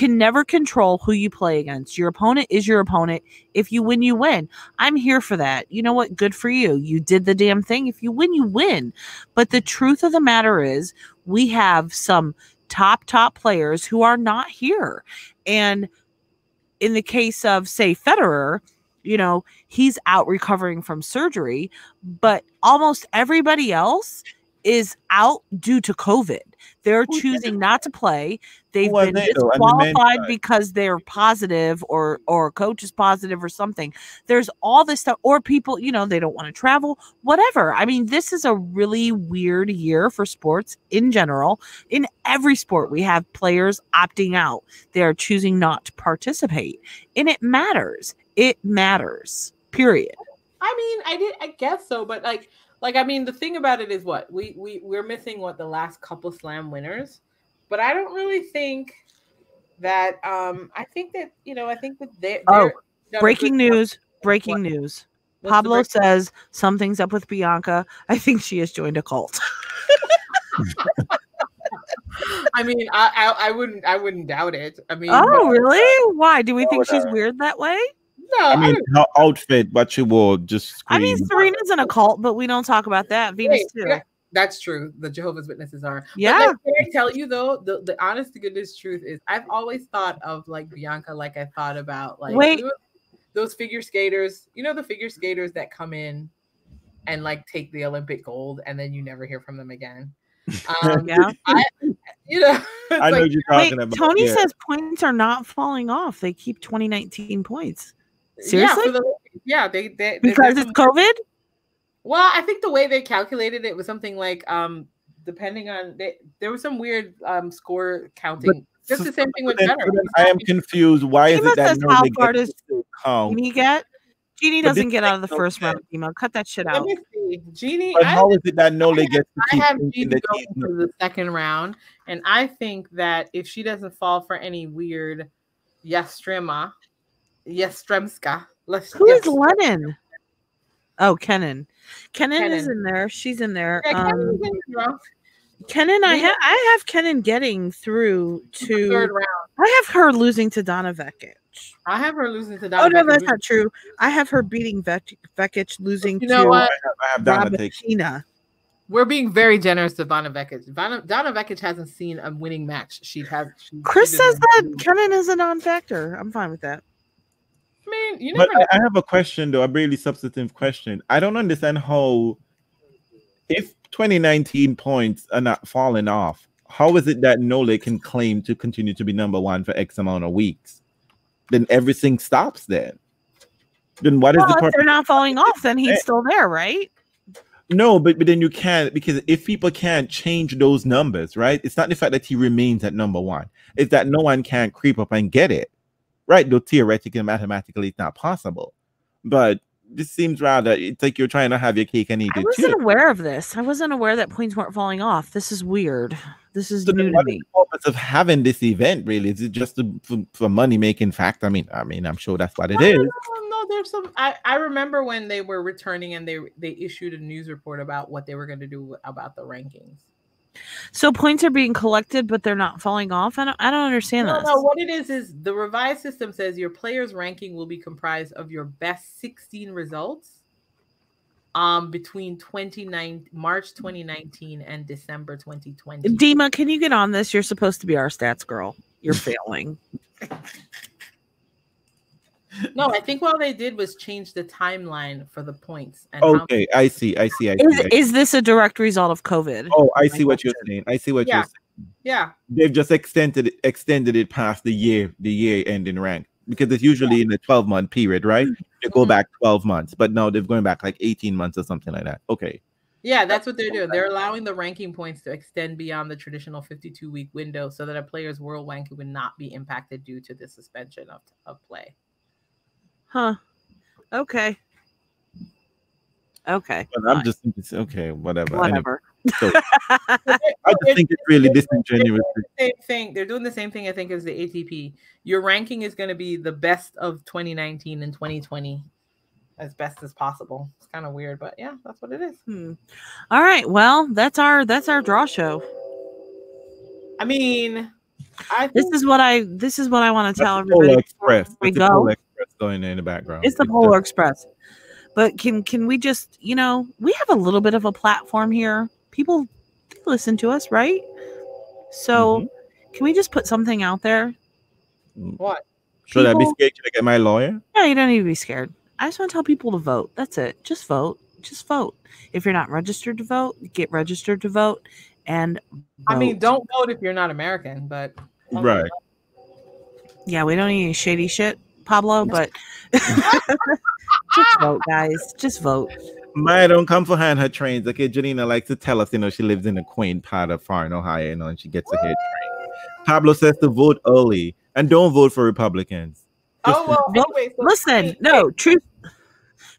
never control who you play against. Your opponent is your opponent. If you win, you win. I'm here for that. You know what? Good for you. You did the damn thing. If you win, you win. But the truth of the matter is we have some top players who are not here. And in the case of, say, Federer, you know, he's out recovering from surgery, but almost everybody else is out due to COVID. They're choosing not to play. They've been disqualified because they're positive, or a coach is positive or something. There's all this stuff, or people, you know, they don't want to travel, whatever. I mean, this is a really weird year for sports in general. In every sport, we have players opting out. They are choosing not to participate. And it matters. It matters, period. I mean, I guess so, but like, I mean, the thing about it is what we're missing, what, the last couple slam winners, but I don't really think that, I think that, you know, I think that they're breaking news. Pablo says something's up with Bianca. I think she has joined a cult. I mean, I wouldn't doubt it. I mean, really? Why do we think she's weird that way? No, I mean, her outfit, what she wore, just scream. I mean, Serena's in a cult, but we don't talk about that. Venus, too. Yeah, that's true. The Jehovah's Witnesses are. Yeah. But I tell you, though, the honest to goodness truth is I've always thought of, like, Bianca like I thought about, like, those figure skaters. You know, the figure skaters that come in and, like, take the Olympic gold, and then you never hear from them again. Yeah. You know, I know, like, you're talking about. Tony says points are not falling off. They keep 2019 points. Seriously? Yeah, they because it's COVID? Well, I think the way they calculated it was something like, depending on, there was some weird score counting. But just the same thing with better. I am confused. Why is it that how far does Jeannie get? Jeannie doesn't get out of the first round. Email, cut that shit out. Jeannie, how is it that Nole gets? I have Jeannie going to the second round, and I think that if she doesn't fall for any weird Yastremska. Who is Lennon? Oh, Kenan. Kenan is in there. She's in there. Yeah, Kenan, I have Kenan getting through to the third round. I have her losing to Donna Vekic. Oh, no, that's not true. I have her beating Vekic, losing to Donna. We're being very generous to Donna Vekic. Donna Vekic hasn't seen a winning match. Chris says that Kenan is a non-factor. I'm fine with that. I mean, I have a question, though, a really substantive question. I don't understand how, if 2019 points are not falling off, how is it that Nole can claim to continue to be number one for X amount of weeks? Then everything stops then. Then what is the part? If they're not falling off, then he's still there, right? No, but then you can't, because if people can't change those numbers, right? It's not the fact that he remains at number one. It's that no one can creep up and get it. Right, though theoretically and mathematically it's not possible. But this seems rather, it's like you're trying to have your cake and eat it too. I wasn't aware of this. I wasn't aware that points weren't falling off. This is weird. This is new to me. The purpose of having this event, really, is it just for money-making fact? I mean, I'm sure that's what it is. No, there's some. I remember when they were returning and they issued a news report about what they were going to do about the rankings. So points are being collected, but they're not falling off. I don't understand this. No, what it is the revised system says your player's ranking will be comprised of your best 16 results between March 2019 and December 2020. Dima, can you get on this? You're supposed to be our stats girl. You're failing. No, I think what they did was change the timeline for the points. And okay, I see. Is this a direct result of COVID? Oh, I see what you're saying. Yeah. They've just extended it past the year ending rank, because it's usually in a 12-month period, right? They go back 12 months, but no, they're going back like 18 months or something like that. Okay. Yeah, that's what they're doing. They're allowing the ranking points to extend beyond the traditional 52-week window so that a player's world ranking would not be impacted due to the suspension of play. Huh. Okay. But I'm just thinking, okay, whatever. I just think it's really disingenuous. They're doing the same thing, I think, as the ATP. Your ranking is going to be the best of 2019 and 2020 as best as possible. It's kind of weird, but yeah, that's what it is. All right. Well, that's our draw show. I mean, this is what I want to tell everybody. We go. Going in the background. It's the Polar Express. But can we just, you know, we have a little bit of a platform here. People listen to us, right? So can we just put something out there? What? Should I be scared? Should I get my lawyer? No, you don't need to be scared. I just want to tell people to vote. That's it. Just vote. Just vote. If you're not registered to vote, get registered to vote. And vote. I mean, don't vote if you're not American, but right. Yeah, we don't need any shady shit, Pablo, but just vote, guys. Just vote. Maya don't come for her and her trains. Okay, Janina likes to tell us, you know, she lives in a quaint part of Farm, Ohio, you know, and she gets a hair train. Pablo says to vote early and don't vote for Republicans. Just oh well. Anyway, so listen, no, truth.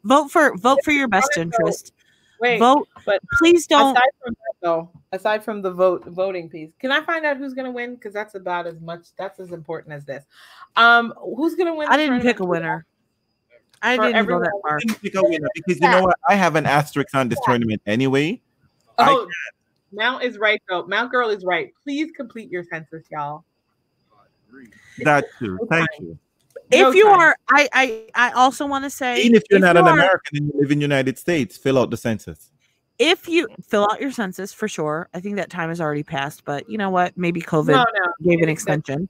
Vote for your best interest. Wait, vote, but please don't. Aside from that, though, aside from the voting piece, can I find out who's going to win? Because that's about as much. That's as important as this. Who's going to win? I didn't pick a winner. I didn't go that far. I didn't pick a winner because you know what? I have an asterisk on this tournament anyway. Oh, Mount is right though. Mount Girl is right. Please complete your census, y'all. That's true. Thank you. If you are, I also want to say, even if you're not an American and you live in the United States, fill out the census. If you fill out your census for sure, I think that time has already passed. But you know what? Maybe COVID gave an extension.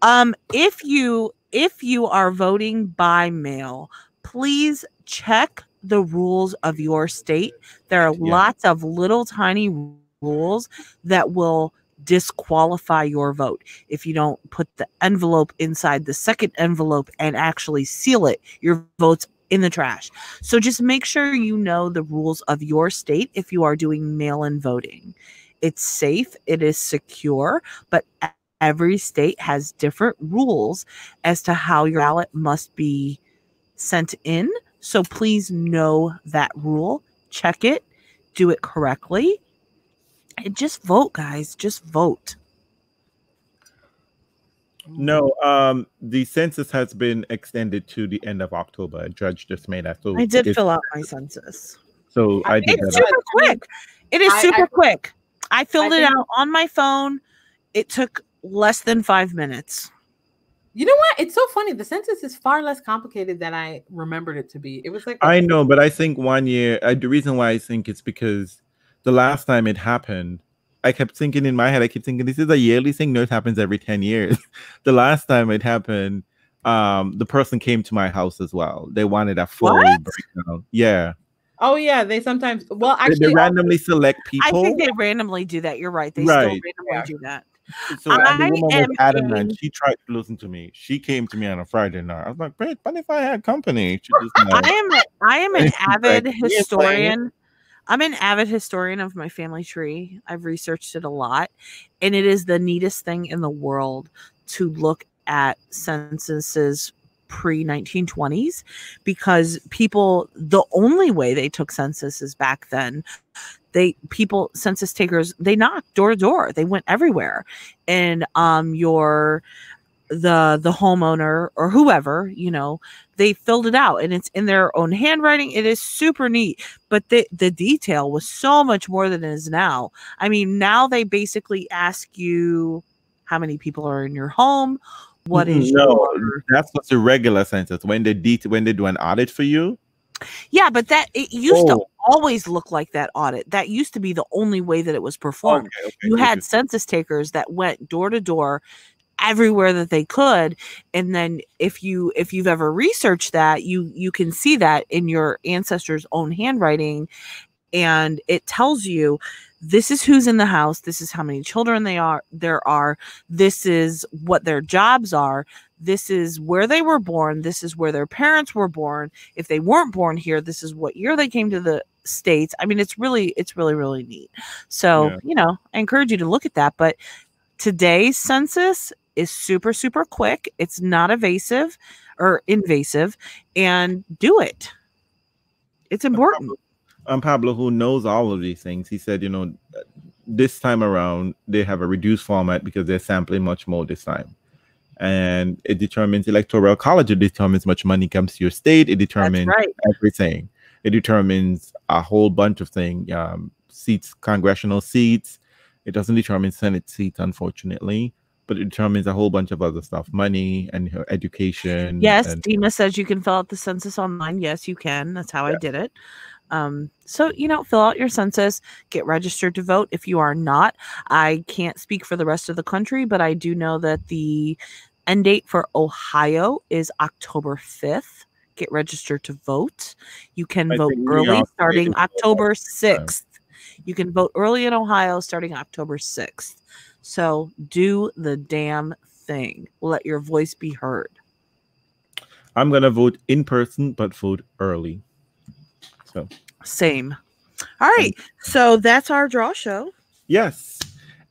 If you are voting by mail, please check the rules of your state. There are lots of little tiny rules that will disqualify your vote. If you don't put the envelope inside the second envelope and actually seal it, your vote's in the trash. So just make sure you know the rules of your state if you are doing mail-in voting. It's safe, it is secure, but every state has different rules as to how your ballot must be sent in. So please know that rule, check it, do it correctly, and just vote, guys. Just vote. No, the census has been extended to the end of October. A judge just made that. So I did fill out my census. So I did. It's super quick. It is super quick. I filled it out on my phone. It took less than 5 minutes. You know what? It's so funny. The census is far less complicated than I remembered it to be. It was like I know, but I think one year. The reason why I think it's because the last time it happened, I kept thinking in my head. I keep thinking this is a yearly thing. No, it happens every 10 years. The last time it happened, the person came to my house as well. They wanted a full breakdown. Yeah. Oh yeah, they sometimes. Well, actually, they randomly select people. I think they randomly do that. You're right. They still randomly do that. So the woman was adamant. She tried to listen to me. She came to me on a Friday night. I was like, "But if I had company?" She just, no. I am an avid historian. I'm an avid historian of my family tree. I've researched it a lot, and it is the neatest thing in the world to look at censuses pre-1920s because people, the only way they took censuses back then, census takers, they knocked door to door. They went everywhere. And the homeowner or whoever, you know, they filled it out and it's in their own handwriting. It is super neat, but the detail was so much more than it is now. I mean, now they basically ask you how many people are in your home. What is that's what's a regular census when they do an audit for you. Yeah, but that it used to always look like that audit. That used to be the only way that it was performed. Okay, you had census takers that went door to door everywhere that they could, and then if you've ever researched that, you can see that in your ancestors' own handwriting, and it tells you this is who's in the house, this is how many children there are, this is what their jobs are, this is where they were born, this is where their parents were born, if they weren't born here, this is what year they came to the States. I mean, it's really neat. So you know, I encourage you to look at that. But today's census is super, super quick. It's not evasive or invasive, and do it. It's important. And Pablo, who knows all of these things, he said, you know, this time around, they have a reduced format because they're sampling much more this time. And it determines electoral college. It determines much money comes to your state. It determines everything. It determines a whole bunch of things, seats, congressional seats. It doesn't determine Senate seats, unfortunately, but it determines a whole bunch of other stuff, money and her education. Yes, Dima says you can fill out the census online. Yes, you can. That's how I did it. So, you know, fill out your census, get registered to vote. If you are not, I can't speak for the rest of the country, but I do know that the end date for Ohio is October 5th. get registered to vote. You can vote early starting October 6th. You can vote early in Ohio starting October 6th. So do the damn thing. Let your voice be heard. I'm going to vote in person, but vote early. So same. All right. So that's our draw show. Yes.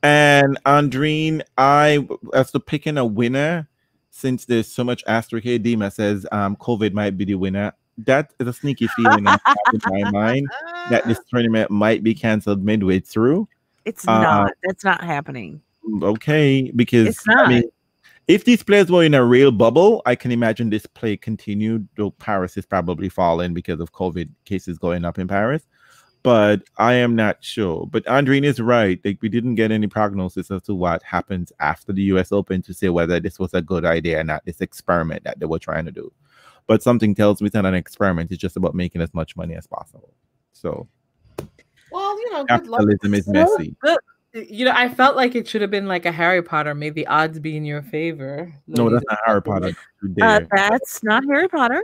And Andreen, I as to picking a winner, since there's so much asterisk here, Dima says COVID might be the winner. That is a sneaky feeling in my mind that this tournament might be canceled midway through. It's not. That's not happening. Okay, because it's not. I mean, if these players were in a real bubble, I can imagine this play continued. Though Paris is probably falling because of COVID cases going up in Paris. But I am not sure. But Andreen is right. Like, we didn't get any prognosis as to what happens after the US Open to say whether this was a good idea or not, this experiment that they were trying to do. But something tells me it's not an experiment. It's just about making as much money as possible. So, well, you know, capitalism is messy. Good. You know, I felt like it should have been like a Harry Potter. May the odds be in your favor. No, that's not Harry Potter. That's not Harry Potter.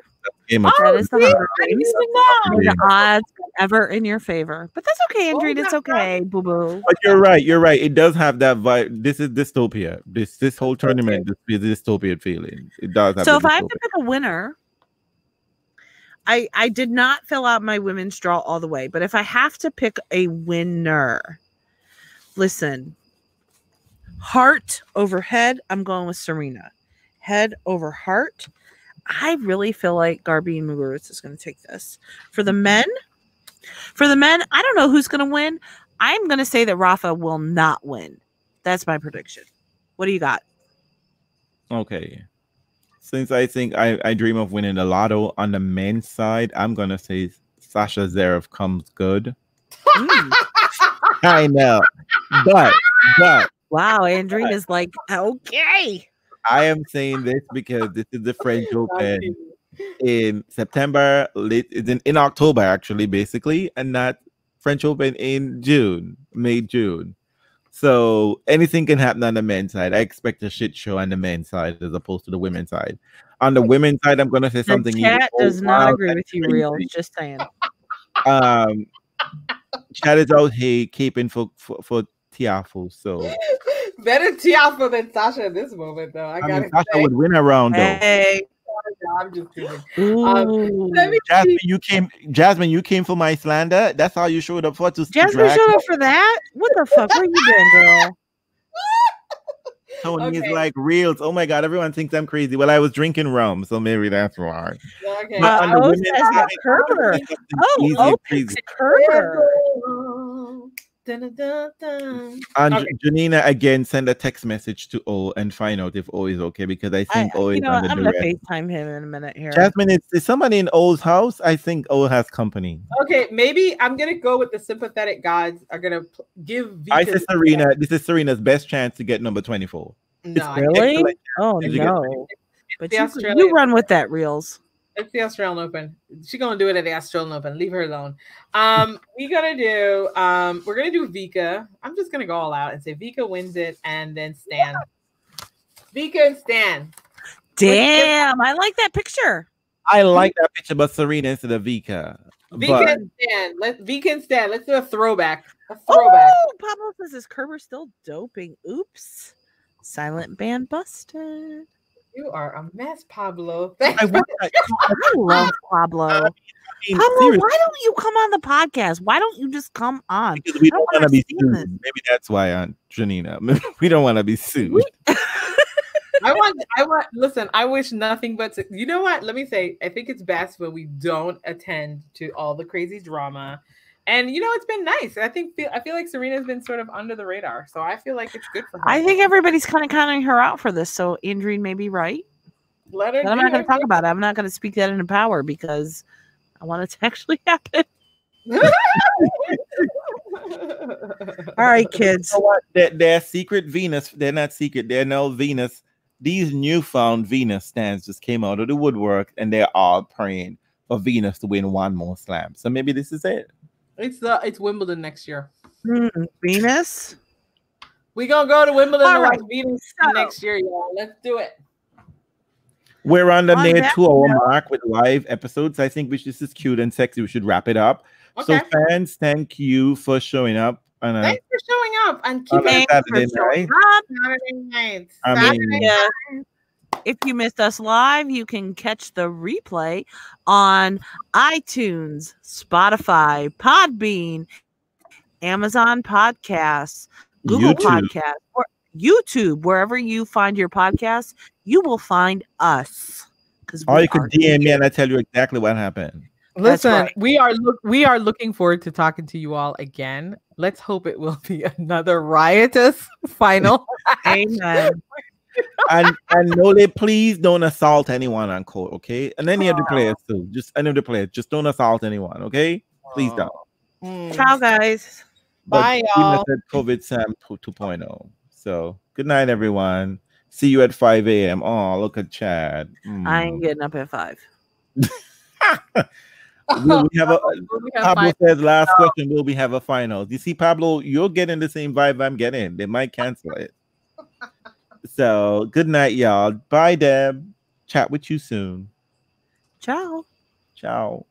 Oh, that is the odds ever in your favor. But that's okay, Andreen. It's okay, boo boo. But you're right. You're right. It does have that vibe. This is dystopia. This whole tournament is dystopian feeling. It does. Have so if I have to pick a winner, I did not fill out my women's draw all the way. But if I have to pick a winner. Listen, heart over head, I'm going with Serena. Head over heart, I really feel like Garbine Muguruza is going to take this. For the men, I don't know who's going to win. I'm going to say that Rafa will not win. That's my prediction. What do you got? Okay. Since I think I dream of winning the lotto on the men's side, I'm going to say Sasha Zverev comes good. I know. But wow, Andreen is like, okay. I am saying this because this is the French Open in September, in October, actually, basically, and that French Open in June, May, June. So anything can happen on the men's side. I expect a shit show on the men's side as opposed to the women's side. On the women's side, I'm gonna say something. The cat does not agree with you, real. Just saying. Chat is out here caping for Tiafoe. So better Tiafoe than Sasha at this moment, though. I mean, Sasha would win a round, though. Hey, I'm just kidding. Jasmine, you came for my slander. That's how you showed up for to Jasmine showed up for that. What the fuck? Where you been, girl? Tony's like reels. Oh my god, everyone thinks I'm crazy. Well, I was drinking rum, so maybe that's why. Okay. And Janina again send a text message to O and find out if O is okay, because I think O is under duress. I'm gonna FaceTime him in a minute here. Jasmine, is somebody in O's house? I think O has company. Okay, maybe I'm gonna go with the sympathetic gods are gonna give. I said Serena. This is Serena's best chance to get number 24. No, really? Oh no! But you run with that, reels. It's the Australian Open. She's gonna do it at the Australian Open. Leave her alone. We're gonna do Vika. I'm just gonna go all out and say Vika wins it, and then Stan. Vika and Stan. Damn, I like that picture. I like that picture, but Serena instead of Vika. Vika and Stan. Let's do a throwback. Oh, Pablo says, is Kerber still doping? Oops. Silent band busted. You are a mess, Pablo. I love Pablo. Pablo, why don't you come on the podcast? Why don't you just come on? Because we don't want to be sued. This. Maybe that's why, Aunt Janina. We don't want to be sued. I want. Listen, I wish nothing but. You know what? Let me say. I think it's best when we don't attend to all the crazy drama. And you know, it's been nice. I feel like Serena's been sort of under the radar, so I feel like it's good for her. I think everybody's kind of counting her out for this. So Andreen may be right. But I'm not going to talk about it. I'm not going to speak that into power because I want it to actually happen. All right, kids. You know what? They're secret Venus. They're not secret. They're no Venus. These newfound Venus stands just came out of the woodwork, and they're all praying for Venus to win one more slam. So maybe this is it. It's Wimbledon next year. Venus? We're going to go to Wimbledon, right. Venus next year, y'all. Let's do it. We're on the near 2-hour mark with live episodes. I think this is cute and sexy. We should wrap it up. Okay. So fans, thank you for showing up. Thanks for showing up and keeping Saturday night. If you missed us live, you can catch the replay on iTunes, Spotify, Podbean, Amazon Podcasts, Google Podcasts, or YouTube. Wherever you find your podcasts, you will find us. Or you could DM me and I tell you exactly what happened. Listen, we are looking forward to talking to you all again. Let's hope it will be another riotous final. Amen. And no, they please don't assault anyone on court, okay? And any of the players too. Just any of the players. Just don't assault anyone, okay? Please don't. Ciao, guys. But bye, y'all. COVID Sam 2.0. So good night, everyone. See you at 5 a.m. Oh, look at Chad. I ain't getting up at 5. Pablo says, last question, will we have a final? You see, Pablo, you're getting the same vibe I'm getting. They might cancel it. So good night, y'all. Bye, Deb. Chat with you soon. Ciao. Ciao.